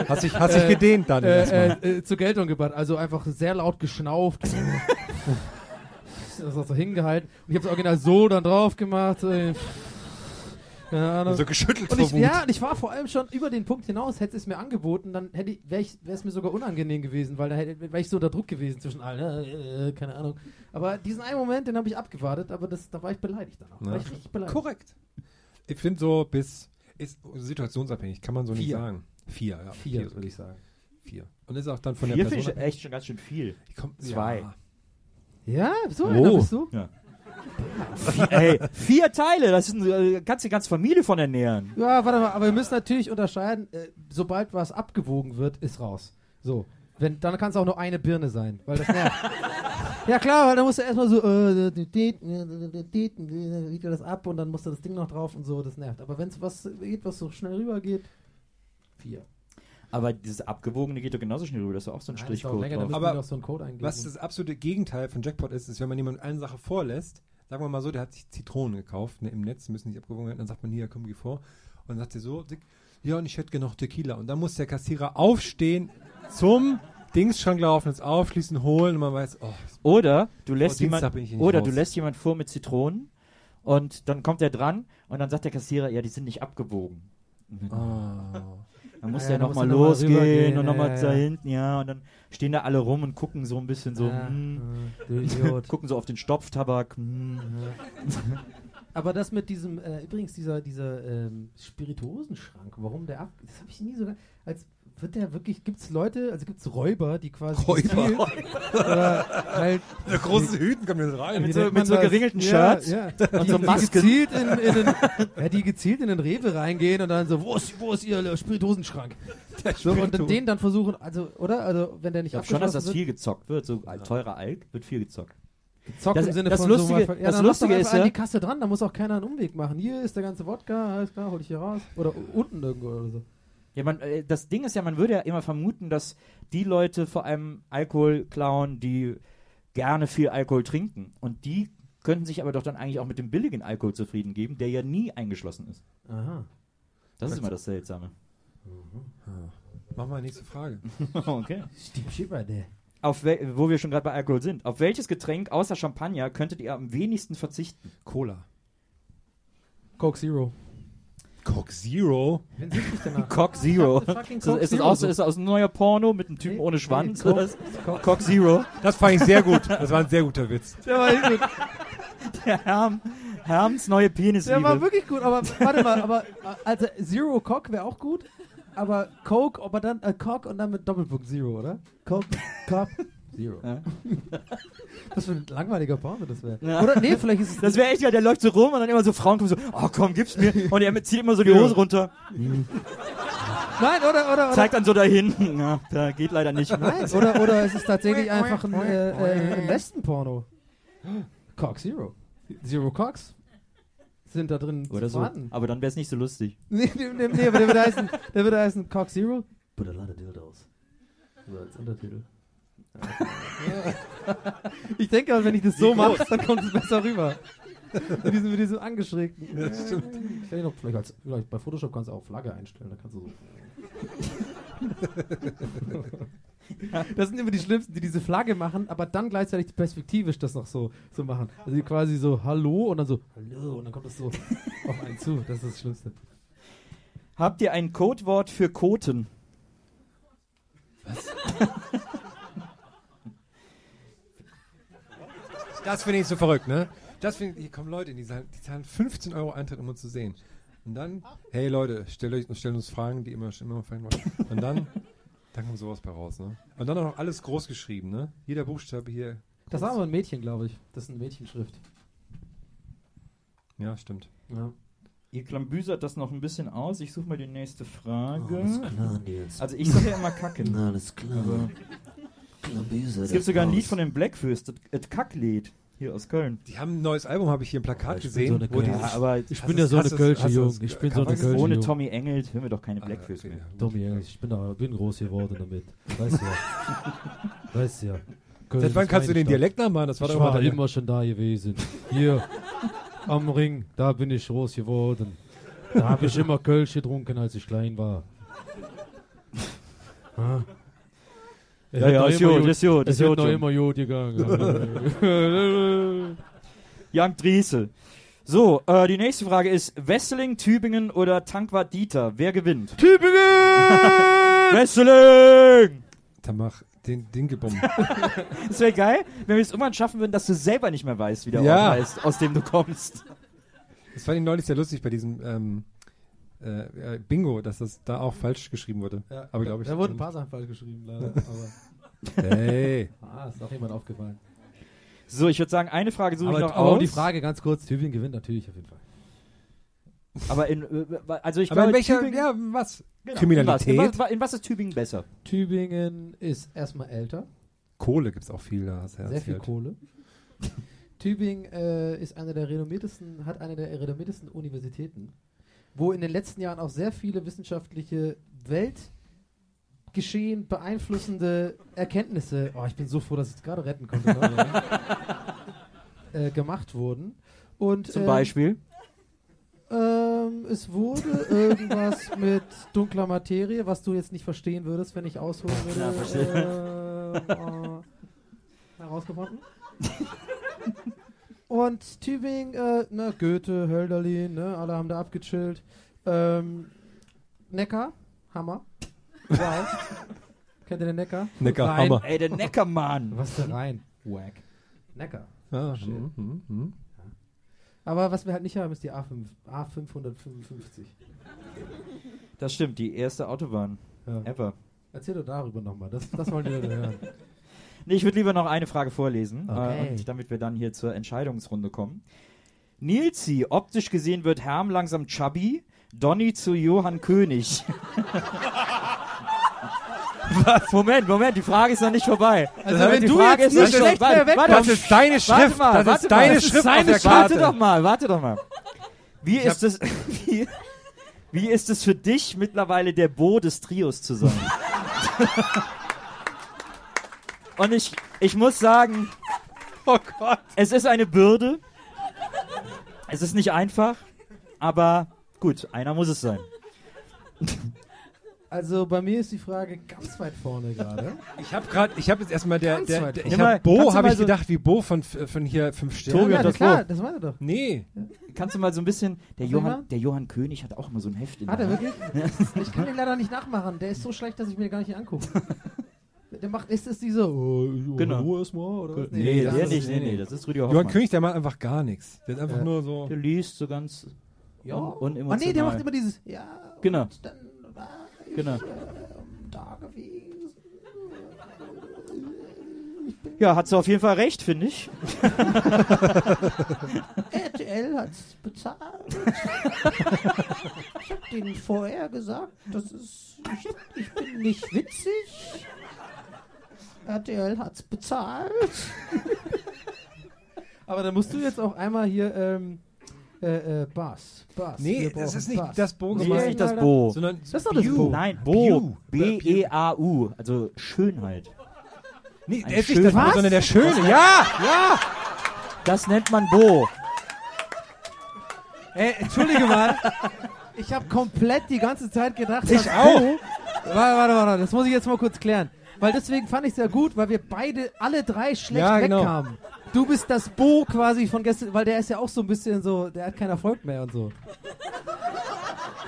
hat sich gedehnt dann zur Geltung gebracht, also einfach sehr laut geschnauft. Das hat so hingehalten und ich habe es original so dann drauf gemacht. Also geschüttelt und ich, vor Wut. Ja, und ich war vor allem schon über den Punkt hinaus, hätte es mir angeboten, dann wäre es mir sogar unangenehm gewesen, weil da wäre ich so unter Druck gewesen zwischen allen, keine Ahnung. Aber diesen einen Moment, den habe ich abgewartet, aber da war ich beleidigt danach. War ich richtig beleidigt. Korrekt. Ich finde so ist situationsabhängig, kann man so nicht sagen. 4, ja. 4 würde ich sagen. 4. Und ist auch dann von 4 der Person abhängig. Echt schon ganz schön viel. 2. Ja, so einer bist du? Ja. 4 Teile, das ist eine ganze Familie von ernähren. Ja, warte mal, aber wir müssen natürlich unterscheiden, sobald was abgewogen wird, ist raus. So, dann kann es auch nur eine Birne sein, weil das nervt. Ja klar, weil da musst du erstmal so wiegt das ab und dann musst du das Ding noch drauf und so, das nervt. Aber wenn es was geht, was so schnell rüber geht, 4. Aber dieses Abgewogene geht doch genauso schnell rüber, dass du auch so einen Strichcode drauf. Aber so einen Code eingeben. Was das absolute Gegenteil von Jackpot ist, wenn man jemand eine Sache vorlässt, sagen wir mal so, der hat sich Zitronen gekauft, ne, im Netz, müssen nicht abgewogen werden, dann sagt man, hier, komm, geh vor. Und dann sagt er so, ja, und ich hätte genug Tequila. Und dann muss der Kassierer aufstehen, zum Dings schon gelaufen, das Aufschließen, holen und man weiß, du lässt jemand vor mit Zitronen und dann kommt er dran und dann sagt der Kassierer, ja, die sind nicht abgewogen. Oh. Dann musst ja nochmal losgehen und nochmal da hinten, ja. Und dann stehen da alle rum und gucken so ein bisschen so, gucken so auf den Stopftabak. Aber das mit diesem, übrigens dieser Spirituosenschrank, warum der ab... Das habe ich nie so... Als wird der wirklich... Gibt's Leute, also gibt's Räuber, die quasi... Räuber? Halt eine große Hüten kommen jetzt rein. Mit so geringelten Shirts. Ja, ja. Und so Masken. Die gezielt in den Rewe reingehen und dann so, wo ist ihr Spirituosenschrank? So, und den dann versuchen, also, oder? Also, wenn der nicht abgeschlossen wird... Ich glaube schon, dass das viel gezockt wird. So teurer Alk wird viel gezockt. Das Lustige ist ja... an die Kasse dran, da muss auch keiner einen Umweg machen. Hier ist der ganze Wodka, alles klar, hol ich hier raus. Oder unten irgendwo oder so. Ja, das Ding ist ja, man würde ja immer vermuten, dass die Leute vor allem Alkohol klauen, die gerne viel Alkohol trinken. Und die könnten sich aber doch dann eigentlich auch mit dem billigen Alkohol zufrieden geben, der ja nie eingeschlossen ist. Aha. Das ist immer das Seltsame. Mhm. Machen wir nächste Frage. Okay. Wo wir schon gerade bei Alkohol sind. Auf welches Getränk außer Champagner könntet ihr am wenigsten verzichten? Cola. Coke Zero. Coke Zero? Coke Zero. Ist das aus einem neuen Porno mit einem Typen ohne Schwanz? Coke Zero. Das fand ich sehr gut. Das war ein sehr guter Witz. Der war echt gut. Der Herms neue Penisliebe. Der war wirklich gut, aber warte mal. Also Zero Coke wäre auch gut. Aber Coke, aber dann Coke und dann mit Doppelpunkt Zero, oder? Coke, Zero. Ja. Was für ein langweiliger Porno das wäre. Ja. Oder? Nee, vielleicht ist es... Das wäre echt geil, der läuft so rum und dann immer so Frauen kommen so, oh komm, gib's mir. Und er zieht immer so die Hose runter. Nein, oder? Zeigt dann so da hinten. Ja, da geht leider nicht. Nein, oder es ist tatsächlich einfach ein Westen-Porno. Coke Zero. Zero Cokes sind da drin oder so. Aber dann wäre es nicht so lustig. Nee, aber der würde heißen Coke Zero. Put a lot of dildos. Oder als Untertitel. Ich denke, wenn ich das so mache, dann kommt es besser rüber. Mit diesem angeschrägten. Ja, das stimmt. Ich kann noch vielleicht bei Photoshop kannst du auch Flagge einstellen, da kannst du so. Das sind immer die Schlimmsten, die diese Flagge machen, aber dann gleichzeitig perspektivisch das noch so machen. Also die quasi so Hallo und dann so Hallo und dann kommt das so auf einen zu. Das ist das Schlimmste. Habt ihr ein Codewort für Koten? Was? Das finde ich so verrückt, ne? Hier kommen Leute, die zahlen 15 Euro Eintritt, um uns zu sehen. Und dann, hey Leute, stellt uns Fragen, die immer fragen wollen. Und dann... Da kommt sowas bei raus, ne? Und dann auch noch alles groß geschrieben, ne? Jeder Buchstabe hier. Das war aber ein Mädchen, glaube ich. Das ist eine Mädchenschrift. Ja, stimmt. Ja. Ihr klambüsert das noch ein bisschen aus. Ich suche mal die nächste Frage. Oh, alles klar, Nils. Also ich sage ja immer Kacken. Na, alles klar. Es gibt sogar ein Lied von den Blackfist, das Kacklied. Hier aus Köln. Die haben ein neues Album, habe ich hier im Plakat gesehen. Ich bin ja so eine Kölsche Jugend. Ohne Tommy Engels hören wir doch keine Blackfist mehr. Tommy Engels, ich bin groß geworden damit. Weißt du ja. Seit wann kannst du den Dialekt nachmachen? Das war doch immer. Ich war immer schon da gewesen. Hier am Ring, da bin ich groß geworden. Da habe ich immer Kölsch getrunken, als ich klein war. Ha? Ja, ist gut. Noch immer gut gegangen. Young Driesel. So, die nächste Frage ist, Wesseling, Tübingen oder Tankwart Dieter? Wer gewinnt? Tübingen! Wesseling! Da mach den Dingebum. Das wäre geil, wenn wir es irgendwann schaffen würden, dass du selber nicht mehr weißt, wie der Ort heißt, aus dem du kommst. Das fand ich neulich sehr lustig bei diesem... Bingo, dass das da auch falsch geschrieben wurde. Ja, aber glaube ich. Da wurden ein paar Sachen falsch geschrieben, leider. Aber hey. Ist auch jemand aufgefallen. So, ich würde sagen, eine Frage suche ich noch aus. Die Frage ganz kurz: Tübingen gewinnt natürlich auf jeden Fall. Aber in welcher? Tübingen, ja, was? Genau. Kriminalität. In was ist Tübingen besser? Tübingen ist erstmal älter. Kohle gibt's auch viel da. Sehr viel Kohle. Tübingen hat eine der renommiertesten Universitäten, wo in den letzten Jahren auch sehr viele wissenschaftliche Weltgeschehen beeinflussende Erkenntnisse, ich bin so froh, dass ich es gerade retten konnte, gemacht wurden. Und, zum Beispiel? Es wurde irgendwas mit dunkler Materie, was du jetzt nicht verstehen würdest, wenn ich ausholen würde, herausgefunden. Und Tübingen, Goethe, Hölderlin, alle haben da abgechillt. Neckar, Hammer. Wow. Kennt ihr den Neckar? Neckar, Hammer. Ey, der Neckarmann. Was ist der Rhein? Wack. Neckar. Ah, shit. Ja. Aber was wir halt nicht haben, ist die A555. Das stimmt, die erste Autobahn ever. Erzähl doch darüber nochmal, das wollen wir hören. Nee, ich würde lieber noch eine Frage vorlesen, okay. Damit wir dann hier zur Entscheidungsrunde kommen. Nilsi, optisch gesehen wird Herm langsam chubby, Donny zu Johann König. Was? Moment, die Frage ist noch nicht vorbei. Also wenn die Frage jetzt ist, nicht warte, das ist deine Schrift, mal, das ist deine Schrift auf der Karte. Warte doch mal. Wie ist es für dich, mittlerweile der Bo des Trios zu sein? Und ich muss sagen, oh Gott. Es ist eine Bürde. Es ist nicht einfach, aber gut, einer muss es sein. Also bei mir ist die Frage ganz weit vorne gerade. Ich habe jetzt erstmal ich habe gedacht wie Bo von hier 5 Sterne. Ja, klar, das meinte doch. Nee. Kannst du mal so ein bisschen, der Johann König hat auch immer so ein Heft in der Hand. Hat er wirklich? Ich kann den leider nicht nachmachen, der ist so schlecht, dass ich mir den gar nicht angucke. Der macht, ist das dieser, genau. Erstmal, oder? Nee, der nicht, nee, das ist Rüdiger Hoffmann. Johann König, der macht einfach gar nichts. Der ist einfach nur so. Der liest so ganz unemotional. Ah nee, der macht immer dieses, genau. Und dann genau. Da gewesen. Ja, hat sie auf jeden Fall recht, finde ich. RTL hat's bezahlt. Ich hab denen vorher gesagt, ich bin nicht witzig. RTL hat's bezahlt. Aber da musst du jetzt auch einmal hier Bass. Nee, das ist nicht Bass. Das Bo gemacht. Nee, nicht das Bo. Sondern das ist doch das Bo. Nein, Bo. B-E-A-U. Also Schönheit. Nee, der ist nicht das Bo, sondern der Schöne. Ja! Das nennt man Bo. Ey, entschuldige mal. Ich habe komplett die ganze Zeit gedacht, ich auch. Bo, warte, das muss ich jetzt mal kurz klären. Weil deswegen fand ich es ja gut, weil wir beide, alle drei schlecht wegkamen. Du bist das Bo quasi von gestern, weil der ist ja auch so ein bisschen so, der hat keinen Erfolg mehr und so.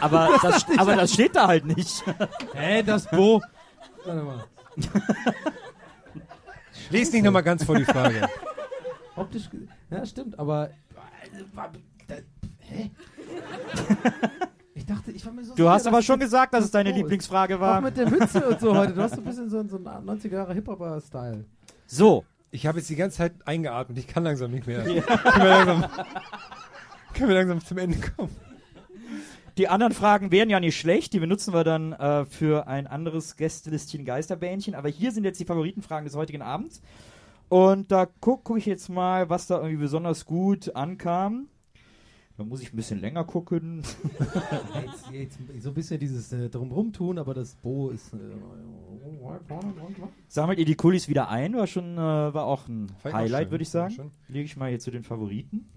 Aber das steht da halt nicht. Das Bo. Warte mal. Lies nicht nochmal ganz vor die Frage. Optisch, ja stimmt, aber hä? Ich dachte, ich war mir so du sicher, hast aber schon gesagt, dass es deine Lieblingsfrage war. Auch mit der Mütze und so heute. Du hast so ein bisschen so einen 90er-Jahre-Hip-Hop-Style. So. Ich habe jetzt die ganze Zeit eingeatmet. Ich kann langsam nicht mehr. Ja. Können wir langsam zum Ende kommen. Die anderen Fragen wären ja nicht schlecht. Die benutzen wir dann für ein anderes Gästelistchen Geisterbähnchen. Aber hier sind jetzt die Favoritenfragen des heutigen Abends. Und da gucke ich jetzt mal, was da irgendwie besonders gut ankam. Da muss ich ein bisschen länger gucken. Jetzt so ein bisschen dieses Drumrum tun, aber das Bo ist... Sammelt ihr die Kulis wieder ein? War auch ein Highlight, würde ich sagen. Lege ich mal hier zu den Favoriten.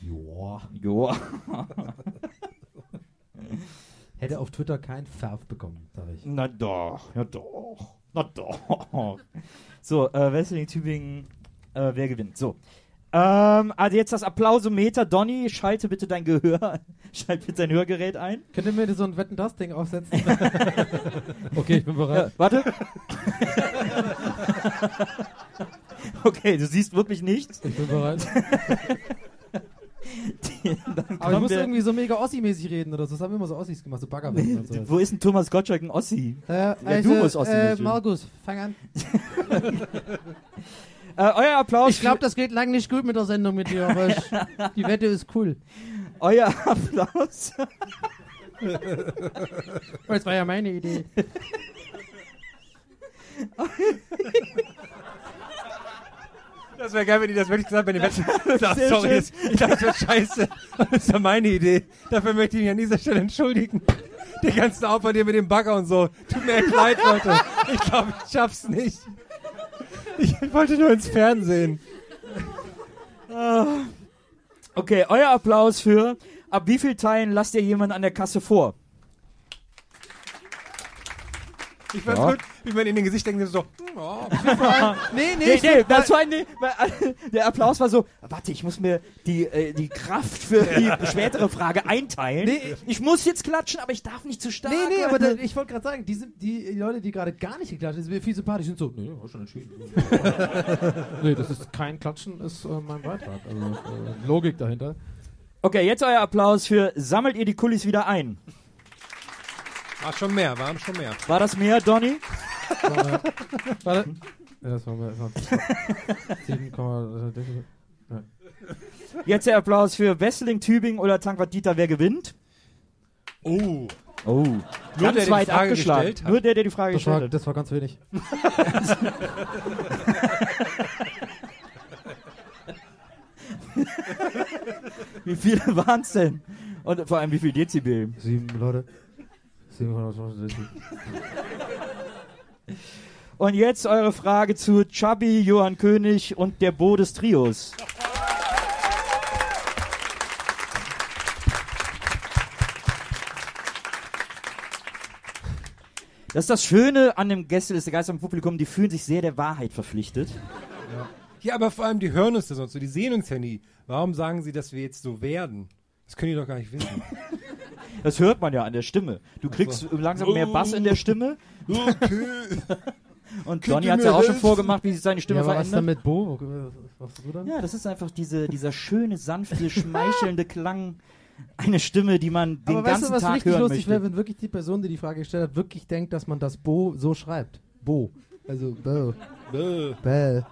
Joa. Hätte auf Twitter kein Verf bekommen, sag ich. Na doch. So, Wesseling, Tübingen, wer gewinnt? So. Also jetzt das Applausometer. Donny, schalte bitte dein Gehör. Schalte bitte dein Hörgerät ein. Könnt ihr mir so ein Wetten-das-Ding aufsetzen? Okay, ich bin bereit. Ja, warte. Okay, du siehst wirklich nichts. Ich bin bereit. Aber ich muss irgendwie so mega Ossi-mäßig reden oder so. Das haben wir immer so Ossis gemacht, so Baggerwesen und so. Wo ist denn Thomas Gottschalk ein Ossi? Also, du musst Ossi-mäßig. Markus, fang an. Euer Applaus. Ich glaube, das geht lang nicht gut mit der Sendung mit dir, aber die Wette ist cool. Euer Applaus. Das war ja meine Idee. Das wäre geil, wenn die das wirklich gesagt haben, wenn die Wette. Sorry, ich dachte, das ist scheiße. Das ist ja meine Idee. Dafür möchte ich mich an dieser Stelle entschuldigen. Den ganzen Aufwand hier mit dem Bagger und so. Tut mir echt leid, Leute. Ich glaube, ich schaff's nicht. Ich wollte nur ins Fernsehen. Okay, euer Applaus für: Ab wie viel Teilen lasst ihr jemanden an der Kasse vor? Ich fand's gut, wie man in den Gesicht denkt, so, oh, nee, das war nee. Der Applaus war so, warte, ich muss mir die Kraft für die schwerere Frage einteilen. Nee, ich muss jetzt klatschen, aber ich darf nicht zu stark. Nee, aber ich wollte gerade sagen, die Leute, die gerade gar nicht geklatscht sind, sind viel sympathisch und so, nee, hab schon entschieden. Nee, das ist kein Klatschen, ist mein Beitrag. Also Logik dahinter. Okay, jetzt euer Applaus für Sammelt ihr die Kulis wieder ein? War schon mehr. War das mehr, Donny? Warte. Ja, das war mehr. 7, ja. Jetzt der Applaus für Wesseling, Tübingen oder Tankwart Dieter. Wer gewinnt? Oh. Nur ganz der weit abgeschlagen. Nur der die Frage gestellt hat. Das war ganz wenig. Wie viele waren es denn? Und vor allem, wie viel Dezibel? 7 Leute. Und jetzt eure Frage zu Chubby, Johann König und der Bo des Trios. Das ist das Schöne an dem Gästeliste Geist am Publikum, die fühlen sich sehr der Wahrheit verpflichtet. Ja, aber vor allem, die hören uns das sonst so, die sehen uns ja nie. Warum sagen sie, dass wir jetzt so werden? Das können die doch gar nicht wissen. Das hört man ja an der Stimme. Du kriegst langsam mehr Bass in der Stimme. Okay. Und Donny hat ja auch schon vorgemacht, wie sich seine Stimme verändert. Was dann mit Bo? Was du dann? Ja, das ist einfach dieser schöne, sanfte, schmeichelnde Klang. Eine Stimme, die man den ganzen Tag hören möchte. Aber weißt du, was richtig lustig wäre, wenn wirklich die Person, die die Frage gestellt hat, wirklich denkt, dass man das Bo so schreibt. Bo. Also Bo. Bo. Bo.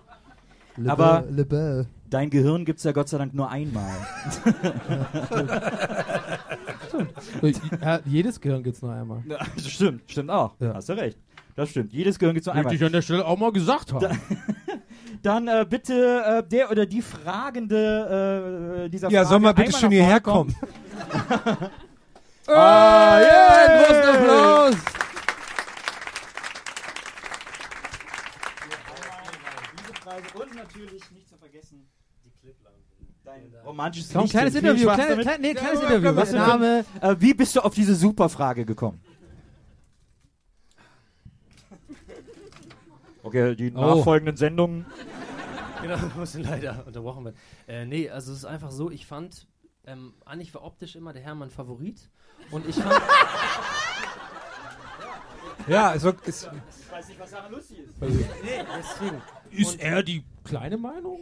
Aber dein Gehirn gibt's ja Gott sei Dank nur einmal. Stimmt. Ja, jedes Gehirn gibt's nur einmal. Ja, das stimmt auch. Ja. Hast du recht. Das stimmt. Jedes Gehirn gibt's nur einmal. Würde ich an der Stelle auch mal gesagt haben. Dann bitte der oder die Fragende dieser Frage. Ja, soll mal bitte schon hierher kommen. Yeah, großen Applaus! Und natürlich nicht zu vergessen, die Clip-Lampe. Dein romantisches Licht. Kleines Interview. Was Name? Wie bist du auf diese Superfrage gekommen? Okay, die nachfolgenden Sendungen. Genau, müssen leider unterbrochen werden. Nee, also es ist einfach so, ich fand, eigentlich war optisch immer der Herrmann Favorit. Und ich fand... Ja, also... Ich weiß nicht, was daran lustig ist. Also. Nee, deswegen... Ist und er die kleine Meinung?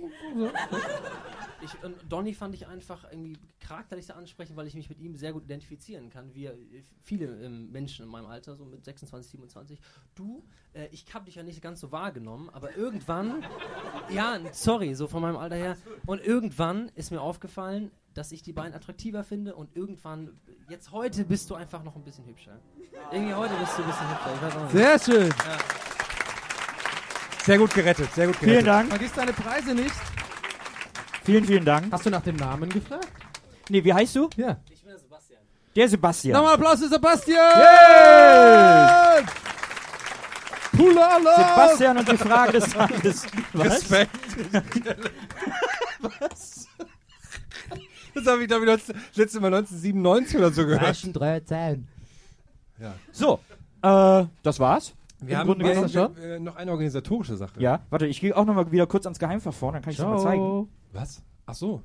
Und Donny fand ich einfach irgendwie charakterlich sehr ansprechend, weil ich mich mit ihm sehr gut identifizieren kann, wie viele Menschen in meinem Alter, so mit 26, 27. Du, ich habe dich ja nicht ganz so wahrgenommen, aber irgendwann, so von meinem Alter her, und irgendwann ist mir aufgefallen, dass ich die beiden attraktiver finde und irgendwann, jetzt heute bist du einfach noch ein bisschen hübscher. Irgendwie heute bist du ein bisschen hübscher. Ich weiß auch nicht. Sehr schön. Ja. Sehr gut gerettet. Vielen Dank. Vergiss deine Preise nicht. Vielen Dank. Hast du nach dem Namen gefragt? Nee, wie heißt du? Ja. Ich bin der Sebastian. Der Sebastian. Nochmal Applaus für Sebastian! Yeah! Sebastian und die Frage des Tages. Respekt. Was? Das habe ich, glaube ich, das letzte Mal 1997 oder so gehört. 3 Zellen. Ja. So, das war's. Wir haben noch eine organisatorische Sache. Ja, warte, ich gehe auch noch mal wieder kurz ans Geheimverfahren, dann kann ich es mal zeigen. Was? Ach so.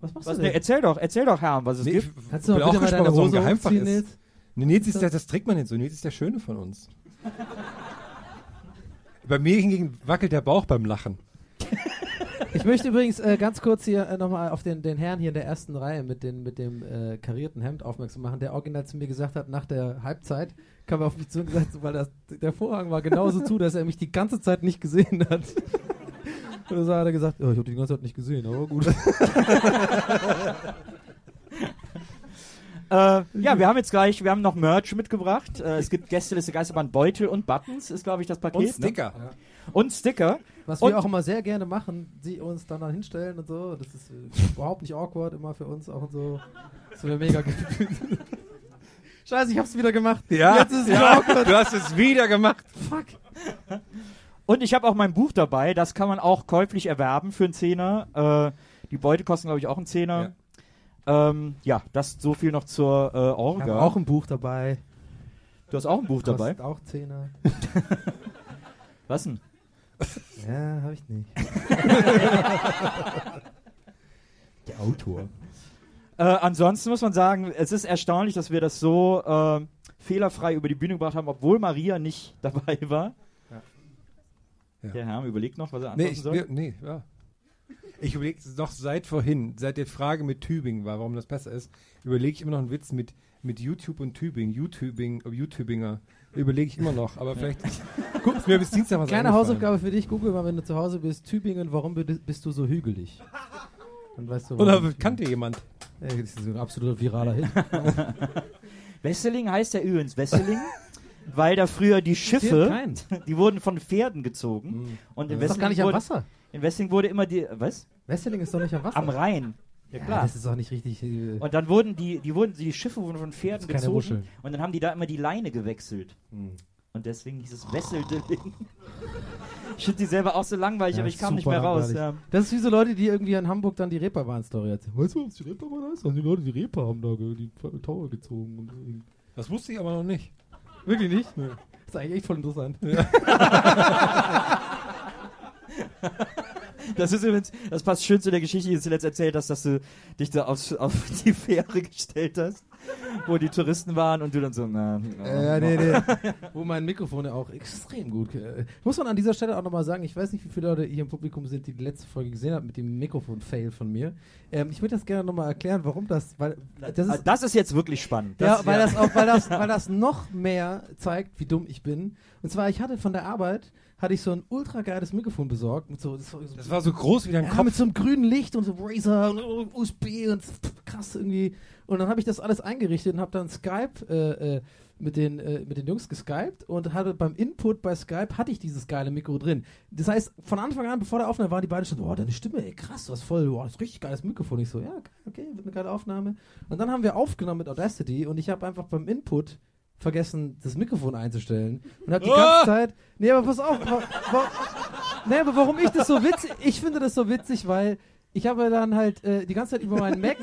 Was machst du denn? Erzähl doch, Herr, was es gibt. Kannst du auch gespannt, was so ein Geheimfach ist. Nee, das trägt man nicht so. Nils ist der Schöne von uns. Bei mir hingegen wackelt der Bauch beim Lachen. Ich möchte übrigens ganz kurz hier nochmal auf den Herrn hier in der ersten Reihe mit dem karierten Hemd aufmerksam machen, der original zu mir gesagt hat, nach der Halbzeit kam er auf mich zu und gesagt, weil der Vorhang war genauso zu, dass er mich die ganze Zeit nicht gesehen hat. Und dann hat er gesagt, ich habe die ganze Zeit nicht gesehen, aber gut. Wir haben noch Merch mitgebracht. Es gibt Gästeliste Geisterbahn Beutel und Buttons, ist glaube ich das Paket. Und Sticker. Ne? Ja. Und Sticker. Was wir auch immer sehr gerne machen, die uns dann hinstellen und so. Das ist überhaupt nicht awkward, immer für uns auch und so. Das wäre mega gefühlt. Scheiße, ich hab's wieder gemacht. Ja, jetzt ist es awkward. Du hast es wieder gemacht. Fuck. Und ich habe auch mein Buch dabei, das kann man auch käuflich erwerben für einen Zehner. Die Beute kosten glaube ich auch einen Zehner. Ja. Das so viel noch zur Orga. Ich habe auch ein Buch dabei. Du hast auch ein Buch dabei? Kostet auch 10er. Was denn? Ja, hab ich nicht. Der Autor. Ansonsten muss man sagen, es ist erstaunlich, dass wir das so fehlerfrei über die Bühne gebracht haben, obwohl Maria nicht dabei war. Ja. Der Herr überlegt noch, was er antworten soll. Ich überlege es noch seit vorhin, seit der Frage mit Tübingen war, warum das besser ist, überlege ich immer noch einen Witz mit YouTube und Tübingen, YouTubinger. Überlege ich immer noch, aber vielleicht guck's mir bis Dienstag was an. Kleine Hausaufgabe für dich, google mal, wenn du zu Hause bist, Tübingen, warum bist du so hügelig? Dann weißt du, oder kannte jemand? Ja, das ist ein absoluter viraler Hit. Wesseling heißt ja übrigens Wesseling, weil da früher die Schiffe, die wurden von Pferden gezogen. Und in Wesseling ist doch gar nicht am Wasser. In Wesseling wurde immer die... Was? Wesseling ist doch nicht am Wasser. Am Rhein. Ja, klar. Ja, das ist doch nicht richtig... Und dann wurden die Schiffe wurden von Pferden gezogen. Und dann haben die da immer die Leine gewechselt. Und deswegen dieses Wesselding. Ich finde die selber auch so langweilig, ja, aber ich kam nicht mehr raus. Ja. Das ist wie so Leute, die irgendwie in Hamburg dann die Reeperbahn-Story erzählen. Weißt du, was die Reeperbahn ist? Also die Leute, die Reeper haben da die Tower gezogen. Und das wusste ich aber noch nicht. Wirklich nicht? Nee. Das ist eigentlich echt voll interessant. Ja. Das ist übrigens, das passt schön zu der Geschichte, die du zuletzt erzählt hast, dass du dich da auf die Fähre gestellt hast, wo die Touristen waren und du dann so, nee. Wo mein Mikrofon ja auch extrem gut... Muss man an dieser Stelle auch nochmal sagen, ich weiß nicht, wie viele Leute hier im Publikum sind, die letzte Folge gesehen haben mit dem Mikrofon-Fail von mir. Ich würde das gerne nochmal erklären, warum das... Weil, das ist jetzt wirklich spannend. Ja, weil das noch mehr zeigt, wie dumm ich bin. Und zwar, ich hatte von der Arbeit... hatte ich so ein ultra geiles Mikrofon besorgt. Mit das war so groß wie dein Kopf. Mit so einem grünen Licht und so Razer und USB und krass irgendwie. Und dann habe ich das alles eingerichtet und habe dann Skype mit den Jungs geskypt und hatte beim Input bei Skype hatte ich dieses geile Mikro drin. Das heißt, von Anfang an, bevor der Aufnahme war, die beiden schon, boah, deine Stimme, ey, krass, du hast voll, boah, das ist richtig geiles Mikrofon. Ich so, ja, okay, wird eine geile Aufnahme. Und dann haben wir aufgenommen mit Audacity und ich habe einfach beim Input vergessen, das Mikrofon einzustellen und hab die ganze Zeit... Nee, aber pass auf. Aber warum ich das so witzig... Ich finde das so witzig, weil ich habe dann halt die ganze Zeit über meinen Mac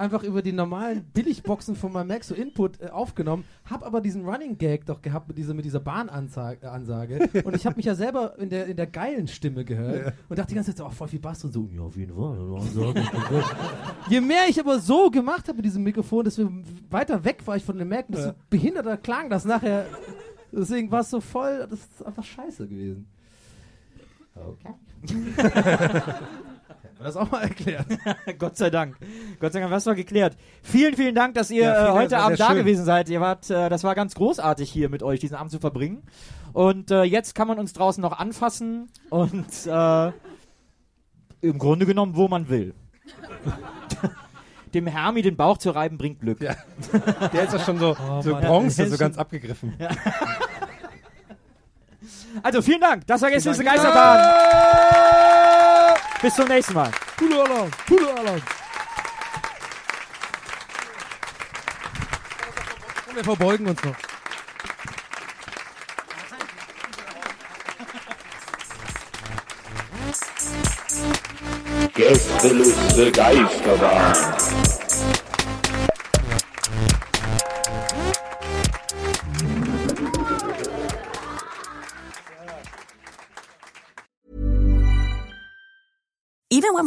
einfach über die normalen Billigboxen von meinem Mac so Input aufgenommen, hab aber diesen Running Gag doch gehabt mit dieser Bahnansage und ich habe mich ja selber in der geilen Stimme gehört und dachte die ganze Zeit so, voll viel Bass und so, ja, auf jeden Fall. Je mehr ich aber so gemacht habe mit diesem Mikrofon, desto weiter weg war ich von dem Mac, und desto behinderter klang das nachher. Deswegen war es so voll, das ist einfach scheiße gewesen. Okay. Das auch mal erklärt. Gott sei Dank. Gott sei Dank, was war geklärt. Vielen, vielen Dank, dass ihr heute Abend da gewesen seid. Ihr wart, das war ganz großartig hier mit euch, diesen Abend zu verbringen. Und jetzt kann man uns draußen noch anfassen und im Grunde genommen, wo man will. Dem Hermi den Bauch zu reiben, bringt Glück. Ja. Der ist ja schon so Mann, Bronze, so ganz abgegriffen. Ja. Also vielen Dank. Das war gestern diese Geisterbahn. Bis zum nächsten Mal. Pulo Alarm. Und wir verbeugen uns noch. Gästeliste Geisterbahn. Even when